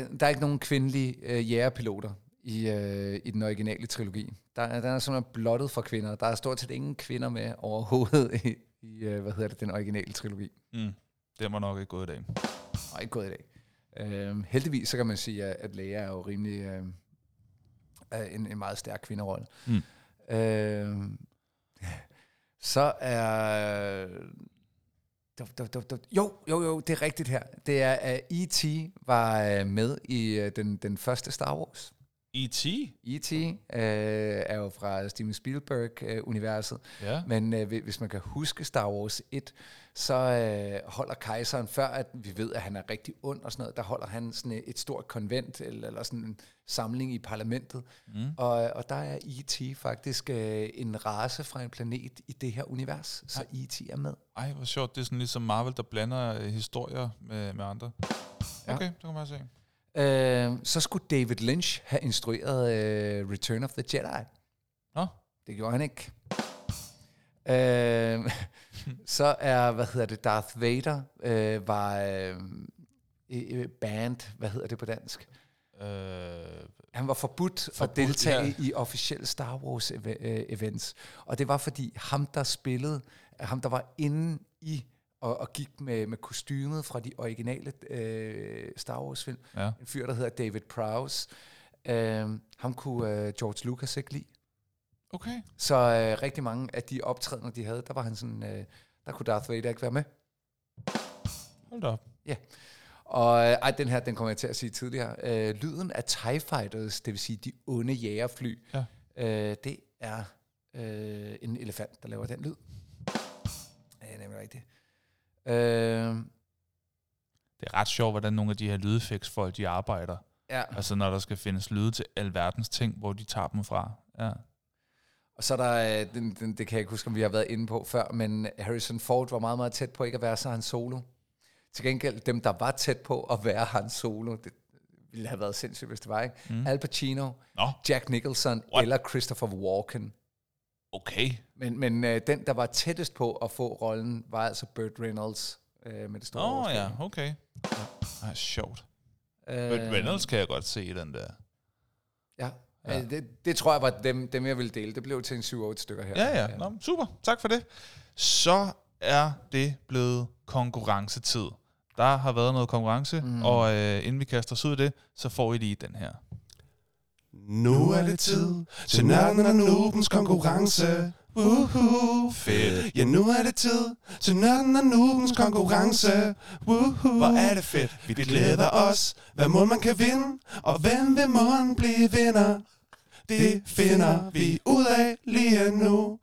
øh, der er ikke nogen kvindelige øh, jægerpiloter i, øh, i den originale trilogi. Der er, der er sådan blottet for kvinder. Der er stort set ingen kvinder med overhovedet i, i hvad hedder det, den originale trilogi. Mm. Det var nok ikke gået i dag. Nej, ikke gået i dag. Øh, heldigvis så kan man sige, at Leia er jo rimelig øh, en, en meget stærk kvinderolle. Mm. Øh, så er... Du, du, du. Jo, jo, jo, det er rigtigt her. Det er, at E T var med i den, den første Star Wars. E T E T Øh, er jo fra Steven Spielberg-universet, øh, ja. men øh, hvis man kan huske Star Wars et, så øh, holder kejseren, før at vi ved, at han er rigtig ond og sådan noget, der holder han sådan et stort konvent, eller, eller sådan en samling i parlamentet, mm. og, og der er E T faktisk øh, en race fra en planet i det her univers, så ej. E T er med. Ej, hvor sjovt, det er sådan ligesom Marvel, der blander øh, historier med, med andre. Okay, ja. Det kan man se. Øh, så skulle David Lynch have instrueret øh, Return of the Jedi. Nå? Det gjorde han ikke. Øh, så er, hvad hedder det, Darth Vader øh, var øh, banned, hvad hedder det på dansk? Øh, han var forbudt, forbudt at deltage ja. i officielle Star Wars ev- events. Og det var fordi ham, der spillede, ham, der var inde i Og, og gik med, med kostymet fra de originale øh, Star Wars-film. Ja. En fyr, der hedder David Prowse. Øh, ham kunne øh, George Lucas ikke lide. Okay. Så øh, rigtig mange af de optrædener, de havde, der var han sådan, øh, der kunne Darth Vader ikke være med. Hold op. Ja. Og øh, ej, den her, den kom jeg til at sige tidligere. Øh, lyden af TIE Fighters, det vil sige de onde jægerfly, ja. øh, det er øh, en elefant, der laver den lyd. Det er nemlig rigtigt. Det er ret sjovt, hvordan nogle af de her lydeffektsfolk, de arbejder. Ja. Altså når der skal findes lyde til alverdens ting, hvor de tager dem fra. Ja. Og så er der, den, den, det kan jeg ikke huske, om vi har været inde på før, men Harrison Ford var meget, meget tæt på ikke at være så Han Solo. Til gengæld, dem der var tæt på at være Han Solo, det ville have været sindssygt, hvis det var, ikke? Mm. Al Pacino, no. Jack Nicholson What? eller Christopher Walken. Okay. Men, men øh, den, der var tættest på at få rollen, var altså Burt Reynolds øh, med det store Åh oh, ja, okay. Ja. Ah, sjovt. Øh, Burt Reynolds kan jeg godt se i den der. Ja, ja. Øh, det, det tror jeg var dem, dem, jeg ville dele. Det blev til en syv otte stykker her. Ja, ja. ja. Nå, super, tak for det. Så er det blevet konkurrencetid. Der har været noget konkurrence, mm. og øh, inden vi kaster os ud i det, så får I lige den her. Nu er det tid til Nørden og Nupens konkurrence. Woohoo, fedt. Ja, nu er det tid til Nørden og Nupens konkurrence. Woohoo, hvor er det fedt. Vi glæder os. Hvad må man kan vinde? Og hvem vil morgen blive vinder? Det finder vi ud af lige nu.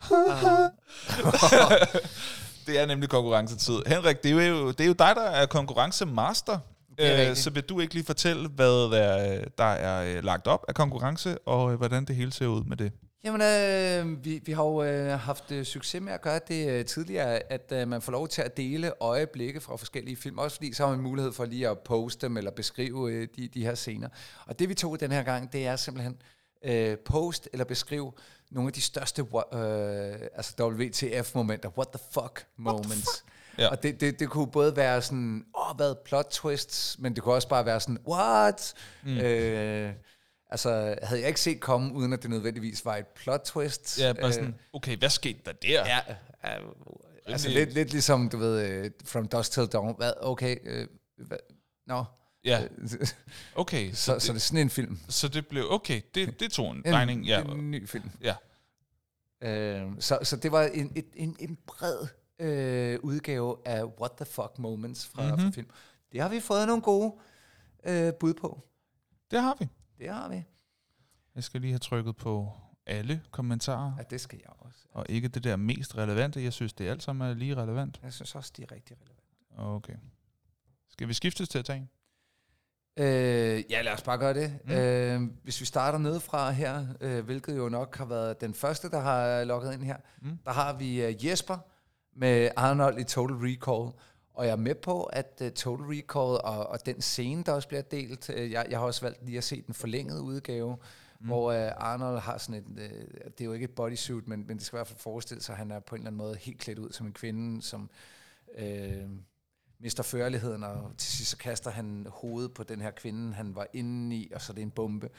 Det er nemlig konkurrencetid. Henrik, det er jo, det er jo dig, der er konkurrencemaster. Øh, så vil du ikke lige fortælle, hvad der, der er øh, lagt op af konkurrence, og øh, hvordan det hele ser ud med det? Jamen, øh, vi, vi har jo øh, haft succes med at gøre det øh, tidligere, at øh, man får lov til at dele øjeblikke fra forskellige film, også fordi så har man mulighed for lige at poste dem eller beskrive øh, de, de her scener. Og det vi tog den her gang, det er simpelthen øh, post eller beskrive nogle af de største øh, altså W T F-momenter, what the fuck moments. Ja. Og det, det, det kunne både være sådan, åh, hvad, plot twists, men det kunne også bare være sådan, what? Mm. Øh, altså, havde jeg ikke set komme, uden at det nødvendigvis var et plot twist. Ja, bare sådan, øh, okay, hvad skete der der? Ja, øh, altså lidt, lidt ligesom, du ved, uh, From Dusk Till Dawn, hvad, okay, øh, hvad? nå. Ja, okay. så, så, det, så det er sådan en film. Så det blev, okay, det, det tog en regning. Ja. En ny film. Ja. Øh, så, så det var en, en, en, en bred... Øh, udgave af What the Fuck Moments fra, mm-hmm. fra film. Det har vi fået nogle gode øh, bud på. Det har vi. Det har vi. Jeg skal lige have trykket på alle kommentarer. Ja, det skal jeg også. Og ikke det der mest relevante. Jeg synes, det alt sammen er lige relevant. Jeg synes også, det er rigtig relevant. Okay. Skal vi skiftes til at tage en? Øh, ja, lad os bare gøre det. Mm. Øh, hvis vi starter nedefra her, øh, hvilket jo nok har været den første, der har logget ind her, mm. der har vi øh, Jesper, med Arnold i Total Recall, og jeg er med på, at uh, Total Recall og, og den scene, der også bliver delt, uh, jeg, jeg har også valgt lige at se den forlængede udgave, mm. hvor uh, Arnold har sådan et, uh, det er jo ikke et bodysuit, men, men det skal i hvert fald forestille sig, at han er på en eller anden måde helt klædt ud som en kvinde, som uh, mister førligheden, og til sidst så kaster han hovedet på den her kvinde, han var inde i, og så er det en bombe.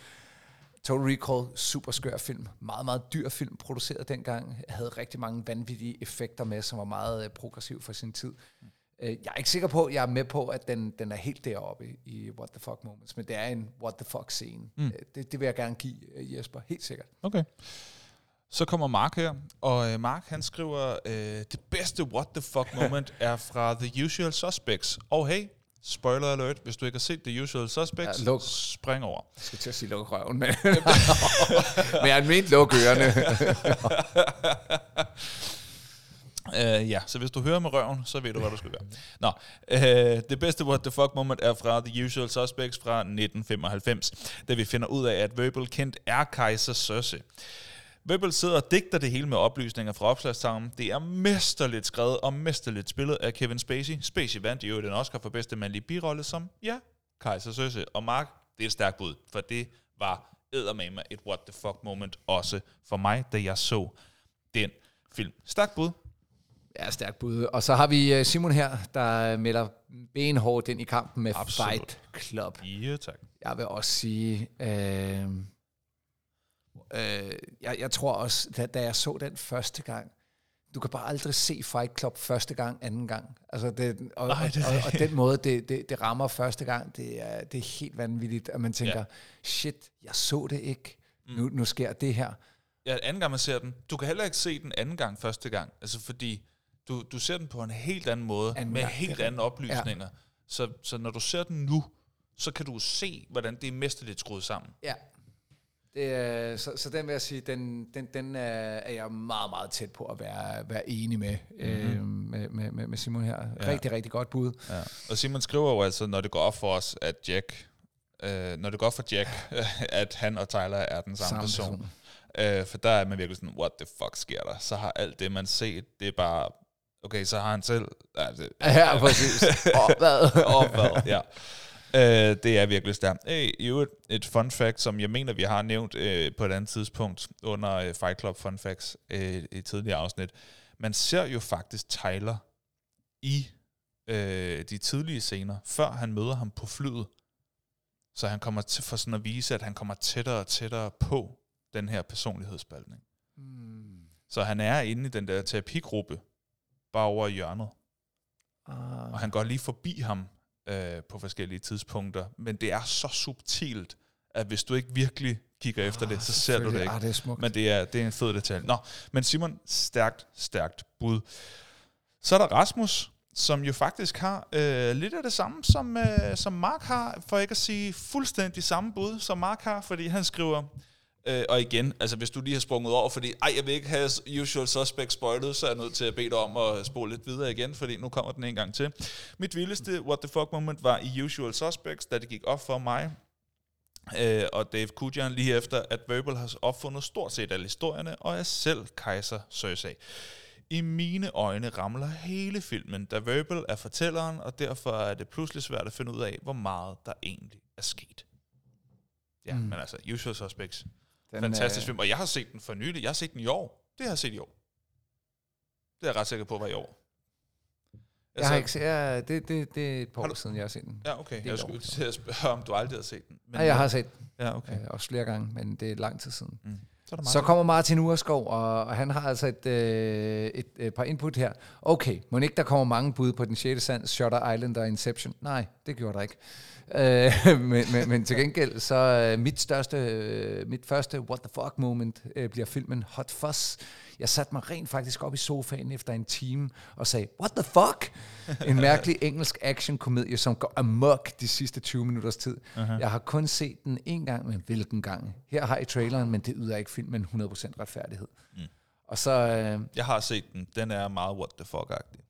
Total Recall, super skør film. Meget, meget dyr film, produceret dengang. Havde rigtig mange vanvittige effekter med, som var meget øh, progressiv for sin tid. Mm. Jeg er ikke sikker på, jeg er med på, at den, den er helt deroppe i What the Fuck Moments, men det er en What the Fuck scene. Mm. Det, det vil jeg gerne give Jesper, helt sikkert. Okay. Så kommer Mark her, og Mark han skriver, det bedste What the Fuck Moment er fra The Usual Suspects. Og hey, Spoiler alert, hvis du ikke har set The Usual Suspects, ja, spring over. Jeg skal til at sige luk røven, men, men jeg mente luk ørerne. Uh, ja, så hvis du hører med røven, så ved du, hvad du skal gøre. Nå, uh, det bedste what the fuck moment er fra The Usual Suspects fra nitten femoghalvfems, da vi finder ud af, at Verbal Kent er kejser Cersei. Verbal sidder og digter det hele med oplysninger fra opslagstavlen. Det er mesterligt skrevet og mesterligt spillet af Kevin Spacey. Spacey vandt i øvrigt en Oscar for bedste mandlige birolle som, ja, kejser Cersei. Og Mark, det er et stærkt bud, for det var eddermame et what the fuck moment også for mig, da jeg så den film. Stærkt bud. Ja, stærkt bud. Og så har vi Simon her, der melder benhårdt ind i kampen med Absolut. Fight Club. Ja, tak. Jeg vil også sige... Øh Uh, jeg, jeg tror også, da, da jeg så den første gang, du kan bare aldrig se Fight Club første gang, anden gang. Altså det, og, Nej, det og, og, og den måde, det, det, det rammer første gang, det er, det er helt vanvittigt, at man tænker, ja. shit, jeg så det ikke, mm. nu, nu sker det her. Ja, anden gang man ser den, du kan heller ikke se den anden gang første gang, altså fordi du, du ser den på en helt anden måde, anden med gang, helt anden oplysninger. Ja. Så, så når du ser den nu, så kan du se, hvordan det er mesterligt skruet sammen. Ja. Det, så, så den vil jeg sige, den, den, den er jeg meget, meget tæt på at være, være enig med, mm-hmm. øh, med, med, med Simon her. Rigtig, ja. rigtig godt bud. Ja. Og Simon skriver jo altså, når det går op for os, at Jack, øh, når det går op for Jack, at han og Tyler er den samme, samme person. person. Øh, for der er man virkelig sådan, what the fuck sker der? Så har alt det, man set, det er bare, okay, så har han selv... Altså, ja, præcis. Opvad. Opvad, ja. Uh, det er virkelig stærkt. Hey, jo, et, et fun fact, som jeg mener, vi har nævnt uh, på et andet tidspunkt under uh, Fight Club Fun Facts uh, i tidligere afsnit. Man ser jo faktisk Tyler i uh, de tidlige scener, før han møder ham på flyet. Så han kommer til for sådan at vise, at han kommer tættere og tættere på den her personlighedsspaltning. Mm. Så han er inde i den der terapigruppe, bare over i hjørnet. Uh. Og han går lige forbi ham på forskellige tidspunkter, men det er så subtilt, at hvis du ikke virkelig kigger efter oh, det, så ser du det ikke. Ah, det er smukt. Men det er, det er en fed detalje. Nå, men Simon, stærkt, stærkt bud. Så er der Rasmus, som jo faktisk har øh, lidt af det samme, som, øh, som Mark har, for ikke at sige fuldstændig samme bud, som Mark har, fordi han skriver... Og igen, altså hvis du lige har sprunget over, fordi ej, jeg vil ikke have Usual Suspect spoilet, så er jeg nødt til at bede dig om at spole lidt videre igen, fordi nu kommer den en gang til. Mit vildeste what the fuck moment var i Usual Suspects, da det gik op for mig øh, og Dave Kujan lige efter, at Verbal har opfundet stort set alle historierne, og er selv kejser Cersei. I mine øjne ramler hele filmen, da Verbal er fortælleren, og derfor er det pludselig svært at finde ud af, hvor meget der egentlig er sket. Ja, mm. men altså Usual Suspects. Den fantastisk film, og jeg har set den for nylig. Jeg har set den i år. Det har jeg set i år. Det er jeg ret sikker på, var i år. Jeg, jeg har ikke set ja, det, det, det er et par år siden, jeg har set den. Ja, okay. Jeg skulle til at spørge, om du aldrig har set den. Men ja, jeg har set den. Ja, okay. Øh, også flere gange, men det er lang tid siden. Mm. Så, er Så kommer Martin Urskov, og, og han har altså et, øh, et øh, par input her. Okay, må ikke der kommer mange bud på Den sjette Sands, Shutter Island og Inception? Nej, det gjorde der ikke. men, men, men til gengæld, så mit største, mit første what the fuck moment øh, bliver filmen Hot Fuzz. Jeg satte mig rent faktisk op i sofaen efter en time og sagde, what the fuck? En mærkelig engelsk action-komedie, som går amok de sidste tyve minutters tid. Uh-huh. Jeg har kun set den en gang, men hvilken gang? Her har I traileren, men det yder ikke filmen hundrede procent retfærdighed. Mm. Og så, øh, jeg har set den. Den er meget what the fuck-agtig.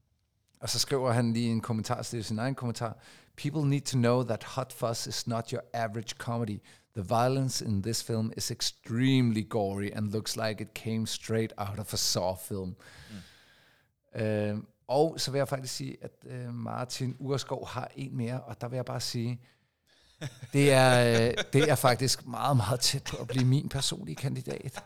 Og så skriver han lige en kommentar, så det er sin egen kommentar. People need to know that Hot Fuzz is not your average comedy. The violence in this film is extremely gory and looks like it came straight out of a Saw film. Mm. Øhm, og så vil jeg faktisk sige, at øh, Martin Urskov har en mere, og der vil jeg bare sige, det er, øh, det er faktisk meget, meget tæt på at blive min personlige kandidat.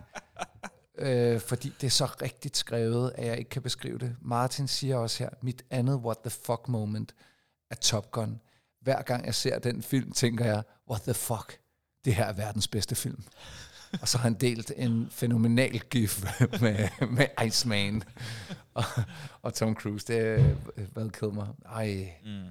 Øh, fordi det er så rigtigt skrevet, at jeg ikke kan beskrive det. Martin siger også her, mit andet what the fuck moment er Top Gun. Hver gang jeg ser den film, tænker jeg, what the fuck, det her er verdens bedste film. Og så har han delt en fænomenal gif med, med Iceman og, og Tom Cruise. Det hvad kede mig. Ej. Mm.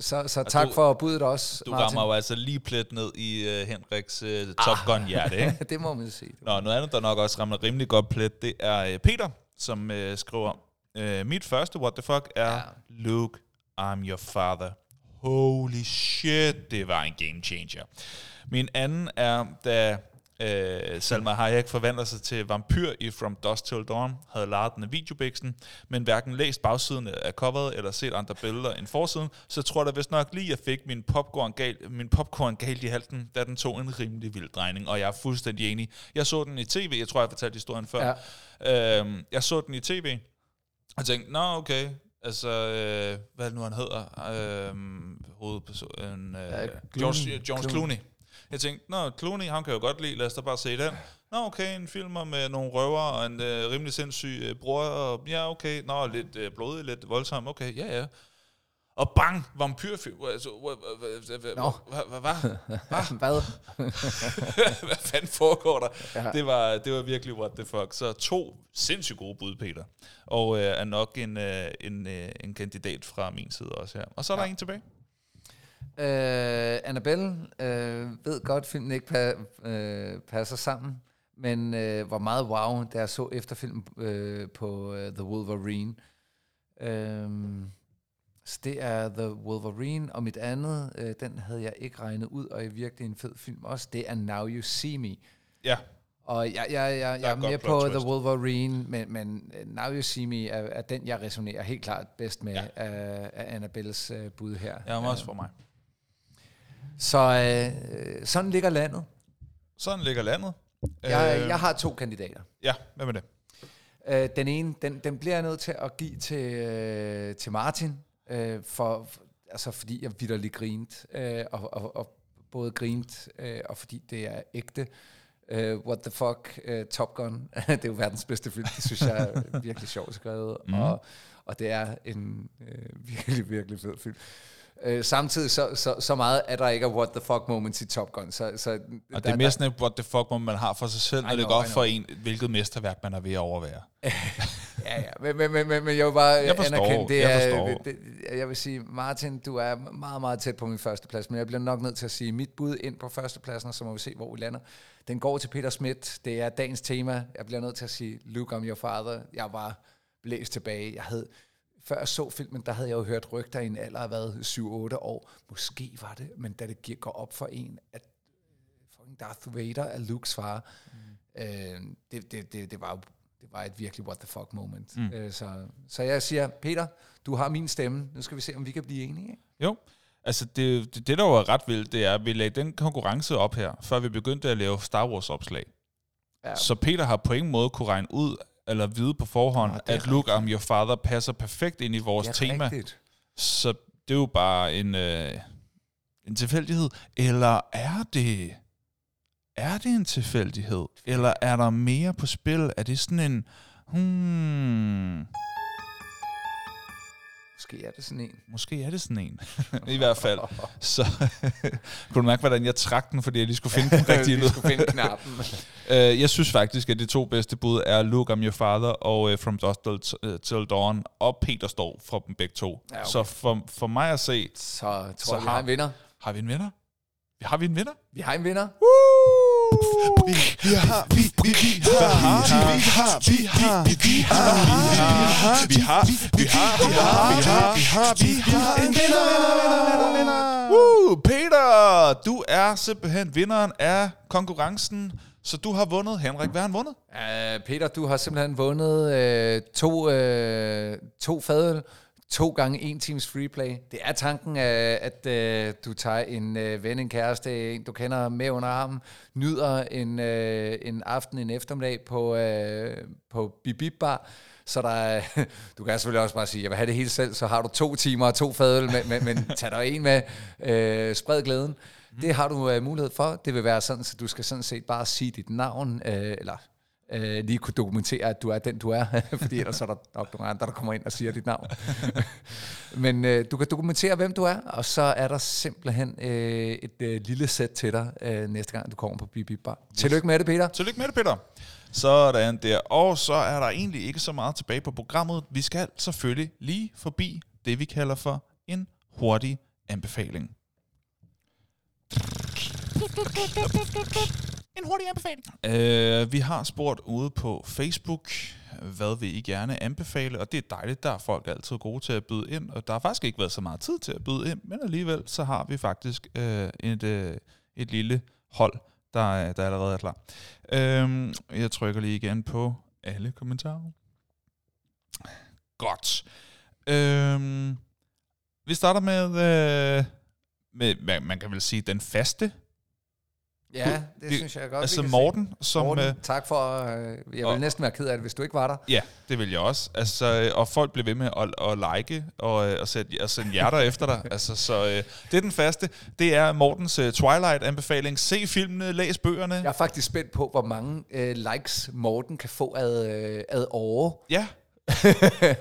Så, så tak du, for budet også, du Martin. Du rammer jo altså lige plet ned i uh, Henriks uh, Top ah. Gun-hjerte, ikke? Det må man sige. Nå, noget andet, der nok også rammer rimelig godt plet, det er uh, Peter, som uh, skriver, uh, mit første what the fuck er ja. Luke, I'm your father. holy shit, det var en game changer. Min anden er, da øh, Salma Hayek forvandler sig til vampyr i From Dusk Till Dawn, havde lejet den af videobiksen, men hverken læst bagsiden af coveret eller set andre billeder end forsiden, så tror jeg da vist nok lige, at jeg fik min popcorn galt, min popcorn galt i halsen, da den tog en rimelig vild drejning, og jeg er fuldstændig enig. Jeg så den i tv, jeg tror, jeg fortalte historien før. Ja. Øh, jeg så den i tv, og tænkte, nå okay, altså, øh, hvad nu han hedder, øh, hovedpersonen, øh, ja, George, George Clooney. Jeg tænkte, nå, Clooney, han kan jo godt lide, lad os da bare se den. Nå, okay, en filmer med nogle røver og en øh, rimelig sindssyg øh, bror, og ja, okay, nå, lidt øh, blodig, lidt voldsom, okay, ja, ja. Og bang, vampyrfilm. Hvad? Hvad fanden foregår der? Ja. Det, var, det var virkelig what the fuck. Så to sindssygt gode bud, Peter. Og øh, er nok en, øh, en, øh, en kandidat fra min side også her. Og så er der ja. en tilbage. Øh, Annabelle øh, ved godt, filmen ikke pa- øh, passer sammen. Men øh, var meget wow, da jeg så efterfilmen øh, på øh, The Wolverine. Øh, Det er The Wolverine, og mit andet, øh, den havde jeg ikke regnet ud, og er virkelig en fed film også. Det er Now You See Me. Ja. Og jeg, jeg, jeg, jeg er mere på twist. The Wolverine, men, men Now You See Me er, er den, jeg resonerer helt klart bedst med, ja. af, af Annabelles øh, bud her. Ja, også for mig. Så øh, sådan ligger landet. Sådan ligger landet. Jeg, øh, jeg har to kandidater. Ja, hvad med det? Øh, den ene, den, den bliver jeg nødt til at give til, øh, til Martin. Øh, for, altså fordi jeg vitterlig grint øh, og, og, og både grint øh, og fordi det er ægte øh, what the fuck øh, Top Gun det er jo verdens bedste film, det synes jeg er virkelig sjovt skrevet, mm. og, og det er en øh, virkelig virkelig fed film. Øh, samtidig så, så, så meget, at der ikke er what the fuck moments i Top Gun. Så, så og der, det er mere sådan et what the fuck moment, man har for sig selv, når det går for en, hvilket mesterværk man er ved at overvære. ja, ja, men, men, men, men jeg vil bare jeg anerkende det. Jeg, er, det, det. Jeg vil sige, Martin, du er meget, meget tæt på min førsteplads, men jeg bliver nok nødt til at sige, mit bud ind på førstepladsen, og så må vi se, hvor vi lander. Den går til Peter Schmidt, det er dagens tema. Jeg bliver nødt til at sige, Luke, I'm your father. Jeg var blæst tilbage. Jeg havde... Før jeg så filmen, der havde jeg jo hørt rygter i en alder af været syv otte år. Måske var det, men da det går op for en, at Darth Vader er Lukes far, mm. øh, det, det, det, det, var, det var et virkelig what the fuck moment. Mm. Øh, så, så jeg siger, Peter, du har min stemme. Nu skal vi se, om vi kan blive enige. Ikke? Jo, altså det, det, det der var ret vildt, det er, at vi lagde den konkurrence op her, før vi begyndte at lave Star Wars opslag. Ja. Så Peter har på ingen måde kunne regne ud, eller vide på forhånd, ja, at Luke, I'm your father passer perfekt ind i vores ja, tema. Rigtigt. Så det er jo bare en, øh, en tilfældighed. Eller er det, er det en tilfældighed? Eller er der mere på spil? Er det sådan en... Hmm... Måske er det sådan en. Måske er det sådan en. I hvert fald. Så kunne du mærke, hvordan jeg trak den, fordi jeg lige skulle finde den rigtige lyd. skulle finde knappen. uh, jeg synes faktisk, at de to bedste bud er Luke, I'm your father og uh, From Dusk Till Dawn. Og Peter står fra dem begge to. Ja, okay. Så for, for mig at se... Så tror så jeg, vi har, har en vinder. Har vi en vinder? Har vi en vinder? Vi har en vinder. Woo! Vi har, vi har, vi har, vi har, vi har, vi har, vi har, vi har en vinder. Woo, Peter, du er simpelthen vinderen af konkurrencen, så du har vundet. Henrik, hvad har han vundet? Peter, du har simpelthen vundet to to fadøl. To gange en times freeplay. Det er tanken, at, at du tager en ven, en kæreste, en du kender med under armen, nyder en, en aften, en eftermiddag på, på Bibibar. Så der, du kan selvfølgelig også bare sige, jeg vil have det hele selv, så har du to timer og to fadøl, men, men tag dig en med, øh, spred glæden. Det har du øh, mulighed for. Det vil være sådan, så du skal sådan set bare sige dit navn, øh, eller... Øh, lige kunne dokumentere, at du er den, du er, fordi ellers er der nok nogle andre, der kommer ind og siger dit navn. Men øh, du kan dokumentere, hvem du er, og så er der simpelthen øh, et øh, lille sæt til dig, øh, næste gang du kommer på Bibibar. Yes. Tillykke med det, Peter. Tillykke med det, Peter. Sådan der. Og så er der egentlig ikke så meget tilbage på programmet. Vi skal selvfølgelig lige forbi det, vi kalder for en hurtig anbefaling. en hurtig anbefaling. Øh, vi har spurgt ude på Facebook, hvad vil I gerne anbefale, og det er dejligt, der er folk altid gode til at byde ind, og der har faktisk ikke været så meget tid til at byde ind, men alligevel så har vi faktisk øh, et, øh, et lille hold, der, der allerede er klar. Øh, jeg trykker lige igen på alle kommentarer. Godt. Øh, vi starter med, øh, med, man kan vel sige, den faste. Ja, det vi, synes jeg godt. Altså Morten, som... Morten, tak for... Øh, jeg vil næsten være ked af det, hvis du ikke var der. Ja, det vil jeg også. Altså, og folk bliver ved med at, at like og, og sende og send hjerter efter dig. Altså, så øh, det er den faste. Det er Mortens uh, Twilight-anbefaling. Se filmene, læs bøgerne. Jeg er faktisk spændt på, hvor mange øh, likes Morten kan få ad, øh, ad åre. Ja.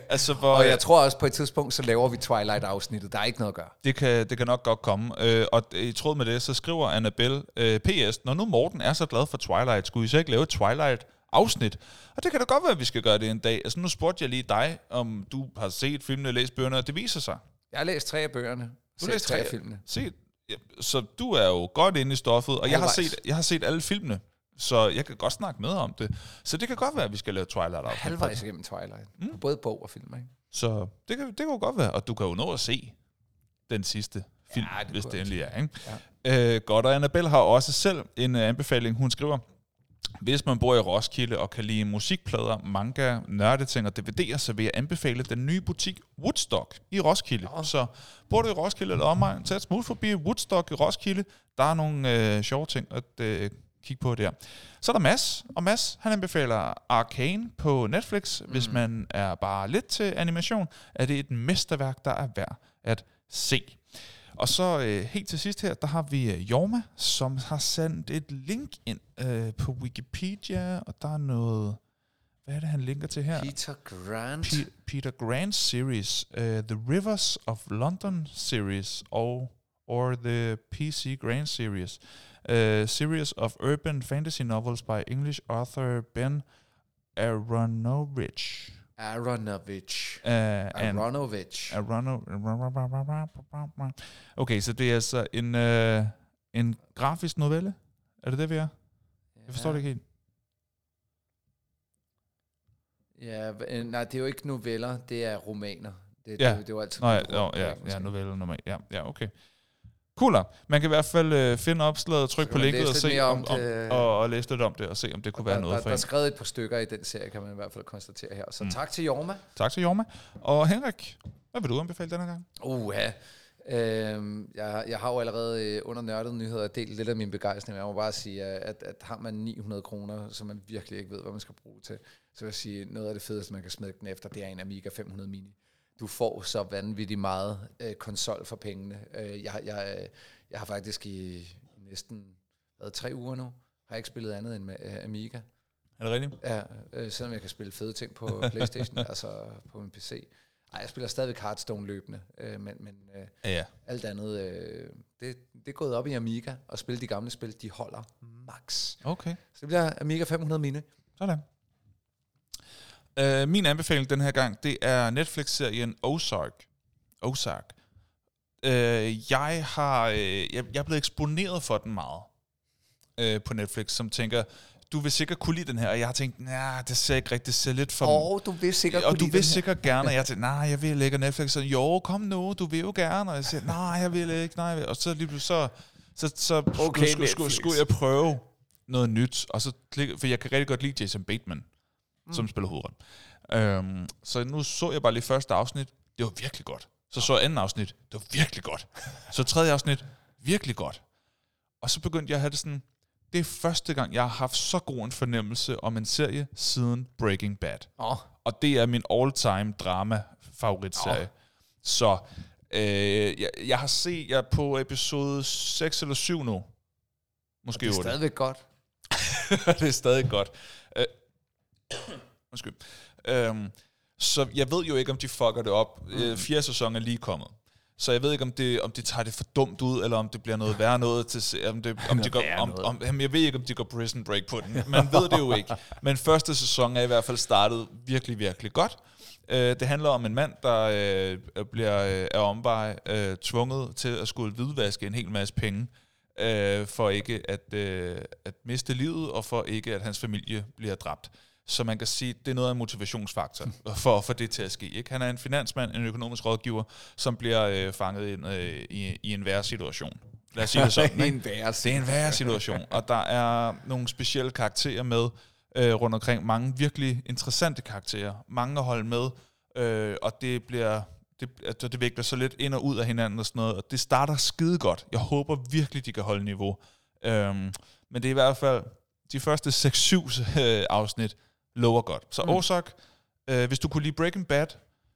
altså, hvor, og jeg tror også på et tidspunkt så laver vi Twilight-afsnittet. Der er ikke noget at gøre. Det kan, det kan nok godt komme. øh, Og i tråd med det så skriver Annabelle øh, P S: når nu Morten er så glad for Twilight, skulle I så ikke lave et Twilight-afsnit? Og det kan da godt være at vi skal gøre det en dag. Altså nu spurgte jeg lige dig om du har set filmene, læst bøgerne, og det viser sig jeg har læst tre af bøgerne. Du har læst tre af filmene, set, ja. Så du er jo godt inde i stoffet. Og jeg har, set, jeg har set alle filmene, så jeg kan godt snakke med om det. Så det kan godt være, at vi skal lave Twilight. Halvvejs igennem Twilight. Mm. Både bog og film, ikke? Så det kan, det kan jo godt være. Og du kan jo nå at se den sidste film, ja, det hvis det endelig er, ikke? Ja. Øh, godt, og Annabelle har også selv en anbefaling. Hun skriver: hvis man bor i Roskilde og kan lide musikplader, manga, nørdeting og D V D'er, så vil jeg anbefale den nye butik Woodstock i Roskilde. Ja. Så bor du i Roskilde eller omegn, tag et smule forbi Woodstock i Roskilde. Der er nogle øh, sjove ting at... Øh, kig på der. Så er der Mads, og Mads, han anbefaler Arcane på Netflix. Hvis mm. man er bare lidt til animation, er det et mesterværk, der er værd at se. Og så øh, helt til sidst her, der har vi øh, Jorma, som har sendt et link ind øh, på Wikipedia, og der er noget... Hvad er det, han linker til her? Peter Grant. P- Peter Grant series, uh, The Rivers of London series, og or the P C Grant series. Uh, series of urban fantasy novels by English author Ben Aronovich. Aronovich. Uh, Aronovich. Aronovich. Okay, så det er altså en, uh, en grafisk novelle? Er det det, vi er? Jeg forstår det ikke helt. Ja, yeah, nej, det er jo ikke noveller, det er romaner. Det, yeah. det, det, det er jo altid Nå, ja, jo, ja, ja, noveller, normalt. Ja, ja, okay. Cooler. Man kan i hvert fald øh, finde opslaget, trykke på linket og se om, om, om og, og læse lidt om det og se om det kunne der, være noget der, for en. Der er skrevet et par stykker i den serie, kan man i hvert fald konstatere her. Så mm. tak til Jorma. Tak til Jorma. Og Henrik, hvad vil du anbefale denne gang? Uh, ja. øhm, jeg, jeg har jo allerede øh, under nørdede nyheder delt lidt af min begejstring. Jeg må bare sige, at, at har man ni hundrede kroner, som man virkelig ikke ved, hvad man skal bruge til, så vil jeg sige, noget af det fedeste, man kan smide den efter, det er en Amiga fem hundrede Mini. Du får så vanvittigt meget øh, konsol for pengene. Øh, jeg, jeg, jeg har faktisk i næsten været tre uger nu, har jeg ikke spillet andet end med, øh, Amiga. Er det rigtigt? Ja, øh, selvom jeg kan spille fede ting på PlayStation, altså på min P C. Nej, jeg spiller stadig Hearthstone løbende, øh, men, men øh, ja, ja. alt andet, øh, det, det er gået op i Amiga, og spille de gamle spil, de holder max. Okay. Så det bliver Amiga fem hundrede Mini. Sådan. Uh, min anbefaling den her gang, det er Netflix-serien Ozark. Ozark. Uh, jeg har, uh, jeg, jeg er blevet eksponeret for den meget uh, på Netflix, som tænker, du vil sikkert kunne lide den her, og jeg har tænkt, nej, det ser ikke rigtigt, det ser lidt for... Åh, oh, du vil sikkert kunne lide den her. Og du vil sikkert gerne, og jeg tænkte, nej, jeg vil ikke, og Netflix siger, jo, kom nu, du vil jo gerne, og jeg siger, nej, jeg vil ikke, nej, jeg vil. Og så lige pludselig, så, så, så okay, skulle, skulle, skulle jeg prøve noget nyt, og så klikke, for jeg kan rigtig godt lide Jason Bateman, Mm. som spiller hovedrollen. Øhm, så nu så jeg bare lige første afsnit. Det var virkelig godt. Så så anden afsnit. Det var virkelig godt. Så tredje afsnit. Virkelig godt. Og så begyndte jeg at have det sådan, det er første gang, jeg har haft så god en fornemmelse om en serie siden Breaking Bad. Oh. Og det er min all-time drama-favoritserie. Oh. Så øh, jeg, jeg har set jer på episode seks eller syv nu. Måske det er stadigvæk godt. Det er stadig godt. Øh, Undskyld. Øhm, så jeg ved jo ikke, om de fucker det op. Mm. Fjerde sæson er lige kommet. Så jeg ved ikke, om det, om de tager det for dumt ud, eller om det bliver noget værre noget til... Om det, om de går, om, om, jamen, jeg ved ikke, om de går prison break på den. Man ved det jo ikke. Men første sæson er i hvert fald startet virkelig, virkelig godt. Øh, det handler om en mand, der øh, bliver øh, af omvej øh, tvunget til at skulle hvidvaske en hel masse penge øh, for ikke at, øh, at miste livet, og for ikke at hans familie bliver dræbt. Så man kan sige, det er noget af en motivationsfaktor for, for det til at ske. Ikke? Han er en finansmand, en økonomisk rådgiver, som bliver øh, fanget ind, øh, i, i en værre situation. Lad os sige det sådan. en det er en værre situation. Og der er nogle specielle karakterer med øh, rundt omkring. Mange virkelig interessante karakterer. Mange at holde med. Øh, og det bliver... Det, altså det vægter så lidt ind og ud af hinanden og sådan noget, og det starter skide godt. Jeg håber virkelig, de kan holde niveau. Øhm, men det er i hvert fald de første seks syv øh, afsnit lover godt. Så mm. Ozark, øh, hvis du kunne lide Breaking Bad,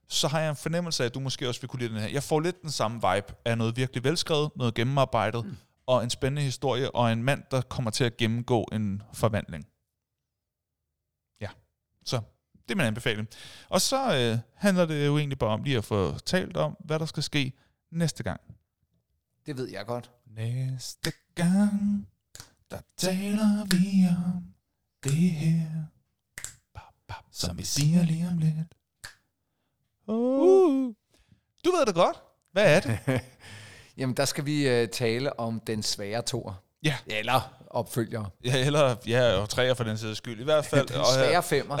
så har jeg en fornemmelse af, at du måske også vil kunne lide den her. Jeg får lidt den samme vibe af noget virkelig velskrevet, noget gennemarbejdet, mm. og en spændende historie, og en mand, der kommer til at gennemgå en forvandling. Ja, så... Det er min anbefaling. Og så øh, handler det jo egentlig bare om lige at få talt om, hvad der skal ske næste gang. Det ved jeg godt. Næste gang, der taler vi om det her, bap, bap, som, som vi siger lige om lidt. Uh. Du ved det godt. Hvad er det? Jamen, der skal vi øh, tale om den svære tor. Ja. Eller opfølgere. Ja, eller ja, og træer for den sags skyld. I hvert fald. Den svære femmer.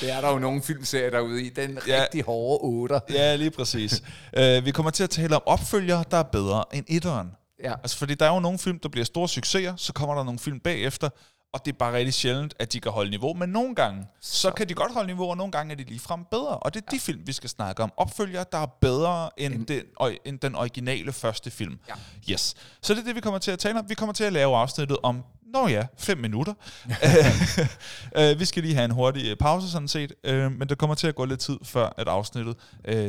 Det er der jo nogle filmserier derude i. Den ja. Rigtig hårde otter. Ja, lige præcis. uh, vi kommer til at tale om opfølgere, der er bedre end etteren. Ja. Altså, fordi der er jo nogle film, der bliver store succeser, så kommer der nogle film bagefter, og det er bare rigtig sjældent, at de kan holde niveau. Men nogle gange, så, så kan de godt holde niveau, og nogle gange er de ligefrem bedre. Og det er ja. De film, vi skal snakke om. Opfølgere, der er bedre end, end. Den, ø- end den originale første film. Ja. Yes. Så det er det, vi kommer til at tale om. Vi kommer til at lave afsnittet om, nå ja, fem minutter. Vi skal lige have en hurtig pause, sådan set. Men der kommer til at gå lidt tid, før at afsnittet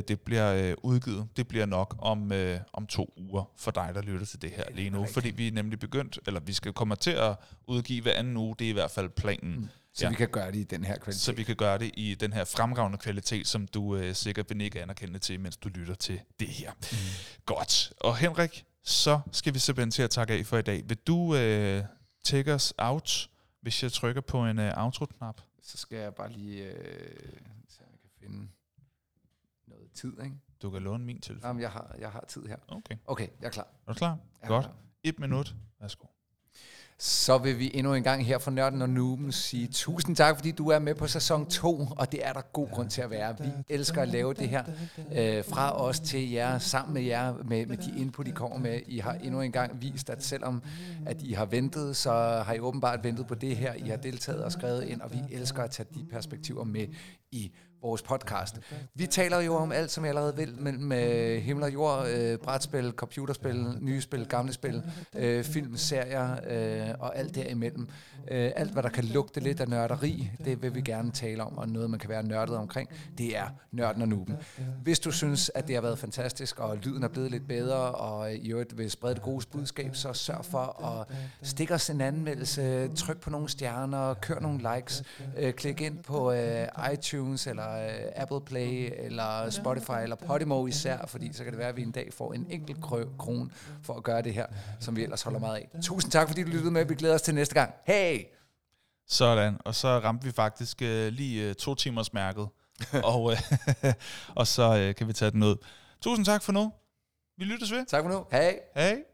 det bliver udgivet. Det bliver nok om, om to uger for dig, der lytter til det her lige nu. Fordi vi er nemlig begyndt, eller vi skal komme til at udgive hver anden uge. Det er i hvert fald planen. Mm. Så ja. Vi kan gøre det i den her kvalitet. Så vi kan gøre det i den her fremragende kvalitet, som du øh, sikkert vil ikke anerkende til, mens du lytter til det her. Mm. Godt. Og Henrik, så skal vi simpelthen til at takke af for i dag. Vil du... Øh, take us out, hvis jeg trykker på en uh, outro-knap. Så skal jeg bare lige øh, se, om jeg kan finde noget tid, ikke? Du kan låne min telefon. Jamen, jeg har, jeg har tid her. Okay. Okay, jeg er klar. Er du klar? Jeg Godt. Klar. Et minut. Værsgo. Så vil vi endnu en gang her fra Nørden og Nuben sige tusind tak, fordi du er med på sæson to, og det er der god grund til at være. Vi elsker at lave det her øh, fra os til jer, sammen med jer, med, med de input, I kommer med. I har endnu en gang vist, at selvom at I har ventet, så har I åbenbart ventet på det her. I har deltaget og skrevet ind, og vi elsker at tage de perspektiver med i vores podcast. Vi taler jo om alt, som jeg allerede vil, mellem øh, himmel og jord, øh, brætspil, computerspil, nye spil, gamle spil, øh, film, serier øh, og alt derimellem. Øh, alt, hvad der kan lugte lidt af nørderi, det vil vi gerne tale om, og noget, man kan være nørdet omkring, det er Nørden og Nuben. Hvis du synes, at det har været fantastisk, og lyden er blevet lidt bedre, og i øvrigt vil sprede det gode budskab, så sørg for at stikke os en anmeldelse, tryk på nogle stjerner, kør nogle likes, øh, klik ind på øh, iTunes, eller Apple Play, eller Spotify, eller Podimo især, fordi så kan det være, at vi en dag får en enkelt krone for at gøre det her, som vi ellers holder meget af. Tusind tak, fordi du lyttede med. Vi glæder os til næste gang. Hey! Sådan, og så ramte vi faktisk øh, lige øh, to timers mærket, og, øh, og så øh, kan vi tage den ud. Tusind tak for nu. Vi lyttes ved. Tak for nu. Hej! Hej!